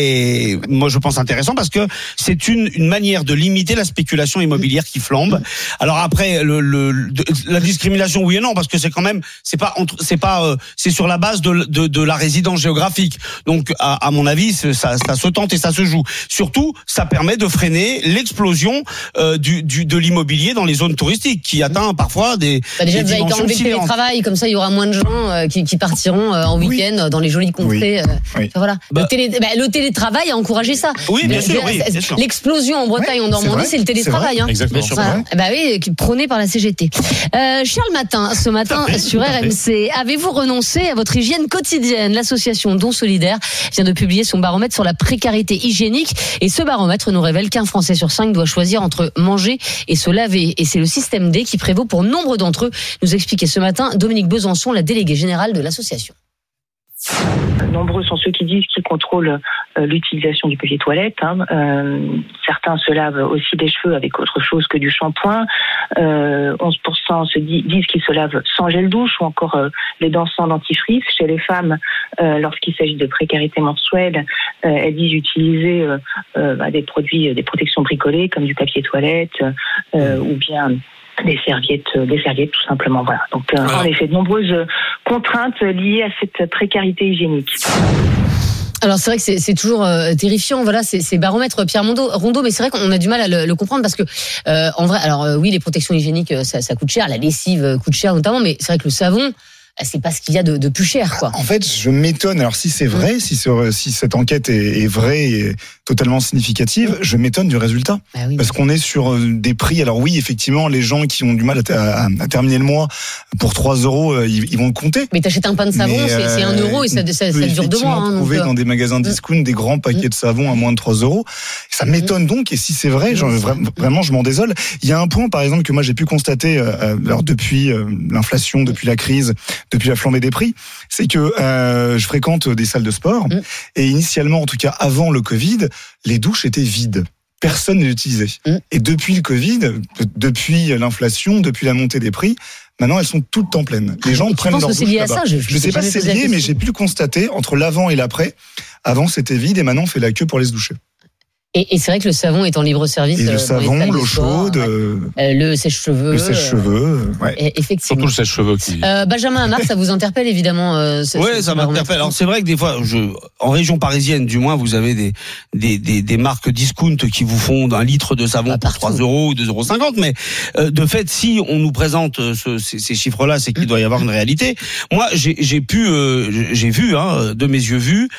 est, moi, je pense intéressant parce que c'est une, une manière de limiter la spéculation immobilière qui flambe. Alors après, le, le, de, la discrimination, oui et non, parce que c'est quand même, c'est pas, entre, c'est pas, euh, c'est sur la base de, de, de la résidence géographique. Donc, à, à mon avis, ça, ça se tente et ça se joue. Surtout, ça permet de freiner l'explosion euh, du, du de l'immobilier dans les zones touristiques qui atteint parfois des bah déjà des vous avez enlevé le télétravail, comme ça il y aura moins de gens euh, qui, qui partiront euh, en week-end oui. dans les jolies contrées. Oui. Euh, oui. Voilà. Bah, le, télé, bah, le télétravail a encouragé ça. Oui, bien, bien, sûr, oui, bien sûr. L'explosion en Bretagne, oui, en Normandie, c'est, c'est le télétravail. C'est hein. Exactement. Bien sûr, voilà. Bah oui, prôné par la C G T. Euh, Charles Matin, ce matin fait, sur R M C, avez-vous renoncé à votre hygiène quotidienne ? L'association Don Solidaire vient de publier son baromètre sur la précarité hygiénique et ce baromètre nous révèle qu'un Français sur cinq doit choisir entre manger et se laver. Et c'est le système D qui prévaut pour nombre d'entre eux, nous expliquait ce matin Dominique Besançon, la déléguée générale de l'association. Nombreux sont ceux qui disent qu'ils contrôlent l'utilisation du papier toilette. Hein. Euh, certains se lavent aussi des cheveux avec autre chose que du shampoing. Euh, onze pour cent se dit, disent qu'ils se lavent sans gel douche ou encore euh, les dents sans dentifrice. Chez les femmes, euh, lorsqu'il s'agit de précarité menstruelle, euh, elles disent utiliser euh, euh, bah, des produits, des protections bricolées comme du papier toilette euh, ou bien... des serviettes, des serviettes tout simplement. Voilà. Donc euh, en effet, de nombreuses contraintes liées à cette précarité hygiénique. Alors c'est vrai que c'est, c'est toujours euh, terrifiant, voilà, c'est, c'est baromètre Pierre Rondeau, mais c'est vrai qu'on a du mal à le, le comprendre parce que euh, en vrai, alors euh, oui, les protections hygiéniques, ça, ça coûte cher, la lessive coûte cher notamment, mais c'est vrai que le savon, c'est pas ce qu'il y a de, de plus cher, quoi. En fait, je m'étonne. Alors, si c'est vrai, si, ce, si cette enquête est, est vraie et totalement significative, je m'étonne du résultat. Bah oui, parce qu'on est sur des prix. Alors oui, effectivement, les gens qui ont du mal à, à, à terminer le mois pour trois euros, ils, ils vont le compter. Mais t'achètes un pain de savon, mais, c'est, c'est un euro et ça, ça, ça dure deux mois. On peut trouver hein, donc... dans des magasins discount des grands paquets de savon à moins de trois euros. Ça m'étonne donc. Et si c'est vrai, genre, vraiment, je m'en désole. Il y a un point, par exemple, que moi j'ai pu constater euh, alors, depuis euh, l'inflation, depuis la crise, depuis la flambée des prix, c'est que euh, je fréquente des salles de sport mmh. et initialement, en tout cas avant le Covid, les douches étaient vides. Personne ne les utilisait. Mmh. Et depuis le Covid, depuis l'inflation, depuis la montée des prix, maintenant elles sont tout le temps pleines. Les ah, gens prennent leur douche là-bas. Ça, je ne sais pas si c'est lié, mais j'ai pu le constater entre l'avant et l'après. Avant c'était vide et maintenant on fait la queue pour aller se doucher. Et, et c'est vrai que le savon est en libre service. Et le euh, savon, l'eau chaude, euh, euh, le sèche-cheveux. Le sèche-cheveux, euh, ouais. Effectivement. Surtout le sèche-cheveux qui. Euh, Benjamin Amar, ça vous interpelle évidemment. Euh, ce, oui, ce ça m'interpelle. Alors c'est vrai que des fois, je, en région parisienne, du moins, vous avez des des des, des marques discount qui vous font un litre de savon ah, pour trois euros ou deux euros cinquante. Mais euh, de fait, si on nous présente ce, ces, ces chiffres-là, c'est qu'il mmh. doit y avoir une réalité. Moi, j'ai, j'ai pu, euh, j'ai vu, hein, de mes yeux vus.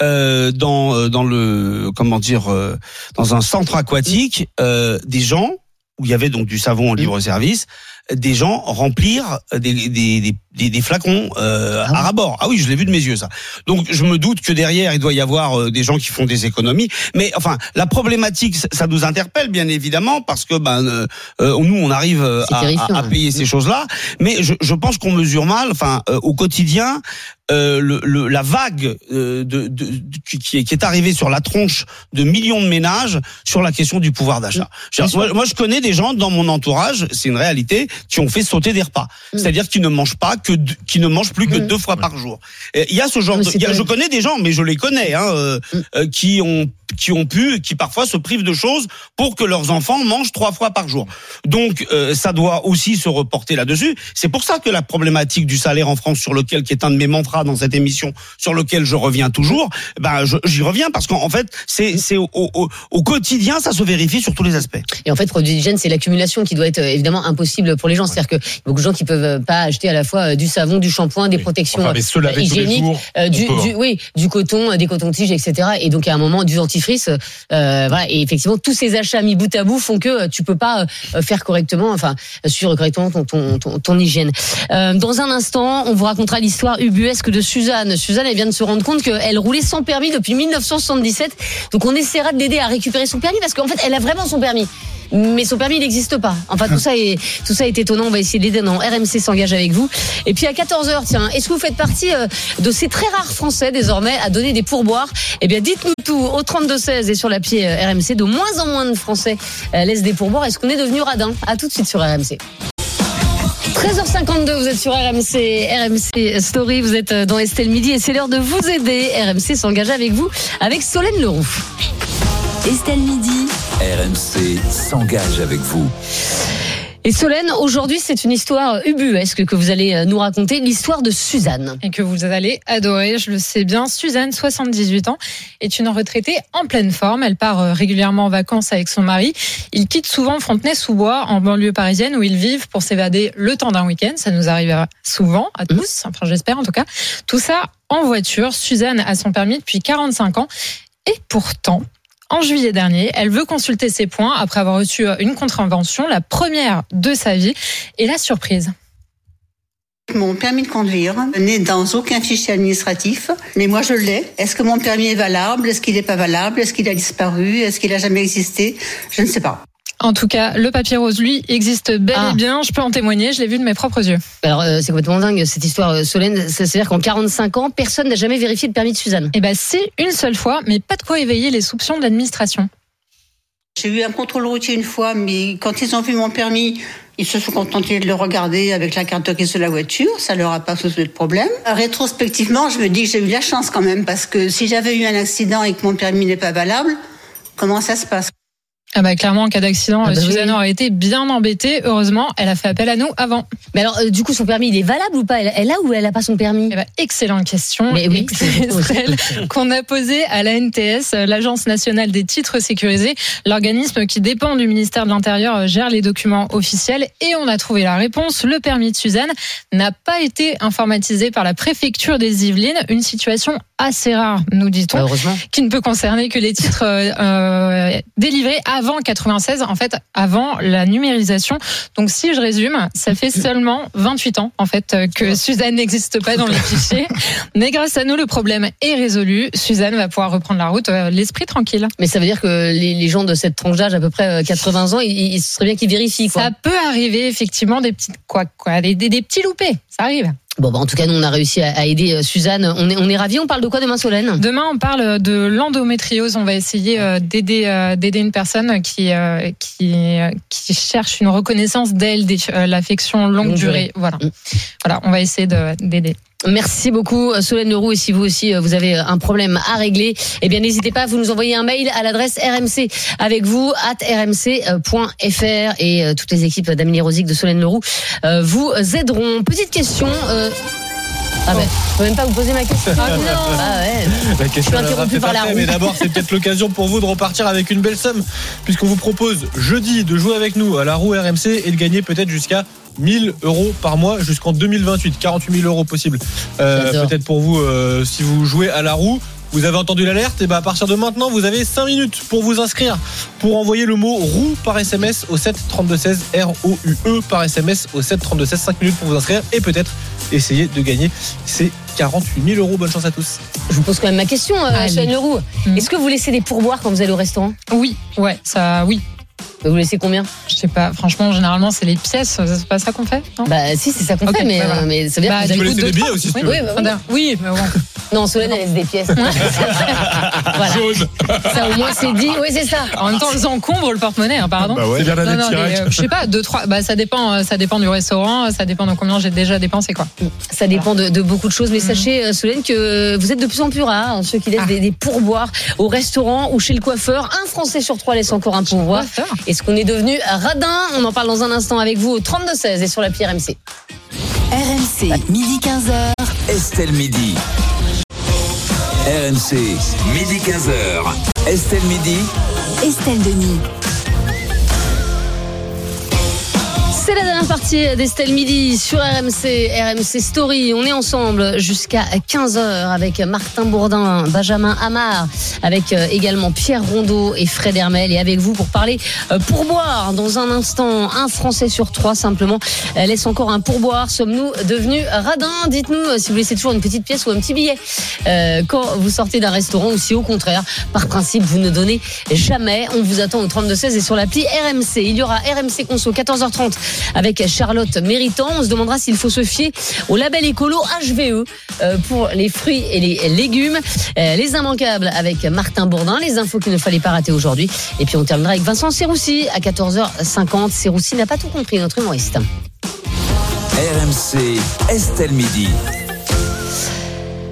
Euh, dans dans le comment dire euh, dans un centre aquatique euh, des gens où il y avait donc du savon en libre service, des gens remplir des des des, des, des flacons euh, ah oui. à ras-bord. Ah oui, je l'ai vu de mes yeux ça. Donc je me doute que derrière il doit y avoir euh, des gens qui font des économies. Mais enfin la problématique, ça nous interpelle bien évidemment parce que ben euh, euh, nous on arrive à, à, à payer hein. ces choses-là. Mais je, je pense qu'on mesure mal. Enfin euh, au quotidien. Euh, le, le, la vague euh, de, de, de, qui, est, qui est arrivée sur la tronche de millions de ménages sur la question du pouvoir d'achat. Je veux dire, moi, moi, je connais des gens dans mon entourage, c'est une réalité, qui ont fait sauter des repas. Mmh. C'est-à-dire qu'ils ne mangent pas que, qu'ils ne mangent plus que mmh. deux fois par jour. Il y a ce genre, de, y a, je connais des gens, mais je les connais, hein, euh, mmh. euh, qui ont qui ont pu, qui parfois se privent de choses pour que leurs enfants mangent trois fois par jour. Donc euh, ça doit aussi se reporter là-dessus. C'est pour ça que la problématique du salaire en France, sur lequel, qui est un de mes mantras dans cette émission, sur lequel je reviens toujours, ben je, j'y reviens parce qu'en en fait c'est c'est au, au, au quotidien, ça se vérifie sur tous les aspects. Et en fait, produit d'hygiène, c'est l'accumulation qui doit être évidemment impossible pour les gens. Ouais. C'est-à-dire que il y a beaucoup de gens qui peuvent pas acheter à la fois du savon, du shampoing, des oui. protections enfin, euh, hygiéniques, jours, euh, du, du oui, du coton, des cotons-tiges, et cetera. Et donc à un moment, du dentifrice, euh, voilà. Et effectivement, tous ces achats mis bout à bout font que tu peux pas faire correctement, enfin suivre correctement ton ton ton, ton hygiène. Euh, dans un instant, on vous racontera l'histoire ubuesque de Suzanne. Suzanne, elle vient de se rendre compte qu'elle roulait sans permis depuis dix-neuf cent soixante-dix-sept. Donc on essaiera de l'aider à récupérer son permis parce qu'en fait, elle a vraiment son permis. Mais son permis, il n'existe pas. Enfin, tout ça est, tout ça est étonnant. On va essayer de l'aider. Non, R M C s'engage avec vous. Et puis, à quatorze heures, tiens, est-ce que vous faites partie euh, de ces très rares Français, désormais, à donner des pourboires? Eh bien, dites-nous tout. Au trente-deux seize et sur l'appli euh, R M C, de moins en moins de Français euh, laissent des pourboires. Est-ce qu'on est devenu radin? À tout de suite sur R M C. treize heures cinquante-deux, vous êtes sur R M C, R M C Story, vous êtes dans Estelle Midi et c'est l'heure de vous aider. R M C s'engage avec vous, avec Solène Leroux. Estelle Midi. R M C s'engage avec vous. Et Solène, aujourd'hui, c'est une histoire ubuesque que vous allez nous raconter, l'histoire de Suzanne. Et que vous allez adorer, je le sais bien. Suzanne, soixante-dix-huit ans, est une retraitée en pleine forme. Elle part régulièrement en vacances avec son mari. Ils quittent souvent Fontenay-sous-Bois, en banlieue parisienne, où ils vivent pour s'évader le temps d'un week-end. Ça nous arrive souvent, à tous, enfin j'espère en tout cas. Tout ça en voiture. Suzanne a son permis depuis quarante-cinq ans. Et pourtant... en juillet dernier, elle veut consulter ses points après avoir reçu une contravention, la première de sa vie, et la surprise. Mon permis de conduire n'est dans aucun fichier administratif, mais moi je l'ai. Est-ce que mon permis est valable? Est-ce qu'il n'est pas valable? Est-ce qu'il a disparu? Est-ce qu'il n'a jamais existé? Je ne sais pas. En tout cas, le papier rose, lui, existe bel ah. et bien. Je peux en témoigner, je l'ai vu de mes propres yeux. Alors, euh, c'est complètement dingue, cette histoire, Solène. C'est-à-dire qu'en quarante-cinq ans, personne n'a jamais vérifié le permis de Suzanne. Eh bien, si, une seule fois, mais pas de quoi éveiller les soupçons de l'administration. J'ai eu un contrôle routier une fois, mais quand ils ont vu mon permis, ils se sont contentés de le regarder avec la carte grise de la voiture. Ça leur a pas posé de problème. Rétrospectivement, je me dis que j'ai eu la chance quand même, parce que si j'avais eu un accident et que mon permis n'est pas valable, comment ça se passe? Ah bah clairement, en cas d'accident, ah bah Suzanne oui. aurait été bien embêtée. Heureusement, elle a fait appel à nous avant. Mais alors, euh, du coup, son permis, il est valable ou pas? Elle a ou elle n'a pas son permis? Eh bah, excellente question. Mais oui, c'est celle qu'on a posée à l'A N T S, l'Agence nationale des titres sécurisés. L'organisme qui dépend du ministère de l'Intérieur gère les documents officiels et on a trouvé la réponse. Le permis de Suzanne n'a pas été informatisé par la préfecture des Yvelines. Une situation assez rare, nous dit-on, qui ne peut concerner que les titres euh, délivrés avant quatre-vingt-seize, en fait, avant la numérisation. Donc, si je résume, ça fait seulement vingt-huit ans, en fait, que Suzanne n'existe pas dans les fichiers. Mais grâce à nous, le problème est résolu. Suzanne va pouvoir reprendre la route, euh, l'esprit tranquille. Mais ça veut dire que les, les gens de cette tranche d'âge, à peu près quatre-vingts ans, il serait bien qu'ils vérifient, quoi. Ça peut arriver, effectivement, des petites, quoi, quoi, des, des, des petits loupés. Ça arrive. Bon, bah en tout cas, nous, on a réussi à aider Suzanne. On est, on est ravis. On parle de quoi demain, Solène? Demain, on parle de l'endométriose. On va essayer euh, d'aider, euh, d'aider une personne qui, euh, qui, euh, qui cherche une reconnaissance d'elle, euh, l'affection longue, longue durée. durée. Voilà. Mmh. Voilà, on va essayer de, d'aider. Merci beaucoup, Solène Leroux. Et si vous aussi, vous avez un problème à régler, eh bien, n'hésitez pas, vous nous envoyez un mail à l'adresse R M C avec vous, at r m c point f r. Et euh, toutes les équipes d'Amélie Rosic, de Solène Leroux, euh, vous aideront. Petite question. Euh... Ah ben, bah, je peux même pas vous poser ma question. Ah non. Ah ouais. La question, je suis interrompu par la roue. Mais d'abord, c'est peut-être l'occasion pour vous de repartir avec une belle somme, puisqu'on vous propose jeudi de jouer avec nous à la roue R M C et de gagner peut-être jusqu'à mille euros par mois jusqu'en deux mille vingt-huit. quarante-huit mille euros possible. Euh, peut-être pour vous, euh, si vous jouez à la roue. Vous avez entendu l'alerte, et bah à partir de maintenant, vous avez cinq minutes pour vous inscrire, pour envoyer le mot roue par S M S au sept trois deux un six, R O U E par S M S au sept trois deux un six, cinq minutes pour vous inscrire et peut-être essayer de gagner ces quarante-huit mille euros. Bonne chance à tous. Je vous pose quand même ma question, Solène Leroux. Mmh. Est-ce que vous laissez des pourboires quand vous allez au restaurant? Oui, ouais, ça, oui. Vous laissez combien? Je sais pas. Franchement, généralement, c'est les pièces. C'est pas ça qu'on fait, non? Bah si, c'est ça qu'on okay, fait, mais, bah, euh, mais ça veut dire bah, que vous avez des billets aussi, si tu veux. Oui, bah, oui. oui mais bon. Non, Solène, elle laisse des pièces. Voilà. Jaune. Ça, au moins, c'est dit. Oui, c'est ça. En même temps, elles encombrent le porte-monnaie, hein, pardon. Bah ouais, non, non, non, mais, euh, je sais pas, deux, trois. Bah, ça dépend, ça dépend du restaurant, ça dépend de combien j'ai déjà dépensé, quoi. Ça dépend de, de beaucoup de choses, mais mmh. sachez, Solène, que vous êtes de plus en plus rares, hein, ceux qui laissent ah. des, des pourboires au restaurant ou chez le coiffeur. Un Français sur trois laisse encore un pourboire. Est-ce qu'on est devenu radin? On en parle dans un instant avec vous au trente-deux seize et sur l'appli R M C. R M C, midi quinze heures. Estelle Midi. R M C, midi quinze heures. Estelle Midi. Estelle Denis. C'est la dernière partie d'Estelle Midi sur R M C, R M C Story. On est ensemble jusqu'à quinze heures avec Martin Bourdin, Benjamin Amar, avec également Pierre Rondeau et Fred Hermel. Et avec vous pour parler pourboire. Dans un instant, un Français sur trois simplement laisse encore un pourboire. Sommes-nous devenus radins? Dites-nous si vous laissez toujours une petite pièce ou un petit billet quand vous sortez d'un restaurant ou si au contraire, par principe, vous ne donnez jamais. On vous attend au trente-deux seize et sur l'appli R M C. Il y aura R M C Conso, quatorze heures trente. Avec Charlotte Méritant, on se demandera s'il faut se fier au label écolo H V E pour les fruits et les légumes. Les immanquables avec Martin Bourdin, les infos qu'il ne fallait pas rater aujourd'hui. Et puis on terminera avec Vincent Serroussi à quatorze heures cinquante. Serroussi n'a pas tout compris, notre humoriste. R M C Estelle Midi.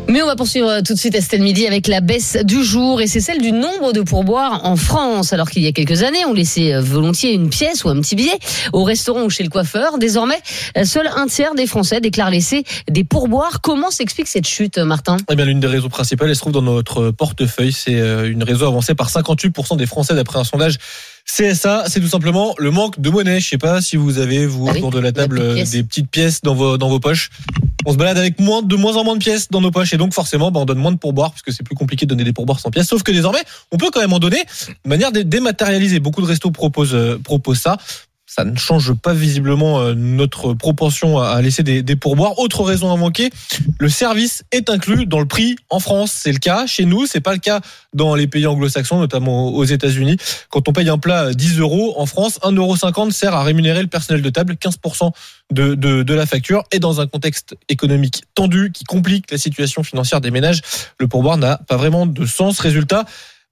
Mais on va poursuivre tout de suite Estelle Midi avec la baisse du jour et c'est celle du nombre de pourboires en France. Alors qu'il y a quelques années, on laissait volontiers une pièce ou un petit billet au restaurant ou chez le coiffeur. Désormais, seul un tiers des Français déclarent laisser des pourboires. Comment s'explique cette chute, Martin? Eh bien, l'une des raisons principales, elle se trouve dans notre portefeuille. C'est une raison avancée par cinquante-huit pour cent des Français d'après un sondage C S A, c'est tout simplement le manque de monnaie. Je sais pas si vous avez, vous, ah oui, autour de la table, la petite des petites pièces dans vos, dans vos poches. On se balade avec moins, de moins en moins de pièces dans nos poches et donc forcément, bah, on donne moins de pourboires puisque c'est plus compliqué de donner des pourboires sans pièces. Sauf que désormais, on peut quand même en donner de manière dématérialisée. Beaucoup de restos proposent, euh, proposent ça. Ça ne change pas visiblement notre propension à laisser des, des pourboires. Autre raison à manquer, le service est inclus dans le prix en France. C'est le cas chez nous, c'est pas le cas dans les pays anglo-saxons, notamment aux États-Unis. Quand on paye un plat dix euros, en France, un euro cinquante sert à rémunérer le personnel de table, quinze pour cent de, de, de la facture. Et dans un contexte économique tendu qui complique la situation financière des ménages, le pourboire n'a pas vraiment de sens. Résultat,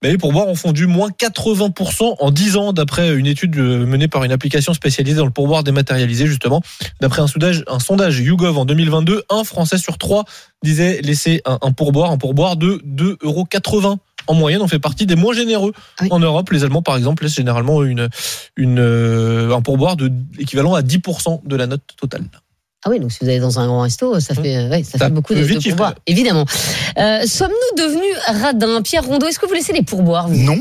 les pourboires ont fondu moins quatre-vingts pour cent en dix ans d'après une étude menée par une application spécialisée dans le pourboire dématérialisé justement. D'après un sondage, un sondage YouGov en deux mille vingt-deux, un Français sur trois disait laisser un, un pourboire, un pourboire de deux euros quatre-vingts. En moyenne, on fait partie des moins généreux. Oui. En Europe, les Allemands, par exemple, laissent généralement une, une, un pourboire de, équivalent à dix pour cent de la note totale. Ah oui, donc si vous allez dans un grand resto, ça fait, ouais, ça ça fait beaucoup de, de pourboires, évidemment. Euh, sommes-nous devenus radins? Pierre Rondeau, est-ce que vous laissez les pourboires? Non,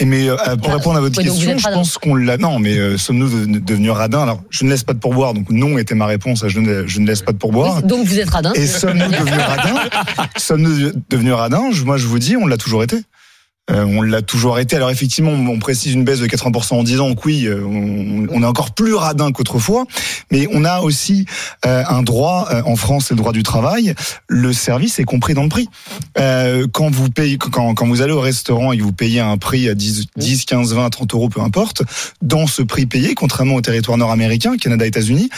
mais euh, pour ah, répondre à votre question, je pense qu'on l'a... Non, mais euh, sommes-nous devenus radins? Alors, je ne laisse pas de pourboire, donc non était ma réponse, je ne, je ne laisse pas de pourboire. Donc vous êtes radins? Et sommes-nous devenus radins? Sommes-nous devenus radins? Moi, je vous dis, on l'a toujours été. Euh, on l'a toujours été. Alors effectivement, on précise une baisse de quatre-vingts pour cent en dix ans. Donc oui, on, on est encore plus radin qu'autrefois. Mais on a aussi euh, un droit euh, en France, c'est le droit du travail. Le service est compris dans le prix. Euh, quand vous payez, quand, quand vous allez au restaurant et que vous payez un prix à dix, quinze, vingt, trente euros, peu importe, dans ce prix payé, contrairement au territoire nord-américain, Canada, États-Unis,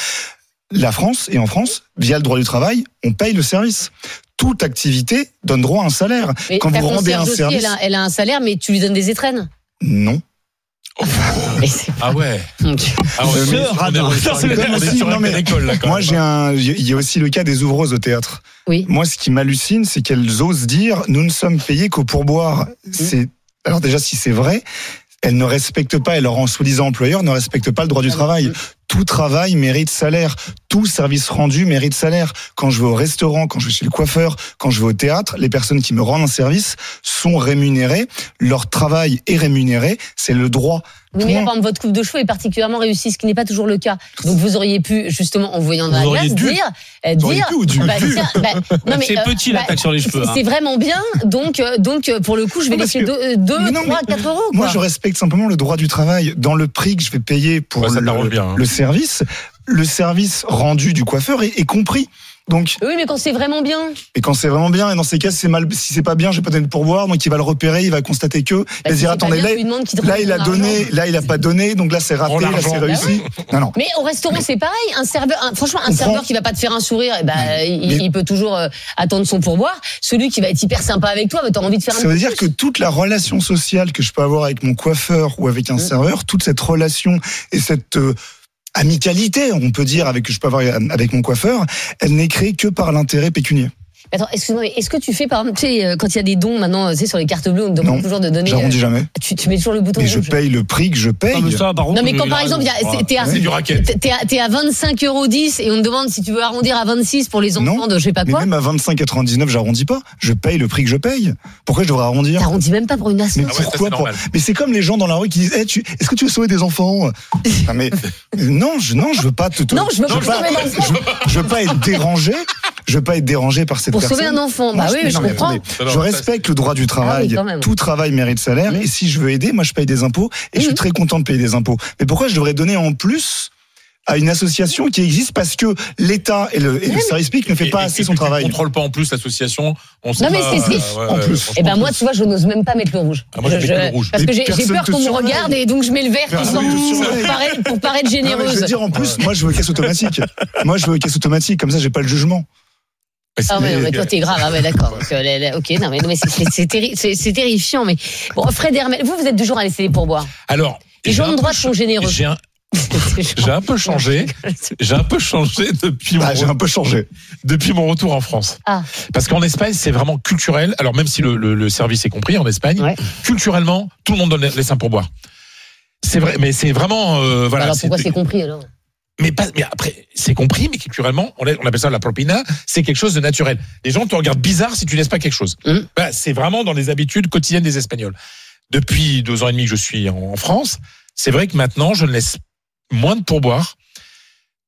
la France et en France, via le droit du travail, on paye le service. Toute activité donne droit à un salaire. Mais quand vous rendez un service, aussi, elle, a, elle a un salaire, mais tu lui donnes des étrennes? Non. Oh. Ah ouais. Moi, j'ai un. Il y a aussi le cas des ouvreuses au théâtre. Oui. Moi, ce qui m'hallucine, c'est qu'elles osent dire nous ne sommes payés qu'au pourboire. Mmh. C'est alors déjà si c'est vrai. Elles ne respectent pas, et leur en sous-disant employeur ne respectent pas le droit du travail. Tout travail mérite salaire. Tout service rendu mérite salaire. Quand je vais au restaurant, quand je vais chez le coiffeur, quand je vais au théâtre, les personnes qui me rendent un service sont rémunérées. Leur travail est rémunéré. C'est le droit. Oui, mais là, par exemple, votre coupe de cheveux est particulièrement réussie, ce qui n'est pas toujours le cas. Donc, vous auriez pu, justement, en voyant dans la glace, dire, euh, dire, pu, dû, bah, dire, bah, non, mais, c'est euh, petit, l'attaque bah, sur les cheveux. C'est, hein. c'est vraiment bien. Donc, euh, donc, pour le coup, je vais non, laisser deux, trois, quatre euros, quoi. Moi, je respecte simplement le droit du travail. Dans le prix que je vais payer pour ouais, le, bien, hein. le service, le service rendu du coiffeur est, est compris. Donc, oui, mais quand c'est vraiment bien. Mais quand c'est vraiment bien, et dans ces cas, c'est mal, si c'est pas bien, j'ai pas donné de pourboire, donc il va le repérer, il va constater que, bah, il va si dire, attendez, bien, là, là il a donné, là, il a pas donné, donc là, c'est raté, là, c'est réussi. Non, non. Mais au restaurant, c'est pareil. Un serveur, un, franchement, un on serveur prend... qui va pas te faire un sourire, eh ben, mais, il, mais... il peut toujours euh, attendre son pourboire. Celui qui va être hyper sympa avec toi, va t'avoir envie de faire un. Ça veut dire plus. Que toute la relation sociale que je peux avoir avec mon coiffeur ou avec un mmh. serveur, toute cette relation et cette, euh, amicalité, on peut dire, avec que je peux avoir avec mon coiffeur, elle n'est créée que par l'intérêt pécunier. Attends, excuse-moi, mais est-ce que tu fais, par exemple, tu sais, quand il y a des dons maintenant, tu sais, sur les cartes bleues, on te demande toujours de donner. J'arrondis euh, jamais. Tu, tu mets toujours le bouton. Mais rouge. Je paye le prix que je paye. Non, mais, ça, par, non, mais quand par exemple, a, t'es, à, t'es, à, t'es à vingt-cinq euros dix et on te demande si tu veux arrondir à vingt-six pour les enfants non, de je sais pas quoi. Mais même à vingt-cinq quatre-vingt-dix-neuf, j'arrondis pas. Je paye le prix que je paye. Pourquoi je devrais arrondir? T'arrondis même pas pour une asso. Mais, ah ouais, pourquoi, ça, c'est pour... mais c'est comme les gens dans la rue qui disent, hey, tu... est-ce que tu veux sauver des enfants? Non, mais non, je, non, je veux pas te. te... Non, je veux pas. Je veux pas être dérangé. Je veux pas être dérangé par cette. Pour personne. Sauver un enfant, bah moi, oui, je, mais je comprends. Attendez, je respecte le droit du travail. Ah oui, tout travail mérite salaire. Mmh. Et si je veux aider, moi, je paye des impôts. Et mmh. je suis très content de payer des impôts. Mais pourquoi je devrais donner en plus à une association qui existe parce que l'État et le, et oui, le service public ne fait et, pas et assez son travail. On ne contrôle pas en plus l'association. On non mais c'est euh, ouais, en plus. Et ben moi, tu vois, je n'ose même pas mettre le rouge. Ah, moi, je, je, le rouge. Parce que j'ai, j'ai peur qu'on me regarde et donc je mets le vert ah, oui, oui, pour, paraître, pour paraître généreuse. Non, je veux dire en plus, moi, je veux caisse automatique. Moi, je veux caisse automatique. Comme ça, j'ai pas le jugement. Ah ouais, non, mais toi t'es grave, ah ouais d'accord. Donc, euh, ok, non mais, non, mais c'est, c'est, c'est, terri- c'est, c'est terrifiant. Mais bon, Fred Hermel, vous vous êtes toujours à laisser les pourboires. Alors, les gens de droite sont généreux. J'ai un, j'ai un peu changé. J'ai un peu changé depuis. Ah, mon... j'ai un peu changé depuis mon retour en France. Ah. Parce qu'en Espagne, c'est vraiment culturel. Alors même si le, le, le service est compris en Espagne, ouais. Culturellement, tout le monde donne les pourboires. C'est vrai, mais c'est vraiment euh, voilà. Alors pourquoi c'est, c'est compris alors? Mais, pas, mais après, c'est compris, mais culturellement, on appelle ça la propina, c'est quelque chose de naturel. Les gens te regardent bizarre si tu laisses pas quelque chose. Mmh. Bah, c'est vraiment dans les habitudes quotidiennes des Espagnols. Depuis deux ans et demi que je suis en France, c'est vrai que maintenant, je ne laisse moins de pourboire,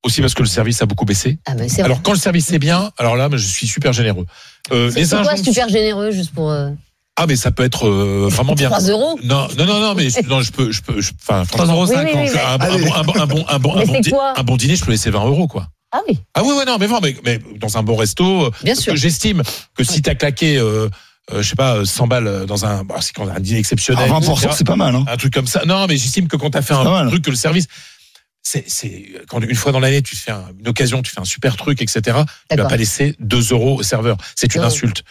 aussi parce que le service a beaucoup baissé. Ah ben, c'est alors, quand le service est bien, alors là, je suis super généreux. Euh, c'est quoi super généreux, juste pour... Euh... Ah mais ça peut être euh, vraiment bien. trois euros Non non non non mais je, non je peux je peux enfin trois euros oui, oui, oui, oui. un, un bon un bon un bon un bon, di- un bon dîner je peux laisser vingt euros quoi. Ah oui. Ah oui ouais non mais vraiment mais, mais dans un bon resto bien sûr. Que j'estime que si t'as claqué euh, euh, je sais pas cent balles dans un bah, c'est quand un dîner exceptionnel ah, vingt pour cent c'est pas mal hein. Un truc comme ça. Non mais j'estime que quand t'as fait un truc que le service c'est c'est quand une fois dans l'année tu fais un, une occasion tu fais un super truc et cetera. D'accord. Tu vas pas laisser deux euros au serveur, c'est une oh. insulte.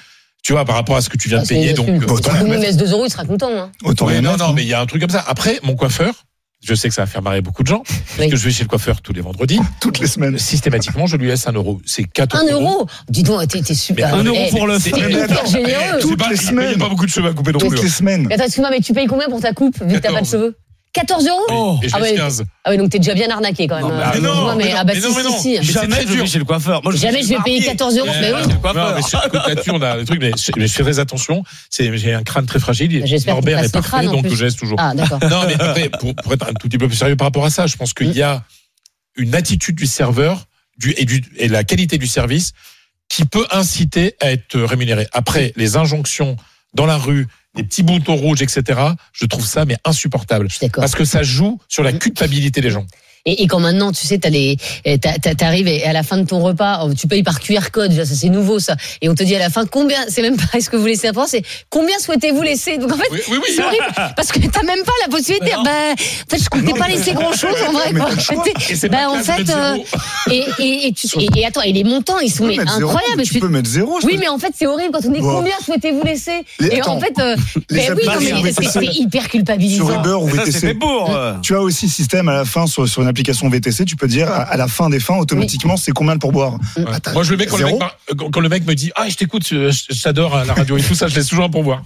Tu vois, par rapport à ce que tu viens ah, de payer, donc. Autant si tu me laisses deux euros, il sera content, hein. Autant oui, non, non, non, mais il y a un truc comme ça. Après, mon coiffeur, je sais que ça va faire marrer beaucoup de gens, oui. Parce que je vais chez le coiffeur tous les vendredis. Toutes les semaines. Systématiquement, je lui laisse un euro. C'est quatre euros. un euro? Dis donc, t'es, t'es super. un euro hey, pour le faire. C'est hyper généreux. Toutes pas, les semaines. Il n'y a pas beaucoup de cheveux à couper non plus. Toutes les semaines. Mais attends, excuse-moi, mais tu payes combien pour ta coupe, vu que t'as pas de cheveux? quatorze euros oh. Et je laisse quinze. Ah oui, donc t'es déjà bien arnaqué quand même. Non, mais non, non, mais, ah bah mais si, non, mais non. Si, si. Jamais je vais chez le coiffeur. Moi, je jamais je vais payer quatorze euros. Mais oui. Non, mais sur la coupe, on a le truc, mais je fais très attention. C'est, j'ai un crâne très fragile. J'espère Norbert est parfait, donc je laisse toujours. Ah, d'accord. Non, mais après, pour, pour être un tout petit peu plus sérieux par rapport à ça, je pense qu'il y a une attitude du serveur du, et, du, et la qualité du service qui peut inciter à être rémunéré. Après, les injonctions dans la rue, des petits boutons rouges, et cetera. Je trouve ça mais insupportable. Parce que ça joue sur la culpabilité des gens. Et, et quand maintenant, tu sais, t'as les, t'as, t'arrives et à la fin de ton repas, tu payes par Q R code, ça c'est nouveau ça. Et on te dit à la fin combien, c'est même pas ce que vous laissez à penser, combien souhaitez-vous laisser. Donc en fait, oui, oui, oui. C'est horrible parce que t'as même pas la possibilité. Ben, bah, en fait, je comptais non, pas laisser grand chose en vrai. Bah, pas en fait, euh, et, et, et, tu, et, et attends, et les montants, ils sont incroyables. Tu peux mettre zéro. Oui, mais en fait, c'est horrible quand on dit combien souhaitez-vous laisser. Et en fait, c'est hyper culpabilisant. Sur Uber ou V T C, tu as aussi système à la fin sur une application V T C, tu peux dire à la fin des fins automatiquement oui. C'est combien le pourboire ouais. Attends, moi je le mets quand le, mec, quand le mec me dit ah je t'écoute, j'adore la radio et tout ça, je laisse toujours un pourboire.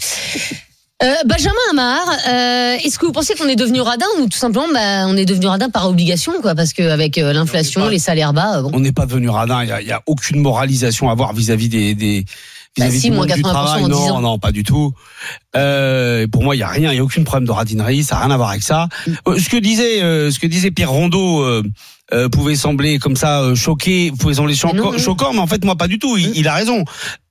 Euh, Benjamin Amar, euh, est-ce que vous pensez qu'on est devenu radin ou tout simplement bah, on est devenu radin par obligation quoi, parce qu'avec euh, l'inflation, pas, les salaires bas euh, bon. On n'est pas devenu radin, il n'y a, a aucune moralisation à avoir vis-à-vis des... des Bah si, moins quatre-vingts pour cent travail, en non, dix ans. Non, pas du tout. Euh, pour moi, il y a rien, il y a aucune problème de radinerie, ça a rien à voir avec ça. Euh, ce que disait, euh, ce que disait Pierre Rondeau euh, euh, pouvait sembler comme ça euh, choqué, pouvait sembler cho- non, choquant, mais en fait, moi, pas du tout. Il, il a raison.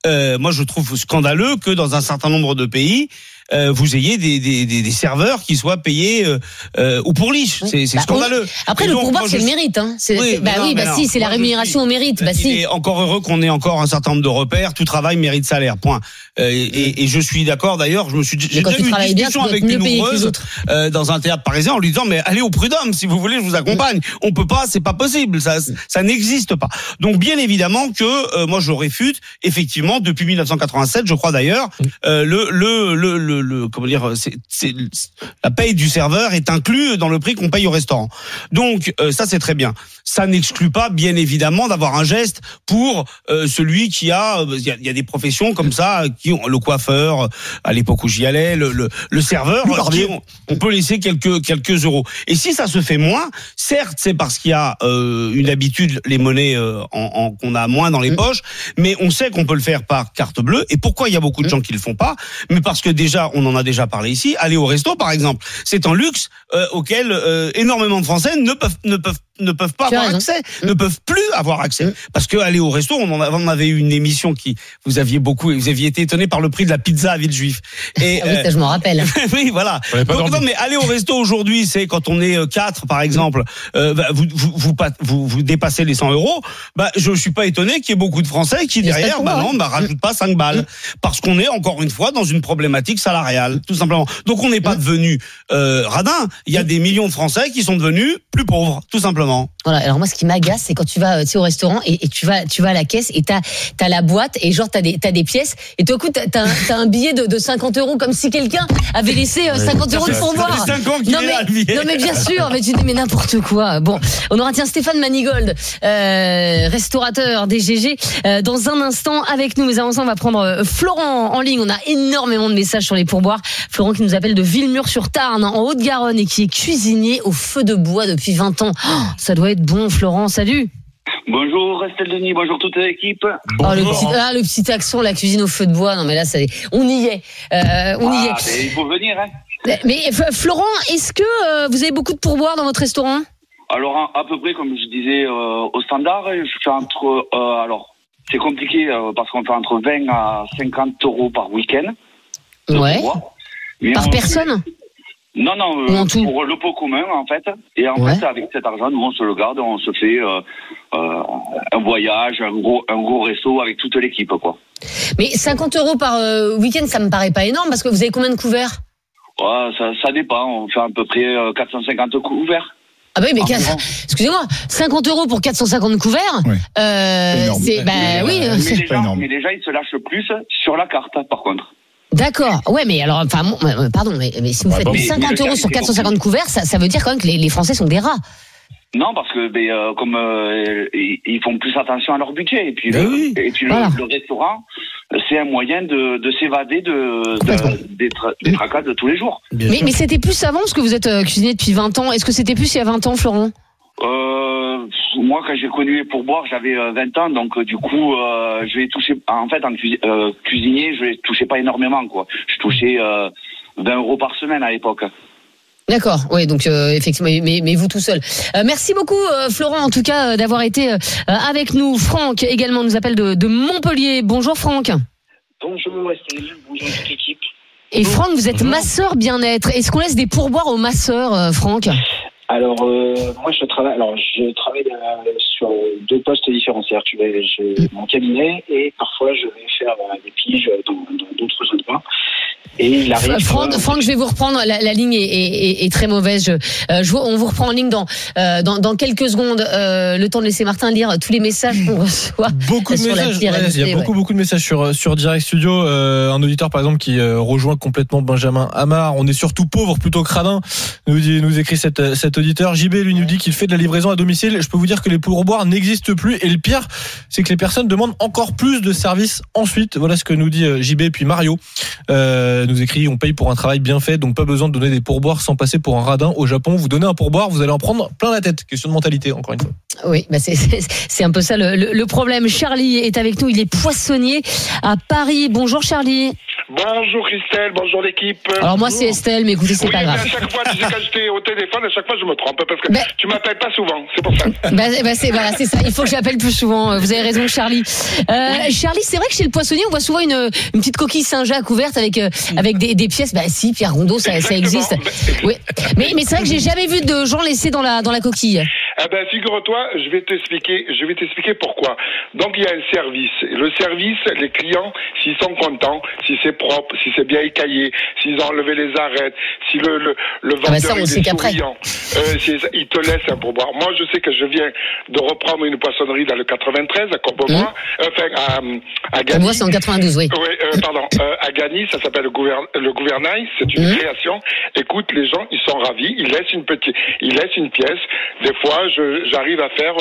Euh, moi, je trouve scandaleux que dans un certain nombre de pays, euh, vous ayez des, des, des, des serveurs qui soient payés euh, euh, ou pour liche. C'est, c'est bah, scandaleux. Oui. Après, et le donc, combat, c'est je... le mérite. Hein. C'est, oui, c'est... Bah non, oui, bah non, si, non, c'est la rémunération suis... au mérite. Bah, il si. est encore heureux qu'on ait encore un certain nombre de repères. Tout travail mérite salaire. Point. Euh, et, et je suis d'accord. D'ailleurs, je me suis j'ai déjà eu une discussion bien, avec une ouvreuse euh, dans un théâtre parisien en lui disant mais allez au prud'homme si vous voulez, je vous accompagne. On peut pas, c'est pas possible. Ça, ça n'existe pas. Donc bien évidemment que euh, moi je réfute effectivement depuis mille neuf cent quatre-vingt-sept, je crois d'ailleurs, euh, le, le, le, le, le comment dire, c'est, c'est, la paye du serveur est inclue dans le prix qu'on paye au restaurant. Donc euh, ça c'est très bien. Ça n'exclut pas bien évidemment d'avoir un geste pour euh, celui qui a, il y a, y a des professions comme ça qui ont le coiffeur à l'époque où j'y allais, le, le, le serveur, qui, on, on peut laisser quelques quelques euros. Et si ça se fait moins, certes c'est parce qu'il y a euh, une habitude, les monnaies euh, en, en, qu'on a moins dans les mmh. poches, mais on sait qu'on peut le faire par carte bleue. Et pourquoi il y a beaucoup de mmh. gens qui le font pas? Mais parce que déjà, on en a déjà parlé ici. Aller au resto, par exemple, c'est un luxe euh, auquel euh, énormément de Français ne peuvent ne peuvent ne peuvent pas c'est avoir raison. accès, mmh. ne peuvent plus avoir accès, mmh. parce que aller au resto, on en avait, on avait eu une émission qui vous aviez beaucoup et vous aviez été étonné par le prix de la pizza à Villejuif. Et ah oui, ça, je m'en rappelle. Oui, voilà. Donc, non, mais aller au resto aujourd'hui, c'est quand on est quatre, par exemple, euh, bah, vous, vous, vous, vous, vous dépassez les cent euros. Bah, je suis pas étonné qu'il y ait beaucoup de Français qui derrière, bah non, bah rajoute pas cinq balles, mmh. parce qu'on est encore une fois dans une problématique salariale, tout simplement. Donc on n'est pas mmh. devenu euh, radin. Il y a mmh. des millions de Français qui sont devenus plus pauvres, tout simplement. Voilà. Alors moi, ce qui m'agace, c'est quand tu vas, tu sais, au restaurant et, et tu vas, tu vas à la caisse et t'as, t'as la boîte et genre t'as des, t'as des pièces et tout à coup t'as, t'as, un, t'as un billet de, de cinquante euros comme si quelqu'un avait laissé cinquante euros de pourboire. Non mais, non mais bien sûr, mais tu dis mais n'importe quoi. Bon, on aura tiens Stéphane Manigold, euh, restaurateur des G G, euh, dans un instant avec nous. Mais avant ça, on va prendre Florent en ligne. On a énormément de messages sur les pourboires. Florent qui nous appelle de Villemur-sur-Tarn, en Haute-Garonne, et qui est cuisinier au feu de bois depuis vingt ans. Oh, ça doit être bon, Florent. Salut. Bonjour Estelle Denis, bonjour toute l'équipe. Bonjour. Oh, le, petit, ah, le petit accent, la cuisine au feu de bois, non mais là ça, on y est, euh, on ah, y est. Mais il faut venir. Hein. Mais Florent, est-ce que euh, vous avez beaucoup de pourboires dans votre restaurant ? Alors à peu près comme je disais euh, au standard, je fais entre, euh, alors c'est compliqué euh, parce qu'on fait entre vingt à cinquante euros par week-end. Ouais. Par on... personne ? Non, non, euh, pour le pot commun, en fait. Et en ouais. fait, avec cet argent, nous, on se le garde, on se fait euh, euh, un voyage, un gros, un gros resto avec toute l'équipe, quoi. Mais cinquante euros par euh, week-end, ça me paraît pas énorme, parce que vous avez combien de couverts ? Ouais, ça, ça dépend, on fait à peu près quatre cent cinquante couverts. Ah bah oui, mais quatre... excusez-moi, cinquante euros pour quatre cent cinquante couverts, oui. euh, c'est, c'est... Bah mais, oui. Mais, c'est... Déjà, mais déjà, ils se lâchent plus sur la carte, par contre. D'accord. Ouais, mais alors, enfin, pardon, mais, mais si vous ouais, faites bon, cinquante euros sur quatre cent cinquante couverts, ça, ça veut dire quand même que les, les Français sont des rats. Non, parce que mais, euh, comme euh, ils font plus attention à leur budget, et puis, le, oui. et puis voilà. le, le restaurant, c'est un moyen de, de s'évader de, de, des, tra- des tracas de tous les jours. Mais, mais c'était plus avant, parce que vous êtes euh, cuisinier depuis vingt ans. Est-ce que c'était plus il y a vingt ans, Florent ? Euh, moi, quand j'ai connu les pourboires, j'avais vingt ans, donc euh, du coup, euh, je vais toucher. En fait, en cuis- euh, cuisinier, je ne touchais pas énormément, quoi. Je touchais euh, vingt euros par semaine à l'époque. D'accord, oui, donc euh, effectivement, mais, mais vous tout seul. Euh, merci beaucoup, euh, Florent, en tout cas, euh, d'avoir été euh, avec nous. Franck également nous appelle de, de Montpellier. Bonjour, Franck. Bonjour, Estelle. Bonjour toute l'équipe. Et bonjour. Franck, vous êtes bonjour. Masseur bien-être. Est-ce qu'on laisse des pourboires aux masseurs, euh, Franck ? Alors euh, moi je travaille alors je travaille euh, sur deux postes différents, c'est-à-dire que j'ai, j'ai mon cabinet et parfois je vais faire euh, des piges dans, dans d'autres endroits. Et la Franck, Franck, euh, Franck, je vais vous reprendre. La, la ligne est, est, est, est très mauvaise. Je, euh, je, on vous reprend en ligne dans euh, dans, dans quelques secondes. Euh, le temps de laisser Martin lire tous les messages qu'on reçoit. Beaucoup de messages. Ouais, il y a beaucoup ouais. beaucoup de messages sur sur Direct Studio. Euh, un auditeur par exemple qui euh, rejoint complètement Benjamin Amar. On est surtout pauvre plutôt que radin. Nous dit, nous écrit cette cette auditeur. J B lui nous dit qu'il fait de la livraison à domicile. Je peux vous dire que les pourboires n'existent plus. Et le pire, c'est que les personnes demandent encore plus de services ensuite. Voilà ce que nous dit J B. Puis Mario euh, nous écrit, on paye pour un travail bien fait, donc pas besoin de donner des pourboires sans passer pour un radin. Au Japon, vous donnez un pourboire, vous allez en prendre plein la tête. Question de mentalité, encore une fois. Oui, bah c'est, c'est, c'est un peu ça le, le, le problème. Charlie est avec nous, il est poissonnier à Paris. Bonjour Charlie. Bonjour Christelle, bonjour l'équipe. Alors moi bonjour. C'est Estelle, mais écoutez, c'est oui, pas grave. À chaque fois, quand j'étais au téléphone, à chaque fois je me trompe parce que bah, tu m'appelles pas souvent, c'est pour ça. Bah, bah c'est, voilà, c'est ça. Il faut que j'appelle plus souvent. Vous avez raison, Charlie. Euh, oui. Charlie, c'est vrai que chez le poissonnier, on voit souvent une, une petite coquille Saint-Jacques ouverte avec euh, avec des, des pièces. Bah si, Pierre Rondeau, ça, ça existe. Oui. Mais mais c'est vrai que j'ai jamais vu de gens laissés dans la dans la coquille. Ah ben figure-toi, je vais t'expliquer, je vais t'expliquer pourquoi. Donc il y a un service. Le service, les clients, s'ils sont contents, si c'est propre, si c'est bien écaillé, s'ils ont enlevé les arêtes, si le le, le vendeur ah ben ça, est souriant, euh, si, ils te laissent un pourboire. Moi, je sais que je viens de reprendre une poissonnerie dans le quatre-vingt-treize à Courbevoie, mmh. enfin à à Gagny. Courbevoie, c'est en quatre-vingt-douze, oui. Oui, euh, pardon, euh, à Gagny, ça s'appelle le, gouvern- le gouvernail, c'est une mmh. création. Écoute, les gens, ils sont ravis, ils laissent une petite, ils laissent une pièce. Des fois, Je, j'arrive à faire,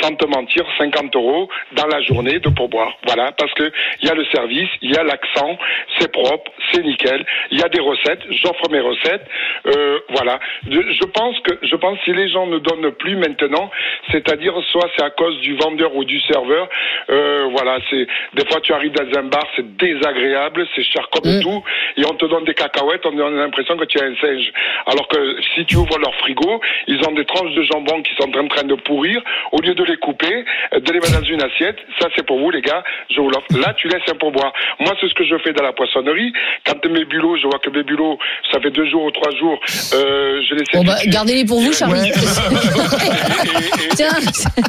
sans te mentir, cinquante euros dans la journée de pourboire. Voilà, parce que il y a le service, il y a l'accent, c'est propre, c'est nickel. Il y a des recettes, j'offre mes recettes. Euh, voilà, je, je pense que je pense que si les gens ne donnent plus maintenant, c'est-à-dire soit c'est à cause du vendeur ou du serveur. Euh, voilà, c'est des fois tu arrives dans un bar, c'est désagréable, c'est cher comme mmh. tout, et on te donne des cacahuètes, on a l'impression que tu as un singe. Alors que si tu ouvres leur frigo, ils ont des tranches de jambon qui sont en train de pourrir, au lieu de les couper, de les mettre dans une assiette, ça c'est pour vous les gars, je vous l'offre. Là, tu laisses un pourboire. Moi, c'est ce que je fais dans la poissonnerie. Quand mes bulots, je vois que mes bulots, ça fait deux jours ou trois jours, euh, je laisse... Bon bah, gardez-les pour vous, Charlie. Ouais. et, et, et, Tiens.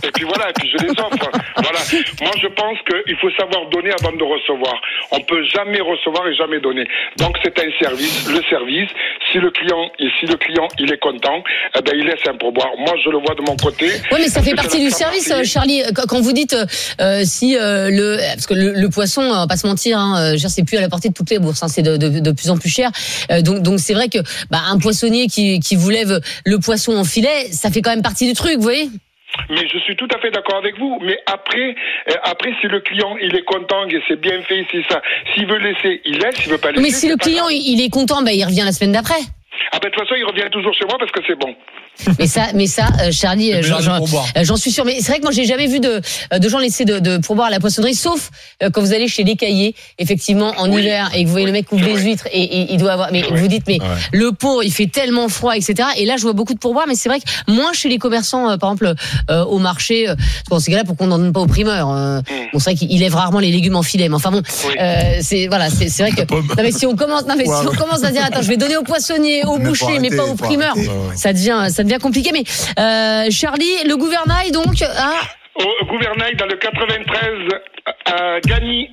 et puis voilà, et puis je les offre. Voilà. Moi, je pense qu'il faut savoir donner avant de recevoir. On peut jamais recevoir et jamais donner. Donc, c'est un service. Le service, si le client, et si le client, il est content, eh ben, il laisse un pourboire. Moi, je le vois de mon côté. Oui, mais ça fait partie du service, partie. Charlie. Quand vous dites euh, si euh, le parce que le, le poisson, on va pas se mentir, hein, c'est plus à la portée de toutes les bourses, hein, c'est de, de, de plus en plus cher. Euh, donc, donc c'est vrai que bah, un poissonnier qui, qui vous lève le poisson en filet, ça fait quand même partie du truc, vous voyez. Mais je suis tout à fait d'accord avec vous. Mais après, euh, après si le client il est content et c'est bien fait, c'est ça. S'il veut laisser, il laisse. S'il veut pas laisser. Mais si le client il est content, bah, il revient la semaine d'après. Ah ben de toute façon, il revient toujours chez moi parce que c'est bon. Mais ça, mais ça, euh, Charlie, euh, j'en, j'en, j'en suis sûr. Mais c'est vrai que moi, j'ai jamais vu de de gens laisser de, de pourboire à la poissonnerie, sauf euh, quand vous allez chez les caillers, effectivement, en oui. hiver, et que vous voyez oui. le mec ouvre les huîtres et, et il doit avoir. Mais oui. vous dites, mais ouais. le pot, il fait tellement froid, et cetera. Et là, je vois beaucoup de pourboires, mais c'est vrai que moins chez les commerçants, euh, par exemple, euh, au marché. Euh, bon, c'est là pour qu'on n'en donne pas aux primeurs. Euh, mm. Bon, c'est vrai qu'il lève rarement les légumes en filet. Mais enfin bon, oui. euh, c'est voilà, c'est, c'est vrai que. Non mais si on commence, non mais ouais, si ouais. on commence à dire, attends, je vais donner aux poissonniers, aux bouchers, mais pas aux primeurs, ça devient, ça devient bien compliqué, mais euh, Charlie, le gouvernail donc à... Au gouvernail dans le quatre-vingt-treize à Gagny.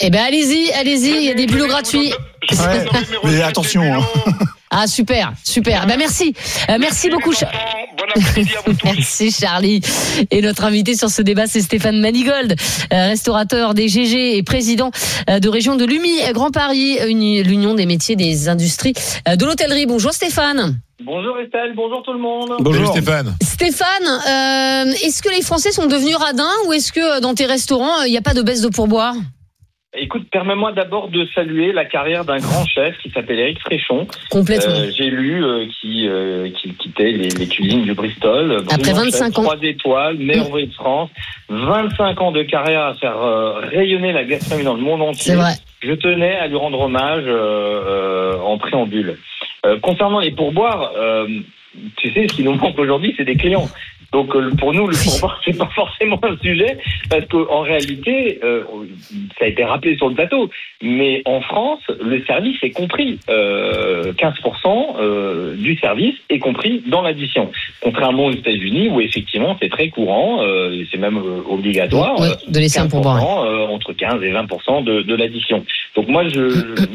Eh ben allez-y, allez-y, il y a des bulots gratuits. De... Ouais. Mais attention. Hein. Ah super, super. Ouais. Ben merci, euh, merci, merci beaucoup. Cha... Bon après-midi à vous tous. Merci Charlie. Et notre invité sur ce débat, c'est Stéphane Manigold, euh, restaurateur des G G et président euh, de région de l'U M I Grand Paris, une, l'Union des métiers des industries euh, de l'hôtellerie. Bonjour Stéphane. Bonjour Estelle, bonjour tout le monde. Bonjour, bonjour. Stéphane. Stéphane, euh, est-ce que les Français sont devenus radins ou est-ce que dans tes restaurants, il n'y a pas de baisse de pourboire ? Écoute, permets-moi d'abord de saluer la carrière d'un grand chef qui s'appelle Éric Fréchon. Complètement. Euh, j'ai lu euh, qu'il euh, qui quittait les, les cuisines du Bristol. Après vingt-cinq ans. Trois étoiles, meilleur ouvrier de France. vingt-cinq ans de carrière à faire euh, rayonner la gastronomie dans le monde entier. C'est vrai. Je tenais à lui rendre hommage euh, euh, en préambule. Euh, concernant les pourboires, euh, tu sais, ce qui nous manque aujourd'hui, c'est des clients. Donc pour nous, le pourboire, c'est pas forcément un sujet, parce qu'en réalité, euh, ça a été rappelé sur le plateau, mais en France, le service est compris. Euh, quinze pour cent euh, du service est compris dans l'addition. Contrairement aux États-Unis, où effectivement, c'est très courant, euh, c'est même euh, obligatoire, ouais, de laisser un pourboire, euh, entre quinze et vingt pour cent de, de l'addition. Donc moi, je, je,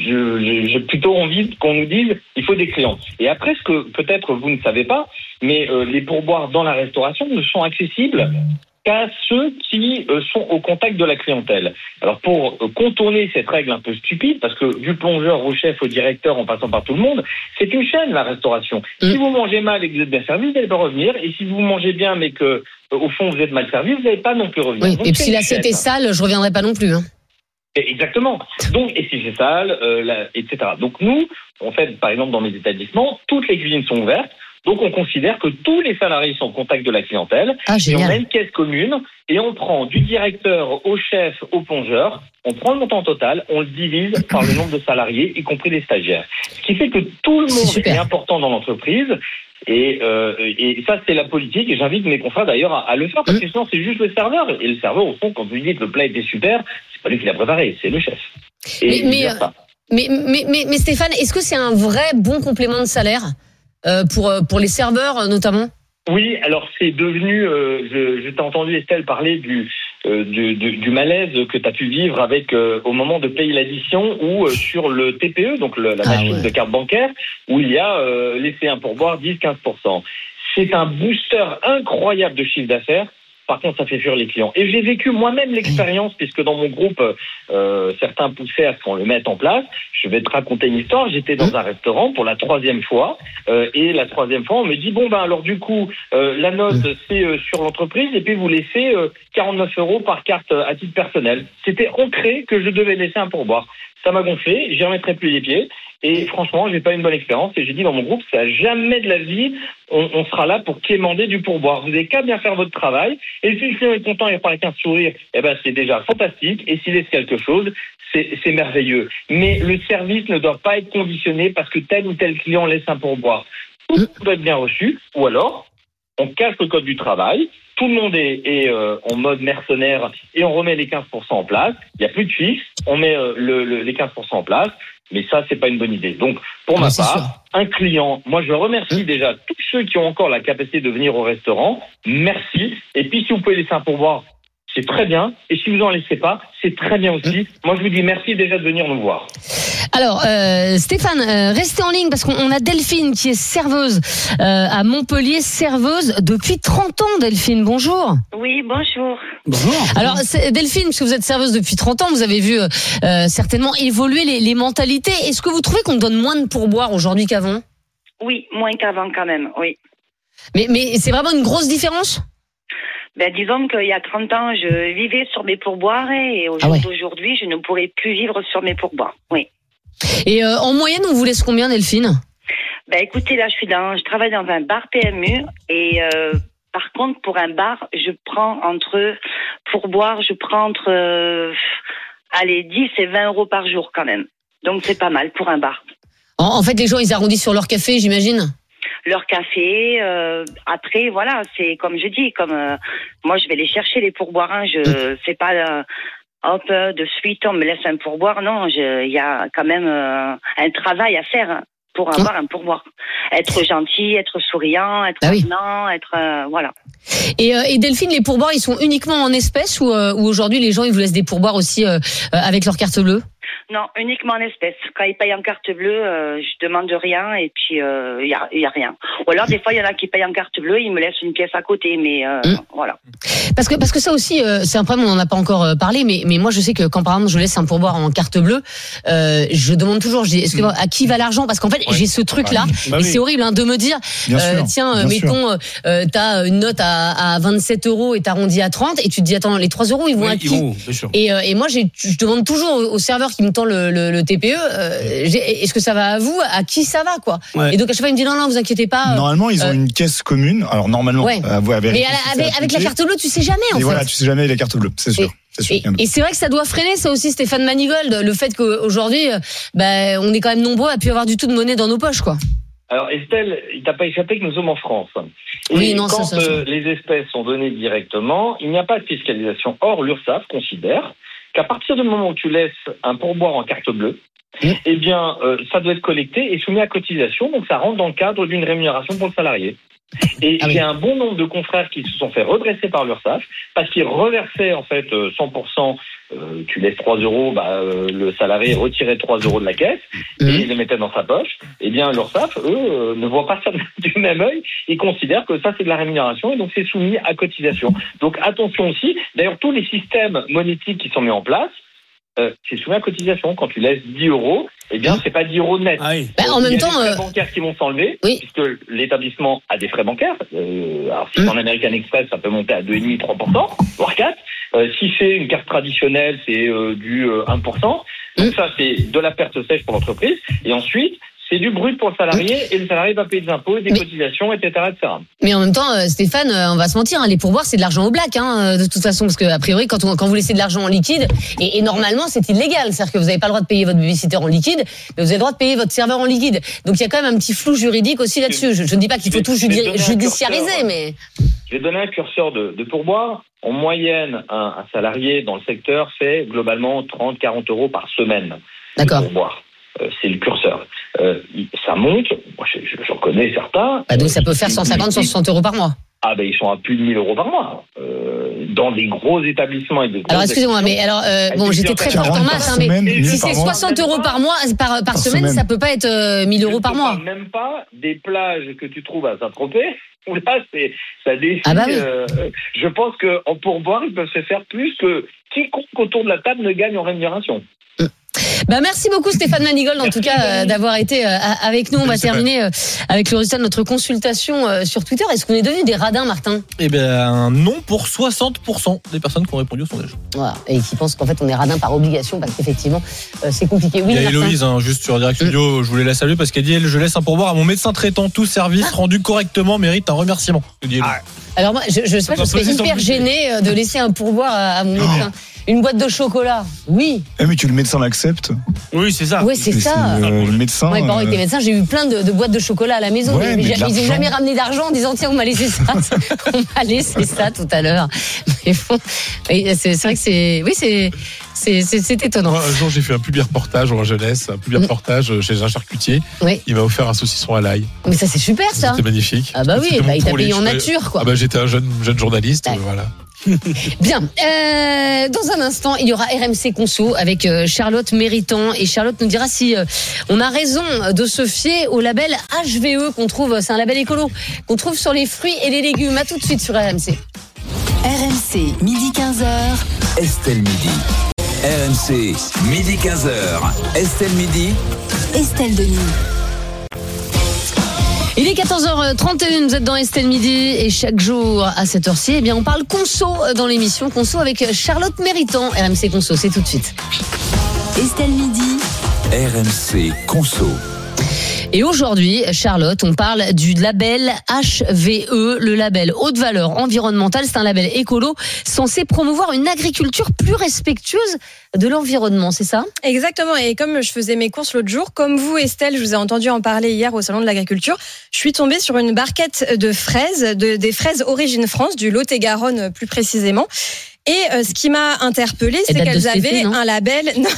je, j'ai plutôt envie qu'on nous dise, il faut des clients. Et après, ce que peut-être vous ne savez pas, mais euh, les pourboires dans la restauration ne sont accessibles qu'à ceux qui euh, sont au contact de la clientèle. Alors pour euh, contourner cette règle un peu stupide, parce que du plongeur au chef au directeur en passant par tout le monde, c'est une chaîne la restauration. Mmh. Si vous mangez mal et que vous êtes bien servi, vous n'allez pas revenir. Et si vous mangez bien mais que euh, au fond vous êtes mal servi, vous n'allez pas non plus revenir. Oui. Donc, et puis si l'assiette est sale, je ne reviendrai pas non plus. Hein. Exactement. Donc, et si c'est sale, euh, là, et cetera. Donc nous, en fait, par exemple dans mes établissements, toutes les cuisines sont ouvertes. Donc on considère que tous les salariés sont au contact de la clientèle. Ah, et on a une caisse commune et on prend du directeur au chef au plongeur, on prend le montant total, on le divise par le nombre de salariés, y compris des stagiaires. Ce qui fait que tout le monde est important dans l'entreprise. Et, euh, et ça, c'est la politique, et j'invite mes confrères d'ailleurs à, à le faire, parce que sinon, c'est juste le serveur. Et le serveur, au fond, quand vous dites que le plat était super, c'est pas lui qui l'a préparé, c'est le chef. Et mais, mais, mais, mais, mais Stéphane, est-ce que c'est un vrai bon complément de salaire euh, pour, pour les serveurs, notamment ? Oui, alors c'est devenu, euh, je, je t'ai entendu, Estelle, parler du... Euh, du, du, du malaise que tu as pu vivre avec euh, au moment de payer l'addition ou euh, sur le T P E, donc le, la machine ah ouais. de carte bancaire, où il y a euh, laissé un pourboire dix à quinze pour cent. C'est un booster incroyable de chiffre d'affaires. Par contre, ça fait fuir les clients. Et j'ai vécu moi-même l'expérience, puisque dans mon groupe, euh, certains poussaient à ce qu'on le mette en place. Je vais te raconter une histoire. J'étais dans un restaurant pour la troisième fois. Euh, et la troisième fois, on me dit, bon, ben alors du coup, euh, la note, c'est euh, sur l'entreprise. Et puis, vous laissez euh, quarante-neuf euros par carte euh, à titre personnel. C'était ancré que je devais laisser un pourboire. Ça m'a gonflé. J'y remettrai plus les pieds. Et franchement, j'ai pas eu une bonne expérience. Et j'ai dit dans mon groupe, ça jamais de la vie, on, on sera là pour quémander du pourboire. Vous n'avez qu'à bien faire votre travail. Et si le client est content, il repart avec un sourire, eh ben, c'est déjà fantastique. Et s'il laisse quelque chose, c'est, c'est merveilleux. Mais le service ne doit pas être conditionné parce que tel ou tel client laisse un pourboire. Tout doit être bien reçu. Ou alors, on casse le code du travail. Tout le monde est, est euh, en mode mercenaire et on remet les quinze pour cent en place. Il n'y a plus de fixe. On met euh, le, le, les quinze pour cent en place. Mais ça, c'est pas une bonne idée. Donc, pour ma part, un client, moi, je remercie déjà tous ceux qui ont encore la capacité de venir au restaurant. Merci. Et puis, si vous pouvez laisser un pourboire, c'est très bien. Et si vous en laissez pas, c'est très bien aussi. Moi, je vous dis merci déjà de venir nous voir. Alors, euh, Stéphane, euh, restez en ligne parce qu'on a Delphine qui est serveuse euh, à Montpellier, serveuse depuis trente ans. Delphine, bonjour. Oui, bonjour. Bonjour. Alors, Delphine, parce que vous êtes serveuse depuis trente ans, vous avez vu euh, certainement évoluer les, les mentalités. Est-ce que vous trouvez qu'on donne moins de pourboire aujourd'hui qu'avant ? Oui, moins qu'avant quand même, oui. Mais, mais c'est vraiment une grosse différence ? Ben, disons qu'il y a trente ans, je vivais sur mes pourboires et aujourd'hui, ah ouais. aujourd'hui je ne pourrais plus vivre sur mes pourboires, oui. Et euh, en moyenne, on vous laisse combien, Delphine ? Ben écoutez, là, je suis dans, je travaille dans un bar P M U et euh, par contre, pour un bar, je prends entre pour boire, je prends entre euh, allez dix et vingt euros par jour quand même. Donc c'est pas mal pour un bar. En, en fait, les gens ils arrondissent sur leur café, j'imagine. Leur café. Euh, après, voilà, c'est comme je dis, comme euh, moi, je vais les chercher les pourboires. Hein, je, c'est pas. Euh, Hop, de suite, on me laisse un pourboire. Non, il y a quand même euh, un travail à faire pour avoir un pourboire. Être gentil, être souriant, être avenant, ah oui. être... Euh, voilà. Et, euh, et Delphine, les pourboires, ils sont uniquement en espèces ou, euh, ou aujourd'hui, les gens, ils vous laissent des pourboires aussi euh, avec leur carte bleue ? Non, uniquement en espèces. Quand ils payent en carte bleue, euh, je demande rien et puis il euh, y, a, y a rien. Ou alors des fois il y en a qui payent en carte bleue, ils me laissent une pièce à côté, mais euh, mmh. voilà. Parce que parce que ça aussi euh, c'est un problème, on n'en a pas encore parlé, mais mais moi je sais que quand par exemple je laisse un pourboire en carte bleue, euh, je demande toujours, je dis, est-ce que, à qui va l'argent ? Parce qu'en fait ouais. j'ai ce truc là, bah, bah, et oui. c'est horrible hein, de me dire euh, tiens euh, mettons euh, t'as une note à, à vingt-sept euros et t'arrondis à trente et tu te dis attends les trois euros ils vont oui, à qui vont, et, euh, et moi j'ai, je demande toujours au serveur qui me tend le, le, le T P E, euh, j'ai, est-ce que ça va à vous ? À qui ça va quoi ? ouais. Et donc à chaque fois ils me disent non non vous inquiétez pas. Euh, normalement ils ont euh, une caisse commune. Alors normalement. Ouais. Euh, ouais, mais la, avec, avec la carte bleue tu sais jamais en et fait. Voilà tu sais jamais la carte bleue c'est sûr. Et... C'est sûr, et, et c'est vrai que ça doit freiner ça aussi Stéphane Manigold, le fait qu'aujourd'hui bah, on est quand même nombreux à pu avoir du tout de monnaie dans nos poches quoi. Alors Estelle, il t'a pas échappé que nous sommes en France. Et oui, non, quand ça, ça, ça. Euh, les espèces sont données directement, il n'y a pas de fiscalisation. Or l'URSSAF considère qu'à partir du moment où tu laisses un pourboire en carte bleue, mmh. eh bien, euh, ça doit être collecté et soumis à cotisation, donc ça rentre dans le cadre d'une rémunération pour le salarié. Et ah oui. il y a un bon nombre de confrères qui se sont fait redresser par l'URSSAF parce qu'ils reversaient en fait cent pour cent, euh, tu laisses trois euros, bah, euh, le salarié retirait trois euros de la caisse et mmh. il les mettait dans sa poche. Eh bien l'URSSAF, eux, euh, ne voient pas ça du même œil, ils considèrent que ça c'est de la rémunération et donc c'est soumis à cotisation. Donc attention aussi, d'ailleurs tous les systèmes monétiques qui sont mis en place, Euh, c'est soumis à cotisation. Quand tu laisses dix euros, eh bien, c'est pas dix euros net. Ah oui. bah, en il même y a temps, des frais euh... bancaires qui vont s'enlever, oui. puisque l'établissement a des frais bancaires. Euh, alors, si c'est en American Express, ça peut monter à deux virgule cinq à trois pour cent, voire quatre. Euh, si c'est une carte traditionnelle, c'est euh, du euh, un pour cent. Donc, mm. ça, c'est de la perte sèche pour l'entreprise. Et ensuite, C'est du brut pour le salarié et le salarié va payer des impôts, des mais, cotisations, et cetera, et cetera. Mais en même temps, Stéphane, on va se mentir, les pourboires, c'est de l'argent au black, hein, de toute façon, parce que a priori, quand, on, quand vous laissez de l'argent en liquide, et, et normalement, c'est illégal, c'est-à-dire que vous n'avez pas le droit de payer votre babysitter en liquide, mais vous avez le droit de payer votre serveur en liquide. Donc il y a quand même un petit flou juridique aussi là-dessus. Je, je ne dis pas qu'il faut je, tout judi- judiciariser, curseur, mais... Je vais donner un curseur de, de pourboire. En moyenne, un, un salarié dans le secteur fait globalement trente à quarante euros par semaine. D'accord. De pourboire. C'est le curseur. Euh, ça monte, moi je, je, j'en connais certains. Bah donc ça peut faire cent cinquante, cent soixante euros par mois. Ah ben ils sont à plus de mille euros par mois. Euh, dans des gros établissements. Et des gros alors excusez-moi, mais alors, euh, bon j'étais très forte en maths, mais si c'est soixante euros par mois, par, par, par semaine, semaine, ça peut pas être euh, mille euros par mois. Même pas des plages que tu trouves à Saint-Tropez. Là, c'est, ça défie. Ah bah oui. euh, je pense qu'en pourboire, ils peuvent se faire plus que quiconque autour de la table ne gagne en rémunération. Bah merci beaucoup Stéphane Manigold en tout cas euh, d'avoir été euh, avec nous. On va terminer euh, avec le résultat de notre consultation euh, sur Twitter. Est-ce qu'on est devenus des radins, Martin ? Eh bien non pour soixante pour cent des personnes qui ont répondu au sondage. Voilà. Et qui pensent qu'en fait on est radins par obligation parce qu'effectivement euh, c'est compliqué. Oui, il y a Héloïse hein, juste sur Direct Studio, mmh. je voulais la saluer parce qu'elle dit elle, je laisse un pourboire à mon médecin traitant, tout service ah. rendu correctement mérite un remerciement. Ah. Alors moi je, je sais pas, je serais hyper gênée de laisser un pourboire à, à mon médecin. Une boîte de chocolat, oui. Eh mais tu le médecin l'accepte. Oui, c'est ça. Oui, c'est, c'est ça. Euh, le médecin. Moi, parents étaient médecins, j'ai eu plein de, de boîtes de chocolat à la maison. Ouais, mais mais ils n'ont jamais ramené d'argent en disant tiens, on m'a laissé ça. on m'a laissé ça tout à l'heure. Mais bon, c'est, c'est vrai que c'est. Oui, c'est. C'est, c'est, c'est étonnant. Moi, un jour, j'ai fait un public reportage en jeunesse, un public reportage chez un charcutier. Oui. Il m'a offert un saucisson à l'ail. Mais ça, c'est super, ça. C'était magnifique. Ah bah oui, bah, il t'a payé en nature, quoi. Ah bah, j'étais un jeune, jeune journaliste, ouais. Voilà. Bien. Euh, dans un instant, il y aura R M C Conso avec Charlotte Méritant et Charlotte nous dira si euh, on a raison de se fier au label H V E qu'on trouve, c'est un label écolo, qu'on trouve sur les fruits et les légumes. À tout de suite sur R M C. R M C, midi quinze heures. Estelle Midi. R M C, midi quinze heures. Estelle Midi. Estelle Denis. Il est quatorze heures trente et un, vous êtes dans Estelle Midi et chaque jour à cette heure-ci, eh bien on parle conso dans l'émission Conso avec Charlotte Méritant. R M C Conso, c'est tout de suite. Estelle Midi. R M C Conso. Et aujourd'hui, Charlotte, on parle du label H V E, le label haute valeur environnementale. C'est un label écolo censé promouvoir une agriculture plus respectueuse de l'environnement, c'est ça ? Exactement, et comme je faisais mes courses l'autre jour, comme vous Estelle, je vous ai entendu en parler hier au salon de l'agriculture, je suis tombée sur une barquette de fraises, de, des fraises origine France, du Lot-et-Garonne plus précisément. Et euh, ce qui m'a interpellée, c'est qu'elles avaient un label. Non.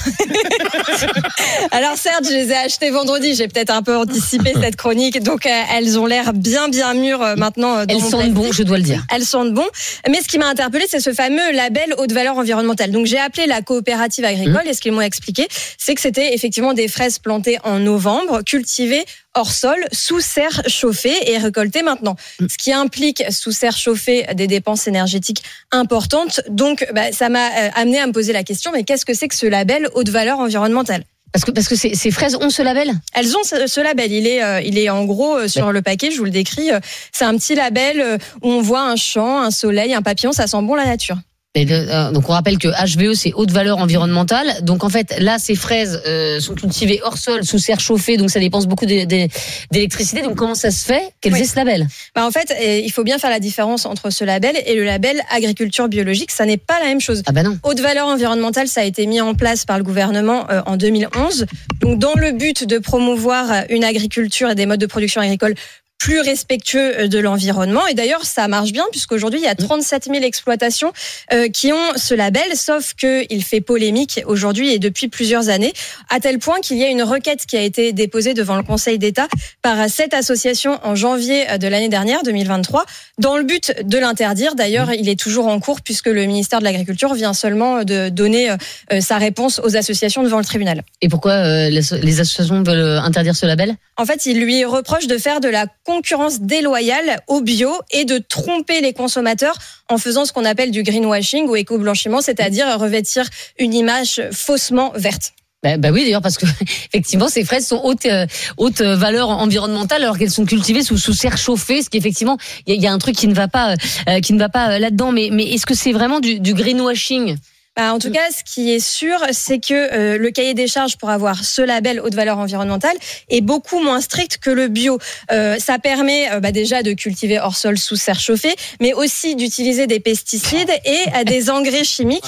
Alors certes, je les ai achetées vendredi, j'ai peut-être un peu anticipé cette chronique, donc euh, elles ont l'air bien bien mûres euh, maintenant. Euh, dans elles mon sentent bon, je dois le dire. Elles sentent bon. Mais ce qui m'a interpellée, c'est ce fameux label haute valeur environnementale. Donc j'ai appelé la coopérative agricole mmh. et ce qu'ils m'ont expliqué, c'est que c'était effectivement des fraises plantées en novembre, cultivées hors sol, sous serre chauffée et récoltée maintenant. Ce qui implique sous serre chauffée des dépenses énergétiques importantes. Donc, bah, ça m'a amené à me poser la question, mais qu'est-ce que c'est que ce label haute valeur environnementale ? Parce que, parce que ces, ces fraises ont ce label ? Elles ont ce, ce label. Il est, euh, il est en gros euh, sur ouais. le paquet, je vous le décris. Euh, c'est un petit label euh, où on voit un champ, un soleil, un papillon, ça sent bon la nature. Et de, euh, donc on rappelle que H V E c'est haute valeur environnementale. Donc en fait là ces fraises euh, sont cultivées hors sol, sous serre chauffée, donc ça dépense beaucoup de, de, d'électricité. Donc comment ça se fait qu'elles oui. aient ce label ? Bah en fait euh, il faut bien faire la différence entre ce label et le label agriculture biologique. Ça n'est pas la même chose. Ah bah non. Haute valeur environnementale, ça a été mis en place par le gouvernement euh, en deux mille onze. Donc dans le but de promouvoir une agriculture et des modes de production agricole plus respectueux de l'environnement. Et d'ailleurs, ça marche bien, puisqu'aujourd'hui, il y a trente-sept mille exploitations euh, qui ont ce label, sauf qu'il fait polémique aujourd'hui et depuis plusieurs années, à tel point qu'il y a une requête qui a été déposée devant le Conseil d'État par cette association en janvier de l'année dernière, deux mille vingt-trois, dans le but de l'interdire. D'ailleurs, il est toujours en cours, puisque le ministère de l'Agriculture vient seulement de donner euh, sa réponse aux associations devant le tribunal. Et pourquoi euh, les associations veulent interdire ce label ? En fait, ils lui reprochent de faire de la concurrence déloyale au bio et de tromper les consommateurs en faisant ce qu'on appelle du greenwashing ou éco-blanchiment, c'est-à-dire revêtir une image faussement verte. Bah, bah oui, d'ailleurs, parce que effectivement, ces fraises sont haute, euh, haute valeur environnementale alors qu'elles sont cultivées sous, sous serre chauffée, ce qui effectivement, il y, y a un truc qui ne va pas, euh, qui ne va pas euh, là-dedans. Mais, mais est-ce que c'est vraiment du, du greenwashing ? Bah, en tout cas, ce qui est sûr, c'est que euh, le cahier des charges pour avoir ce label haute valeur environnementale est beaucoup moins strict que le bio. Euh, ça permet euh, bah, déjà de cultiver hors sol sous serre chauffée, mais aussi d'utiliser des pesticides et des engrais chimiques.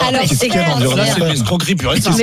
Alors, c'est clair, c'est une escroquerie pure et simple.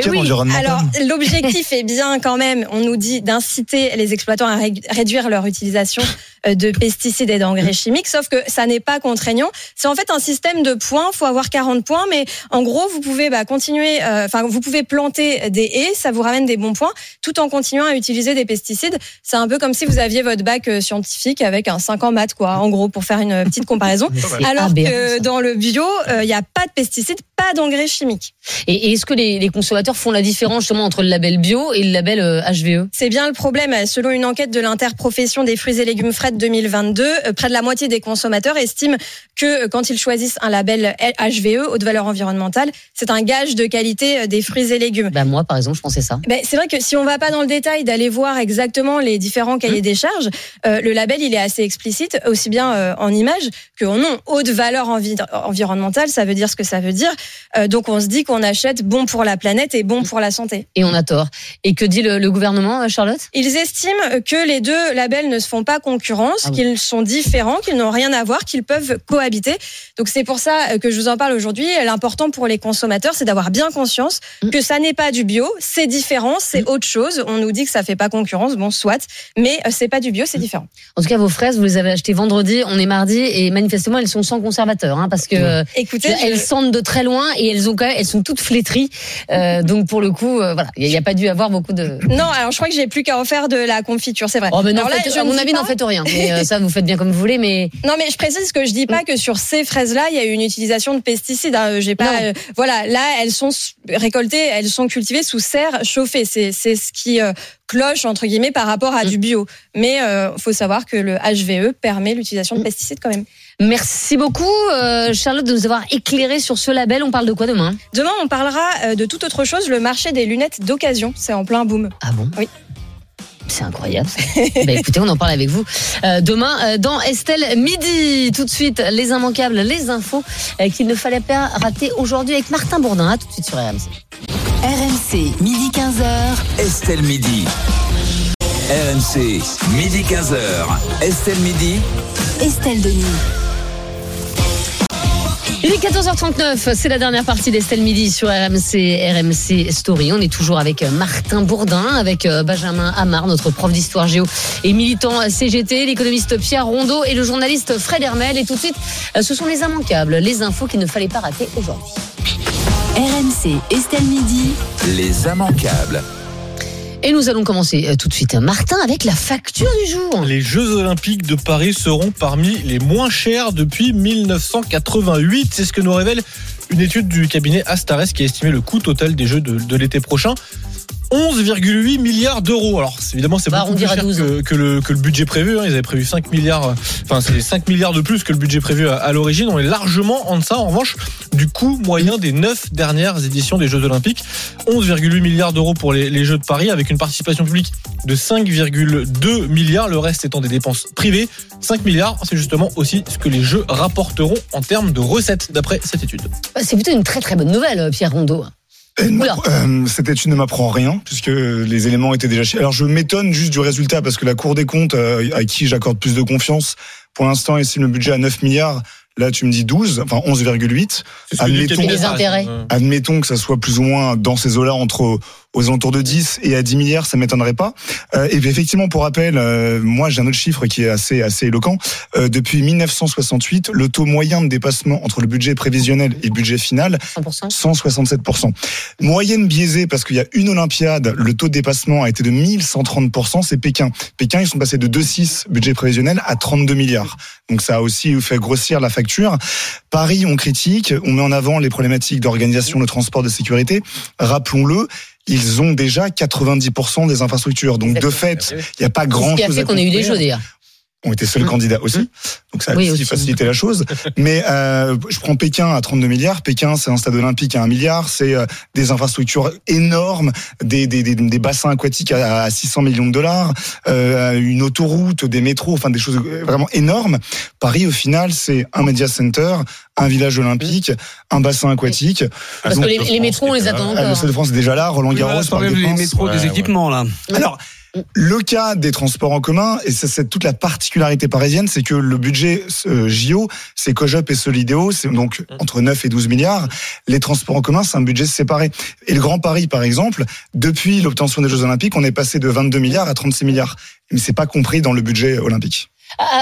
Alors, l'objectif est bien quand même, on nous dit, d'inciter les exploitants à réduire leur utilisation de pesticides et d'engrais chimiques, sauf que ça n'est pas contraignant. C'est en fait un système de points, il faut avoir quarante points, mais en gros, vous pouvez bah, continuer, enfin, euh, vous pouvez planter des haies, ça vous ramène des bons points, tout en continuant à utiliser des pesticides. C'est un peu comme si vous aviez votre bac euh, scientifique avec un cinq en maths, quoi, en gros, pour faire une petite comparaison. Alors que dans le bio, il euh, n'y a pas de pesticides, pas d'engrais chimiques. Et, et est-ce que les, les consommateurs font la différence justement entre le label bio et le label euh, H V E ? C'est bien le problème. Selon une enquête de l'interprofession des fruits et légumes frais de deux mille vingt-deux, euh, près de la moitié des consommateurs estiment que euh, quand ils choisissent un label H V E, haute valeur environnementale, c'est un gage de qualité des fruits et légumes. Bah moi, par exemple, je pensais ça. Bah, c'est vrai que si on ne va pas dans le détail d'aller voir exactement les différents cahiers mmh. des charges, euh, le label, il est assez explicite, aussi bien euh, en images que en nom. Haute valeur envi- environnementale, ça veut dire ce que ça veut dire. Euh, donc, on se dit qu'on achète bon pour la planète et bon pour la santé. Et on a tort. Et que dit le, le gouvernement, Charlotte ? Ils estiment que les deux labels ne se font pas concurrence, ah oui. qu'ils sont différents, qu'ils n'ont rien à voir, qu'ils peuvent cohabiter. Donc, c'est pour ça que je vous en parle aujourd'hui. L'important pour les consommateurs, c'est d'avoir bien conscience mmh. que ça n'est pas du bio, c'est différent, c'est mmh. autre chose. On nous dit que ça ne fait pas concurrence, bon, soit, mais c'est pas du bio, c'est mmh. différent. En tout cas, vos fraises, vous les avez achetées vendredi, on est mardi, et manifestement, elles sont sans conservateur, hein, parce que mmh. Écoutez, elles je... sentent de très loin et elles ont quand même, elles sont toutes flétries. Euh, donc, pour le coup, euh, voilà, il n'y a, a pas dû avoir beaucoup de. Non, alors je crois que j'ai plus qu'à en faire de la confiture, c'est vrai. Oh, mais non, alors là, faites, à mon avis, n'en faites rien. Mais, euh, ça, vous faites bien comme vous voulez, mais. Non, mais je précise que je dis pas que sur ces fraises-là, il y a eu une utilisation de pesticides. Hein, j'ai pas. Euh, voilà, là, elles sont récoltées, elles sont cultivées sous serre chauffée. C'est, c'est ce qui. Euh, cloche entre guillemets par rapport à mmh. du bio, mais euh, faut savoir que le H V E permet l'utilisation de pesticides quand même. Merci beaucoup euh, Charlotte de nous avoir éclairé sur ce label. On parle de quoi demain ? Demain on parlera de toute autre chose, le marché des lunettes d'occasion, c'est en plein boom. Ah bon ? Oui. C'est incroyable. Bah écoutez, on en parle avec vous euh, demain euh, dans Estelle Midi. Tout de suite, les immanquables, les infos euh, qu'il ne fallait pas rater aujourd'hui avec Martin Bourdin. À tout de suite sur R M C. R M C, midi quinze heures. Estelle Midi. R M C, midi quinze heures. Estelle Midi. Estelle Denis. Il est quatorze heures trente-neuf, c'est la dernière partie d'Estelle Midi sur R M C, R M C Story. On est toujours avec Martin Bourdin, avec Benjamin Amar, notre prof d'histoire géo et militant C G T, l'économiste Pierre Rondeau et le journaliste Fred Hermel. Et tout de suite, ce sont les immanquables, les infos qu'il ne fallait pas rater aujourd'hui. R M C, Estelle Midi. Les immanquables. Et nous allons commencer tout de suite, Martin, avec la facture du jour. Les Jeux Olympiques de Paris seront parmi les moins chers depuis dix-neuf cent quatre-vingt-huit. C'est ce que nous révèle une étude du cabinet Astares qui a estimé le coût total des Jeux de, de l'été prochain. onze virgule huit milliards d'euros. Alors, évidemment, c'est bah, beaucoup plus cher que, que, le, que le budget prévu. Hein. Ils avaient prévu cinq milliards, enfin, c'est cinq milliards de plus que le budget prévu à, à l'origine. On est largement en deçà, en revanche, du coût moyen des neuf dernières éditions des Jeux Olympiques. onze virgule huit milliards d'euros pour les, les Jeux de Paris, avec une participation publique de cinq virgule deux milliards. Le reste étant des dépenses privées. cinq milliards, c'est justement aussi ce que les Jeux rapporteront en termes de recettes, d'après cette étude. C'est plutôt une très très bonne nouvelle, Pierre Rondeau. Non, euh, cette étude ne m'apprend rien puisque les éléments étaient déjà chez. Alors je m'étonne juste du résultat parce que la Cour des comptes euh, à qui j'accorde plus de confiance pour l'instant estime le budget à neuf milliards. Là tu me dis douze, enfin onze virgule huit. Admettons, admettons que ça soit plus ou moins dans ces eaux-là entre aux alentours de dix et à dix milliards, ça m'étonnerait pas. Euh, et effectivement, pour rappel, euh, moi j'ai un autre chiffre qui est assez assez éloquent. Euh, depuis dix-neuf cent soixante-huit, le taux moyen de dépassement entre le budget prévisionnel et le budget final, cent soixante-sept pour cent. Moyenne biaisée parce qu'il y a une Olympiade, le taux de dépassement a été de mille cent trente pour cent, c'est Pékin. Pékin, ils sont passés de deux virgule six budget prévisionnel à trente-deux milliards. Donc ça a aussi fait grossir la facture. Paris, on critique, on met en avant les problématiques d'organisation, de transport, de sécurité. Rappelons-le, ils ont déjà quatre-vingt-dix pour cent des infrastructures. Donc, de fait, il n'y a pas grand-chose à construire. C'est ce qui a fait qu'on a eu les Jeux, d'ailleurs. ont été seuls mmh. candidats aussi. Mmh. Donc ça a oui, aussi facilité la chose. Mais euh, je prends Pékin à trente-deux milliards. Pékin, c'est un stade olympique à un milliard. C'est euh, des infrastructures énormes, des, des, des, des bassins aquatiques à, à six cents millions de dollars, euh, une autoroute, des métros, enfin des choses vraiment énormes. Paris, au final, c'est un media center, un village olympique, un bassin aquatique. Parce donc, que les, les métros, on les attend encore. Le Stade de France est déjà là, Roland-Garros, oui, par exemple. Les métros, ouais, des équipements, là. Alors, le cas des transports en commun, et c'est, c'est toute la particularité parisienne, c'est que le budget euh, J O, c'est COJOP et Solidéo, c'est donc entre neuf et douze milliards. Les transports en commun, c'est un budget séparé. Et le Grand Paris, par exemple, depuis l'obtention des Jeux Olympiques, on est passé de vingt-deux milliards à trente-six milliards. Mais c'est pas compris dans le budget olympique.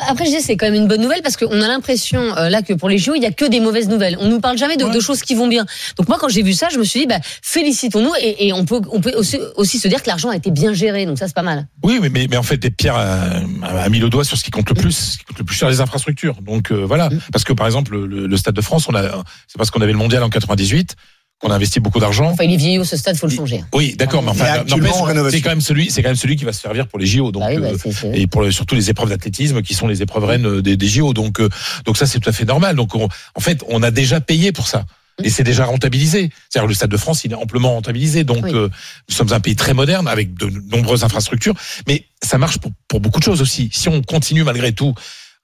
Après, je disais, c'est quand même une bonne nouvelle parce qu'on a l'impression euh, là que pour les J O, il n'y a que des mauvaises nouvelles. On nous parle jamais de, ouais. de choses qui vont bien. Donc moi, quand j'ai vu ça, je me suis dit, bah, félicitons-nous et, et on peut, on peut aussi, aussi se dire que l'argent a été bien géré. Donc ça, c'est pas mal. Oui, mais, mais, mais en fait, Pierre a, a mis le doigt sur ce qui compte le plus, ce qui compte le plus cher, les infrastructures. Donc euh, voilà, parce que par exemple, le, le Stade de France, on a, c'est parce qu'on avait le Mondial en quatre-vingt-dix-huit. Qu'on a investi beaucoup d'argent. Enfin, il est vieillot, ce stade, faut le changer. Oui, d'accord, mais enfin, mais non, c'est quand même celui, c'est quand même celui qui va se servir pour les J O, donc ah oui, bah, c'est, c'est. et pour le, surtout les épreuves d'athlétisme qui sont les épreuves reines des, des J O, donc euh, donc ça c'est tout à fait normal. Donc on, en fait, on a déjà payé pour ça. Et c'est déjà rentabilisé. C'est-à-dire le Stade de France, il est amplement rentabilisé. Donc oui. euh, nous sommes un pays très moderne avec de nombreuses infrastructures, mais ça marche pour, pour beaucoup de choses aussi. Si on continue malgré tout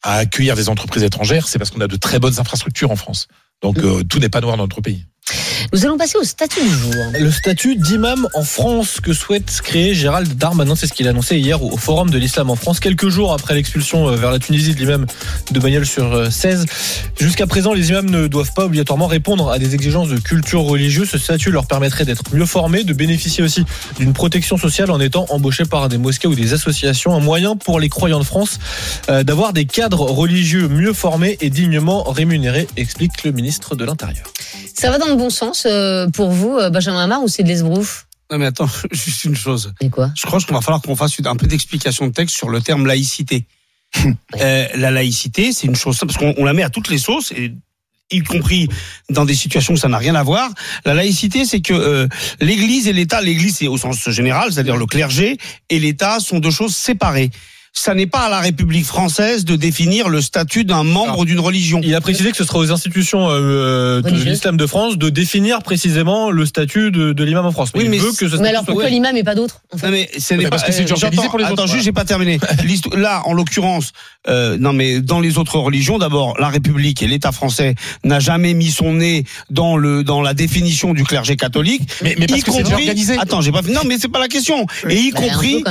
à accueillir des entreprises étrangères, c'est parce qu'on a de très bonnes infrastructures en France. Donc mmh. euh, tout n'est pas noir dans notre pays. Nous allons passer au statut du jour. Le statut d'imam en France que souhaite créer Gérald Darmanin, c'est ce qu'il a annoncé hier au Forum de l'Islam en France, quelques jours après l'expulsion vers la Tunisie de l'imam de Bagnols-sur-Cèze. Jusqu'à présent, les imams ne doivent pas obligatoirement répondre à des exigences de culture religieuse. Ce statut leur permettrait d'être mieux formés, de bénéficier aussi d'une protection sociale en étant embauchés par des mosquées ou des associations. Un moyen pour les croyants de France euh, d'avoir des cadres religieux mieux formés et dignement rémunérés, explique le ministre de l'Intérieur. Ça va dans le bon sens euh, pour vous, Benjamin Amar, ou c'est de l'esbrouf ? Non mais attends, juste une chose. Et quoi ? Je crois qu'il va falloir qu'on fasse un peu d'explication de texte sur le terme laïcité. euh, la laïcité, c'est une chose simple, parce qu'on la met à toutes les sauces, et, y compris dans des situations où ça n'a rien à voir. La laïcité, c'est que euh, l'Église et l'État, l'Église c'est au sens général, c'est-à-dire le clergé et l'État sont deux choses séparées. Ça n'est pas à la République française de définir le statut d'un membre Alors, d'une religion. Il a précisé que ce sera aux institutions euh, de l'Islam de France de définir précisément le statut de, de l'imam en France. Mais oui, mais, veut que ce mais alors pourquoi soit... l'imam et pas d'autres en fait. Non mais c'est mais parce pas, que c'est organisé pour les autres. Attends juste, j'ai pas terminé. Là, en l'occurrence, euh, non mais dans les autres religions, d'abord la République et l'État français n'a jamais mis son nez dans le dans la définition du clergé catholique. Mais, mais parce y que compris... c'est organisé. Attends, j'ai pas. Non mais c'est pas la question. Et y bah, compris,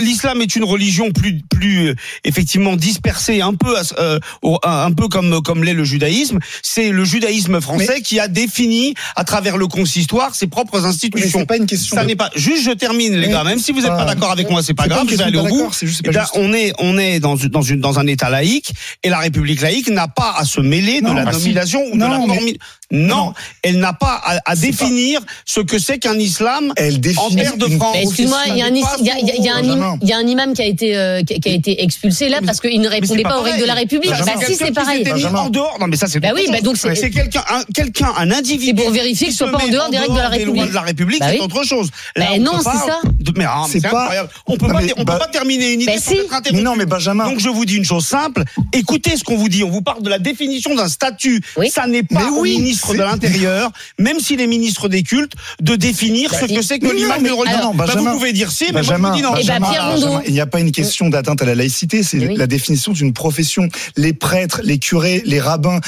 l'islam est une religion plus plus euh, effectivement dispersé un peu euh, un peu comme comme l'est le judaïsme. C'est le judaïsme français mais qui a défini à travers le consistoire ses propres institutions. Mais c'est pas une question. Ça de... n'est pas juste. Je termine les mais gars. Même si vous n'êtes pas d'accord avec moi, c'est pas c'est grave. Pas je vais aller au bout. C'est juste, là, juste. On est on est dans dans une dans un État laïque et la République laïque n'a pas à se mêler non, de la bah nomination si. ou non, de la formule. Mais... Non, non, elle n'a pas à, à définir pas... ce que c'est qu'un islam elle en terre de France. Excuse-moi, il y a un il y a un imam qui a été qui a été expulsé là mais parce qu'il ne répondait pas, pas aux règles de la République. Bah, bah si c'est pareil. Mis en dehors. Non mais ça c'est. Bah oui, bah donc c'est, c'est quelqu'un, un, quelqu'un, un individu. C'est pour vérifier qu'il soit pas en dehors des règles de la République. Lois de la République, bah oui. C'est autre chose. Là, bah non, c'est pas, ça. Mais ah, c'est, c'est pas. Incroyable. On peut bah, pas, bah, on peut pas terminer une idée bah, sans si. être interrompu. Non mais Benjamin. Donc je vous dis une chose simple. Écoutez ce qu'on vous dit. On vous parle de la définition d'un statut. Oui. Ça n'est pas au ministre de l'Intérieur, même s'il est ministre des cultes, de définir ce que c'est que l'imam de religion. Vous pouvez dire si, mais moi je dis non. Il n'y a pas une question d'atteinte à la laïcité, c'est oui. la définition d'une profession. Les prêtres, les curés, les rabbins,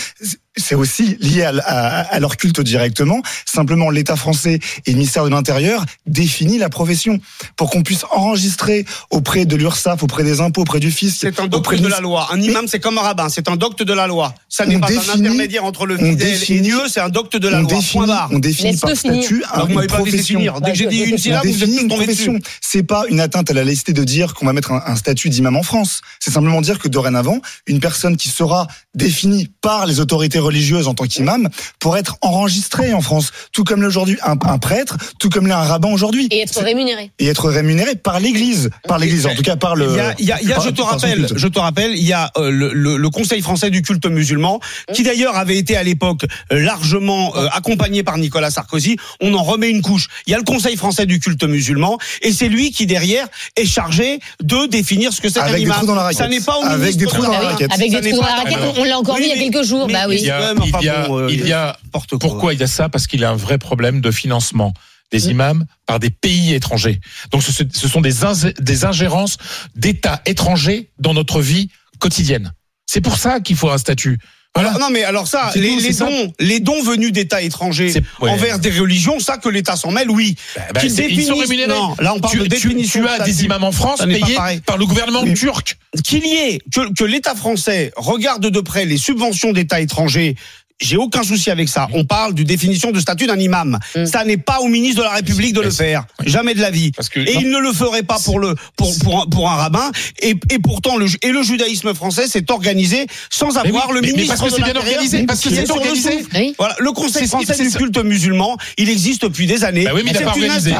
c'est aussi lié à, à, à leur culte directement. Simplement, l'État français et le ministère de l'Intérieur définit la profession pour qu'on puisse enregistrer auprès de l'URSSAF, auprès des impôts, auprès du fisc. C'est un docte de, de la loi. Un imam, mais c'est comme un rabbin. C'est un docte de la loi. Ça n'est pas définit, un intermédiaire entre le fidèle définit, et Dieu. C'est un docte de la loi. Définit, Point barre. On définit Laisse par statut un, une profession. Dès que j'ai dit une syllabe, vous êtes tous tombés dessus. C'est pas une atteinte à la laïcité de dire qu'on va mettre un, un statut d'imam en France. C'est simplement dire que dorénavant, une personne qui sera définie par les autorités religieuse en tant qu'imam pour être enregistré en France, tout comme l'est aujourd'hui un, un prêtre, tout comme l'est un rabbin aujourd'hui. Et être rémunéré. Et être rémunéré par l'Église, par l'Église en tout cas par le. Il y a, il y a, il y a je te rappelle, je te rappelle, il y a euh, le, le, le Conseil français du culte musulman qui d'ailleurs avait été à l'époque largement euh, accompagné par Nicolas Sarkozy. On en remet une couche. Il y a le Conseil français du culte musulman et c'est lui qui derrière est chargé de définir ce que c'est un imam. Ça n'est pas au avec des trous dans la raquette. Avec des trous dans la raquette. On l'a encore vu oui, il y a quelques jours. Bah oui. Il y a, il y a, il y a pourquoi il y a ça ? Parce qu'il y a un vrai problème de financement des imams par des pays étrangers. Donc ce, ce sont des, ins, des ingérences d'États étrangers dans notre vie quotidienne. C'est pour ça qu'il faut un statut. Voilà. Alors, non mais alors ça, les, tout, les dons, ça. les dons venus d'États étrangers ouais. envers des religions, ça que l'État s'en mêle, oui. Bah, bah, Qu'ils définissent, ils sont rémunérés. Non, là on parle tu, de définition. Tu, tu as des imams en France payés par le gouvernement mais, turc. Qu'il y ait que, que l'État français regarde de près les subventions d'États étrangers. J'ai aucun souci avec ça. On parle de définition de statut d'un imam. Mm. Ça n'est pas au ministre de la République de le faire. Jamais de la vie. Parce que, et non. il ne le ferait pas pour le, pour, pour un, pour un rabbin. Et, et pourtant, le, et le judaïsme français s'est organisé sans avoir oui, le mais ministre. Mais parce que c'est bien organisé. Parce que c'est organisé. Le, oui. voilà, le Conseil français c'est, c'est, c'est, du culte musulman, il existe depuis des années. Bah oui, mais il n'a pas organisé.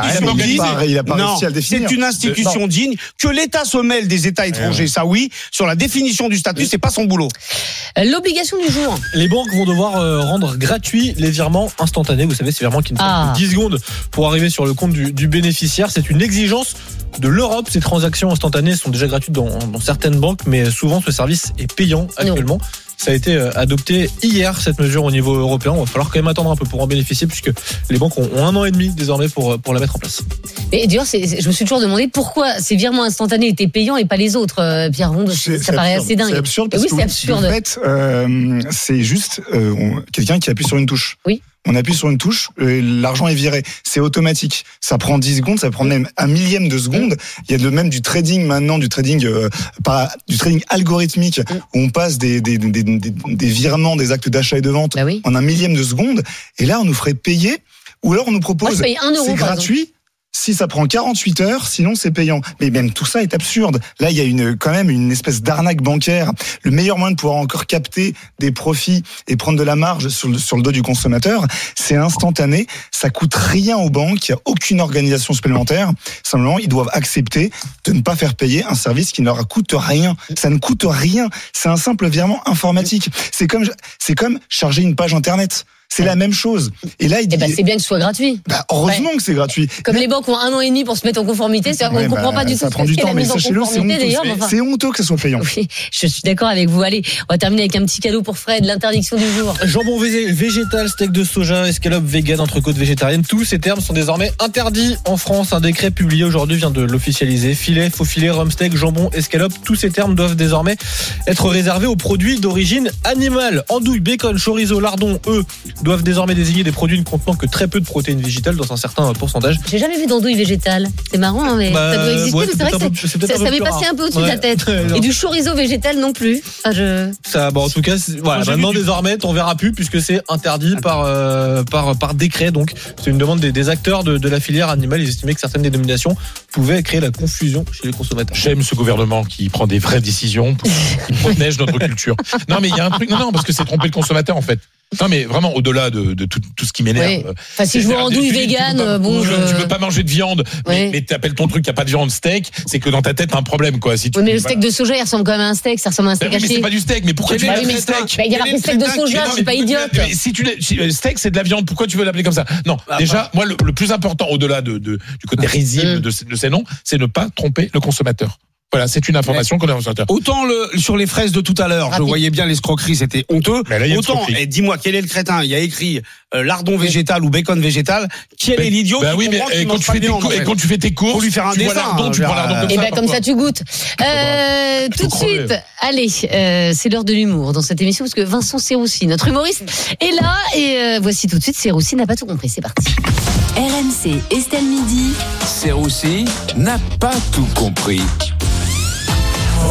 Il a pas réussi à le définir. C'est une institution digne. Que l'État se mêle des États étrangers, ça oui. Sur la définition du statut, c'est pas son boulot. L'obligation du jour. Les banques vont devoir rendre gratuits les virements instantanés. Vous savez, ces virements qui ne ah. font que dix secondes pour arriver sur le compte du, du bénéficiaire. C'est une exigence de l'Europe. Ces transactions instantanées sont déjà gratuites dans, dans certaines banques, mais souvent ce service est payant actuellement. Non. Ça a été adopté hier, cette mesure au niveau européen. Il va falloir quand même attendre un peu pour en bénéficier, puisque les banques ont un an et demi désormais pour, pour la mettre en place. Et d'ailleurs, c'est, c'est, je me suis toujours demandé pourquoi ces virements instantanés étaient payants et pas les autres, euh, Pierre Rondeau. C'est, ça c'est paraît absurde. assez dingue. C'est absurde parce oui, que, c'est absurde. En fait, euh, c'est juste euh, on, quelqu'un qui appuie sur une touche. Oui. On appuie sur une touche, l'argent est viré. C'est automatique. Ça prend dix secondes, ça prend même un millième de seconde. Il y a de même du trading maintenant, du trading euh, pas, du trading algorithmique, où on passe des, des, des, des, des virements, des actes d'achat et de vente bah oui. en un millième de seconde. Et là, on nous ferait payer, ou alors on nous propose, ah, un euro, c'est gratuit. Si ça prend quarante-huit heures, sinon c'est payant. Mais même tout ça est absurde. Là, il y a une, quand même une espèce d'arnaque bancaire. Le meilleur moyen de pouvoir encore capter des profits et prendre de la marge sur le, sur le dos du consommateur, c'est instantané. Ça coûte rien aux banques. Il n'y a aucune organisation supplémentaire. Simplement, ils doivent accepter de ne pas faire payer un service qui ne leur coûte rien. Ça ne coûte rien. C'est un simple virement informatique. C'est comme, c'est comme charger une page Internet. C'est ouais. la même chose. Et là, il dit. Eh bah, c'est bien que ce soit gratuit. Bah, heureusement ouais. que c'est gratuit. Comme là, les banques ont un an et demi pour se mettre en conformité, c'est-à-dire qu'on ouais, ne comprend bah, pas du tout ce qu'est la mise en conformité d'ailleurs. C'est, enfin... c'est honteux que ce soit payant. Oui, je suis d'accord avec vous. Allez, on va terminer avec un petit cadeau pour Fred, l'interdiction du jour. Jambon végétal, steak de soja, escalope vegan, entrecôte végétarienne, tous ces termes sont désormais interdits en France. Un décret publié aujourd'hui vient de l'officialiser. Filet, faux filet, rump steak, jambon, escalope, tous ces termes doivent désormais être réservés aux produits d'origine animale. Andouille, bacon, chorizo, lardon, œufs doivent désormais désigner des produits ne contenant que très peu de protéines végétales dans un certain pourcentage. J'ai jamais vu d'andouille végétale. C'est marrant, hein, mais bah, ça doit exister, ouais, mais c'est vrai que peu, c'est, ça, ça m'est passé rare. un peu au-dessus ouais. de la tête. Et du chorizo végétal non plus. Enfin, je... ça, bon, en tout cas, voilà, maintenant du... désormais, t'en verras plus puisque c'est interdit okay. par, euh, par, par décret. Donc, c'est une demande des, des acteurs de, de la filière animale. Ils estimaient que certaines dénominations pouvaient créer la confusion chez les consommateurs. J'aime ce gouvernement qui prend des vraies décisions, pour, qui protège notre culture. Non, mais il y a un truc, non, non, parce que c'est tromper le consommateur en fait. Non mais vraiment au-delà de, de tout, tout ce qui m'énerve. Oui. Enfin si c'est je vois andouille vegan, tu peux pas, bon, je... tu peux pas manger de viande, oui. mais, mais t'appelles ton truc, y a pas de viande steak, c'est que dans ta tête un problème quoi. Si tu oui, mais le steak voilà. de soja il ressemble quand même à un steak, ça ressemble à un steak ben, haché. Mais c'est pas du steak, mais pourquoi tu l'appelles steak ? Il y a marqué steak de soja, je suis pas idiote. Si tu steak c'est de la viande, pourquoi tu veux l'appeler comme ça ? Non, déjà moi le plus important au-delà de du côté risible de ces noms, c'est ne pas tromper le consommateur. Voilà, c'est une information qu'on a en centre. Autant le, sur les fraises de tout à l'heure, Rapide. je voyais bien l'escroquerie, c'était honteux. Là, autant, et dis-moi, quel est le crétin ? Il y a écrit euh, lardon végétal ou bacon végétal. Quel ben, est l'idiot ben qui oui, mais euh, qui quand tu fais tes cours, et quand tu fais tes courses, pour lui faire un tu dessin, vois lardon, tu prends lardon comme et ça. Et ben comme ça, tu goûtes. Euh, tout de suite, allez, euh, c'est l'heure de l'humour dans cette émission, parce que Vincent Serroussi, notre humoriste, est là. Et euh, voici tout de suite, Serroussi n'a pas tout compris. C'est parti. R M C Estelle Midi. Serroussi n'a pas tout compris.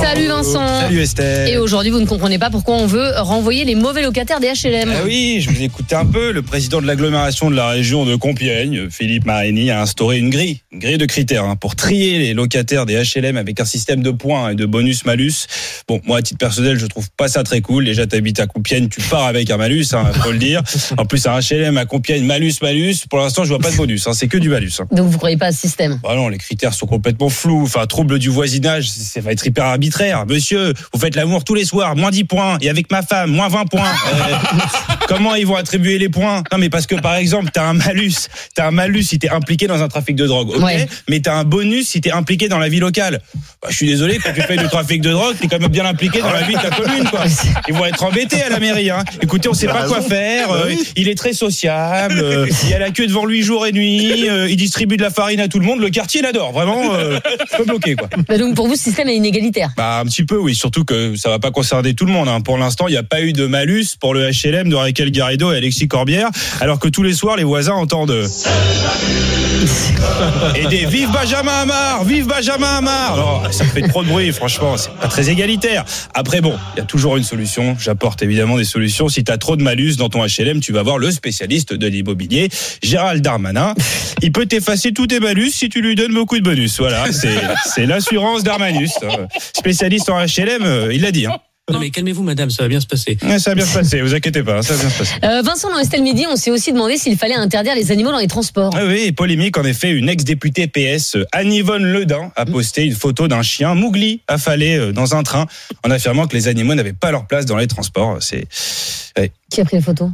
Salut Vincent. Salut Estelle. Et aujourd'hui, vous ne comprenez pas pourquoi on veut renvoyer les mauvais locataires des H L M. Ah oui, je vous écoutais un peu. Le président de l'agglomération de la région de Compiègne, Philippe Marini, a instauré une grille, une grille de critères hein, pour trier les locataires des H L M avec un système de points et de bonus-malus. Bon, moi, à titre personnel, je trouve pas ça très cool. Déjà, t'habites à Compiègne, tu pars avec un malus, hein, faut le dire. En plus, un H L M à Compiègne, malus-malus. Pour l'instant, je vois pas de bonus, hein, c'est que du malus. Hein. Donc, vous croyez pas à ce système ? Bah non, les critères sont complètement flous. Enfin, trouble du voisinage, ça va être hyper arbitraire. Monsieur, vous faites l'amour tous les soirs, moins dix points, et avec ma femme, moins vingt points. Euh, comment ils vont attribuer les points ? Non, mais parce que, par exemple, t'as un malus. T'as un malus si t'es impliqué dans un trafic de drogue, ok ? Ouais. Mais t'as un bonus si t'es impliqué dans la vie locale. Bah, je suis désolé, quand tu fais du trafic de drogue, t'es quand même bien impliqué dans la vie de ta commune, quoi. Ils vont être embêtés à la mairie, hein. Écoutez, on sait pas quoi faire, euh, il est très sociable, euh, il y a la queue devant lui jour et nuit, euh, il distribue de la farine à tout le monde, le quartier l'adore, vraiment, euh, je peux bloquer, quoi. Bah donc pour vous, ce système est inégalitaire ? Bah, un petit peu, oui, surtout que ça va pas concerner tout le monde, hein. Pour l'instant, il n'y a pas eu de malus pour le H L M de Raquel Garrido et Alexis Corbière, alors que tous les soirs, les voisins entendent... Et des vive Benjamin Amar, vive Benjamin Amar. Alors, ça fait trop de bruit, franchement, c'est pas très égalitaire. Après, bon, il y a toujours une solution. J'apporte évidemment des solutions. Si t'as trop de malus dans ton H L M, tu vas voir le spécialiste de l'immobilier, Gérald Darmanin. Il peut t'effacer tous tes malus si tu lui donnes beaucoup de bonus. Voilà, c'est, c'est l'assurance Darmanus. Spécialiste en H L M, il l'a dit, hein. Non mais calmez-vous madame, ça va bien se passer. Ouais, ça va bien se passer, vous inquiétez pas, ça va bien se passer. Euh, Vincent, dans Estelle Midi, on s'est aussi demandé s'il fallait interdire les animaux dans les transports. Ah oui, polémique en effet, une ex-députée P S, Anne-Yvonne Ledin, a posté une photo d'un chien Mougli affalé dans un train en affirmant que les animaux n'avaient pas leur place dans les transports. C'est... Ouais. Qui a pris la photo ?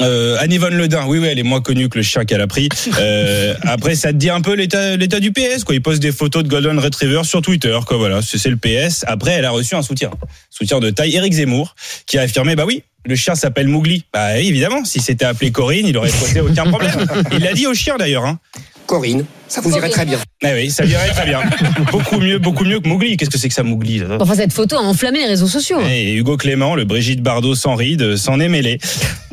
Euh, Anne-Yvonne Ledin, oui, oui, elle est moins connue que le chien qu'elle a pris. Euh, après, ça te dit un peu l'état, l'état du P S, quoi. Il poste des photos de Golden Retriever sur Twitter, quoi, voilà. C'est, c'est le P S. Après, elle a reçu un soutien. Soutien de taille, Éric Zemmour, qui a affirmé, bah oui, le chien s'appelle Mougli. Bah évidemment, si c'était appelé Corinne, il aurait posé aucun problème. Il l'a dit au chien d'ailleurs, hein. Corinne, ça vous Corinne. Irait très bien. Ah oui, ça irait très bien. Beaucoup mieux, beaucoup mieux que Mougli. Qu'est-ce que c'est que ça, Mougli, là ? Enfin, cette photo a enflammé les réseaux sociaux. Et Hugo Clément, le Brigitte Bardot sans rides, s'en est mêlé.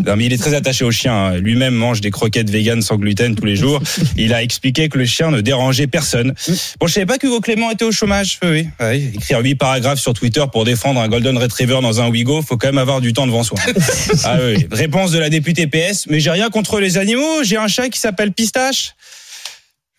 Non, mais il est très attaché au chien, hein. Lui-même mange des croquettes véganes sans gluten tous les jours. Il a expliqué que le chien ne dérangeait personne. Bon, je savais pas qu'Hugo Clément était au chômage. Oui, oui. oui. Écrire huit paragraphes sur Twitter pour défendre un Golden Retriever dans un Ouigo, faut quand même avoir du temps devant soi. Ah oui. Réponse de la députée P S. Mais j'ai rien contre les animaux. J'ai un chat qui s'appelle Pistache.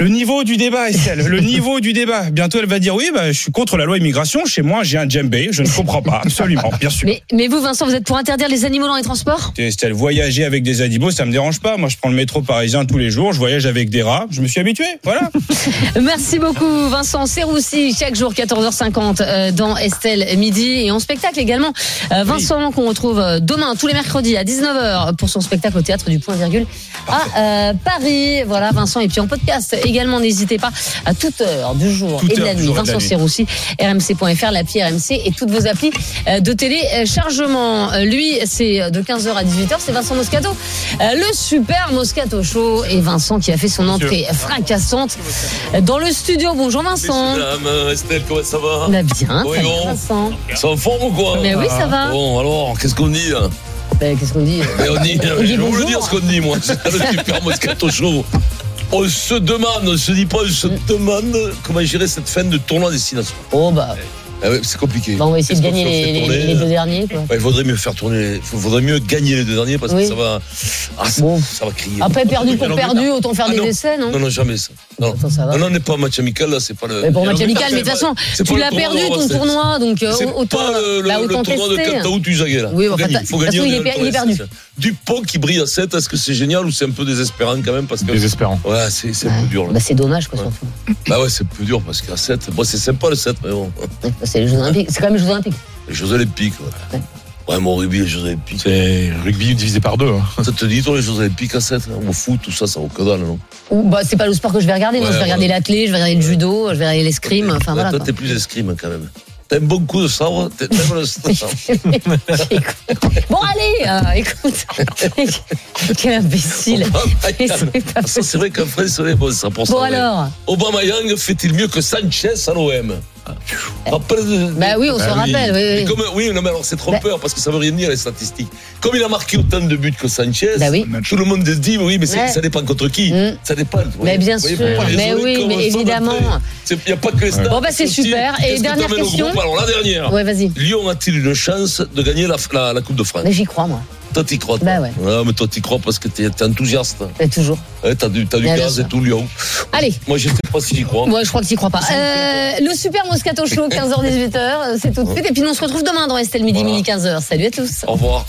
Le niveau du débat, Estelle, le niveau du débat. Bientôt, elle va dire, oui, bah, je suis contre la loi immigration. Chez moi, j'ai un djembé. Je ne comprends pas. Absolument, bien sûr. Mais, mais vous, Vincent, vous êtes pour interdire les animaux dans les transports ? Estelle, voyager avec des animaux, ça me dérange pas. Moi, je prends le métro parisien tous les jours. Je voyage avec des rats. Je me suis habitué. Voilà. Merci beaucoup, Vincent. C'est Roussi, chaque jour, quatorze heures cinquante, dans Estelle Midi. Et en spectacle également, Vincent, oui. Qu'on retrouve demain, tous les mercredis, à dix-neuf heures, pour son spectacle au Théâtre du Point Virgule à euh, Paris. Voilà, Vincent. Et puis en podcast également, n'hésitez pas à toute heure du jour toute et de la nuit. Vincent Serroussi, R M C point F R, l'appli R M C et toutes vos applis de téléchargement. Lui, c'est de quinze heures à dix-huit heures, c'est Vincent Moscato, le super Moscato Show. Et Vincent qui a fait son entrée fracassante dans le studio. Bonjour Vincent. Mesdames, Estelle, comment ça va ? Bah bien, oui, ça bon. va Vincent. C'est en forme ou quoi ? Mais oui, ça va. Bon, alors, qu'est-ce qu'on dit là ? Ben, qu'est-ce qu'on dit ? Mais on dit, on dit je vais vous dire ce qu'on dit, moi. C'est le super Moscato Show. On se demande, on se dit pas, on se demande comment gérer cette fin de tournoi destination. Oh bah. Ah ouais, c'est compliqué. Bah on va essayer Qu'est-ce de gagner les, les, les deux derniers. Quoi. Bah, il vaudrait mieux faire tourner. Il faudrait mieux gagner les deux derniers parce oui. que ça va. Ah, bon. Ça va crier. Après perdu pour perdu, autant faire ah, des essais, non ? Non, non, jamais ça. Non, attends, ça va. non, on n'est pas en match amical là, c'est pas le. Mais pour match non, amical, mais de toute façon, tu l'as perdu ton c'est... tournoi, donc euh, c'est autant. C'est pas le, bah, le, le tournoi tester. De Cantaou, tu zaguais là. Oui, enfin, faut gagner. Il est perdu. Dupont qui brille à sept, est-ce que c'est génial ou c'est un peu désespérant quand même parce que. Désespérant. Ouais, c'est c'est plus dur. Bah c'est dommage quoi surtout. Bah ouais, c'est plus dur parce qu'à sept, bon c'est sympa le sept, mais bon. C'est les Jeux Olympiques, c'est quand même les Jeux Olympiques. Les Jeux Olympiques, ouais. Ouais, ouais mon rugby, les Jeux Olympiques. C'est rugby divisé par deux. Hein. Ça te dit, toi, les Jeux Olympiques à sept, au foot, tout ça, ça vaut que dalle, non ? Ou, bah, c'est pas le sport que je vais regarder, ouais, moi, je vais regarder ouais. l'athlé, je vais regarder le judo, je vais regarder l'escrime, ouais, enfin ouais, voilà. Toi, quoi. T'es plus escrime quand même. T'as un bon coup de sabre, t'aimes le sabre. Bon, allez, euh, écoute. Quel imbécile. C'est, pas ça, c'est vrai qu'un frère serait bon, ça pour ça. Bon, alors. Obama Young fait-il mieux que Sanchez à l'O M ? Bah oui, on bah se oui. rappelle. Oui, oui. Comme, oui, non, mais alors c'est trompeur bah. parce que ça veut rien dire les statistiques. Comme il a marqué autant de buts que Sanchez, bah oui. tout le monde se dit oui, mais ouais. ça dépend contre qui. Mmh. Ça dépend. Mais bien sûr, mais oui, mais évidemment. Il n'y a pas que les statistiques. Bon bah c'est super. Et dernière question. Alors la dernière. Ouais, vas-y. Lyon a-t-il une chance de gagner la, la, la Coupe de France? Mais j'y crois moi. Toi t'y crois, toi. Bah ouais. Ah, mais toi t'y crois parce que t'es, t'es enthousiaste. Mais toujours. Ouais, t'as du, t'as du gaz et tout, Lyon. Allez. Moi je sais pas si j'y crois. Moi ouais, je crois que t'y crois pas. Euh, le super Moscato Show, quinze heures dix-huit heures, c'est tout de suite. Et puis on se retrouve demain dans Estelle Midi, voilà. midi quinze heures. Salut à tous. Au revoir.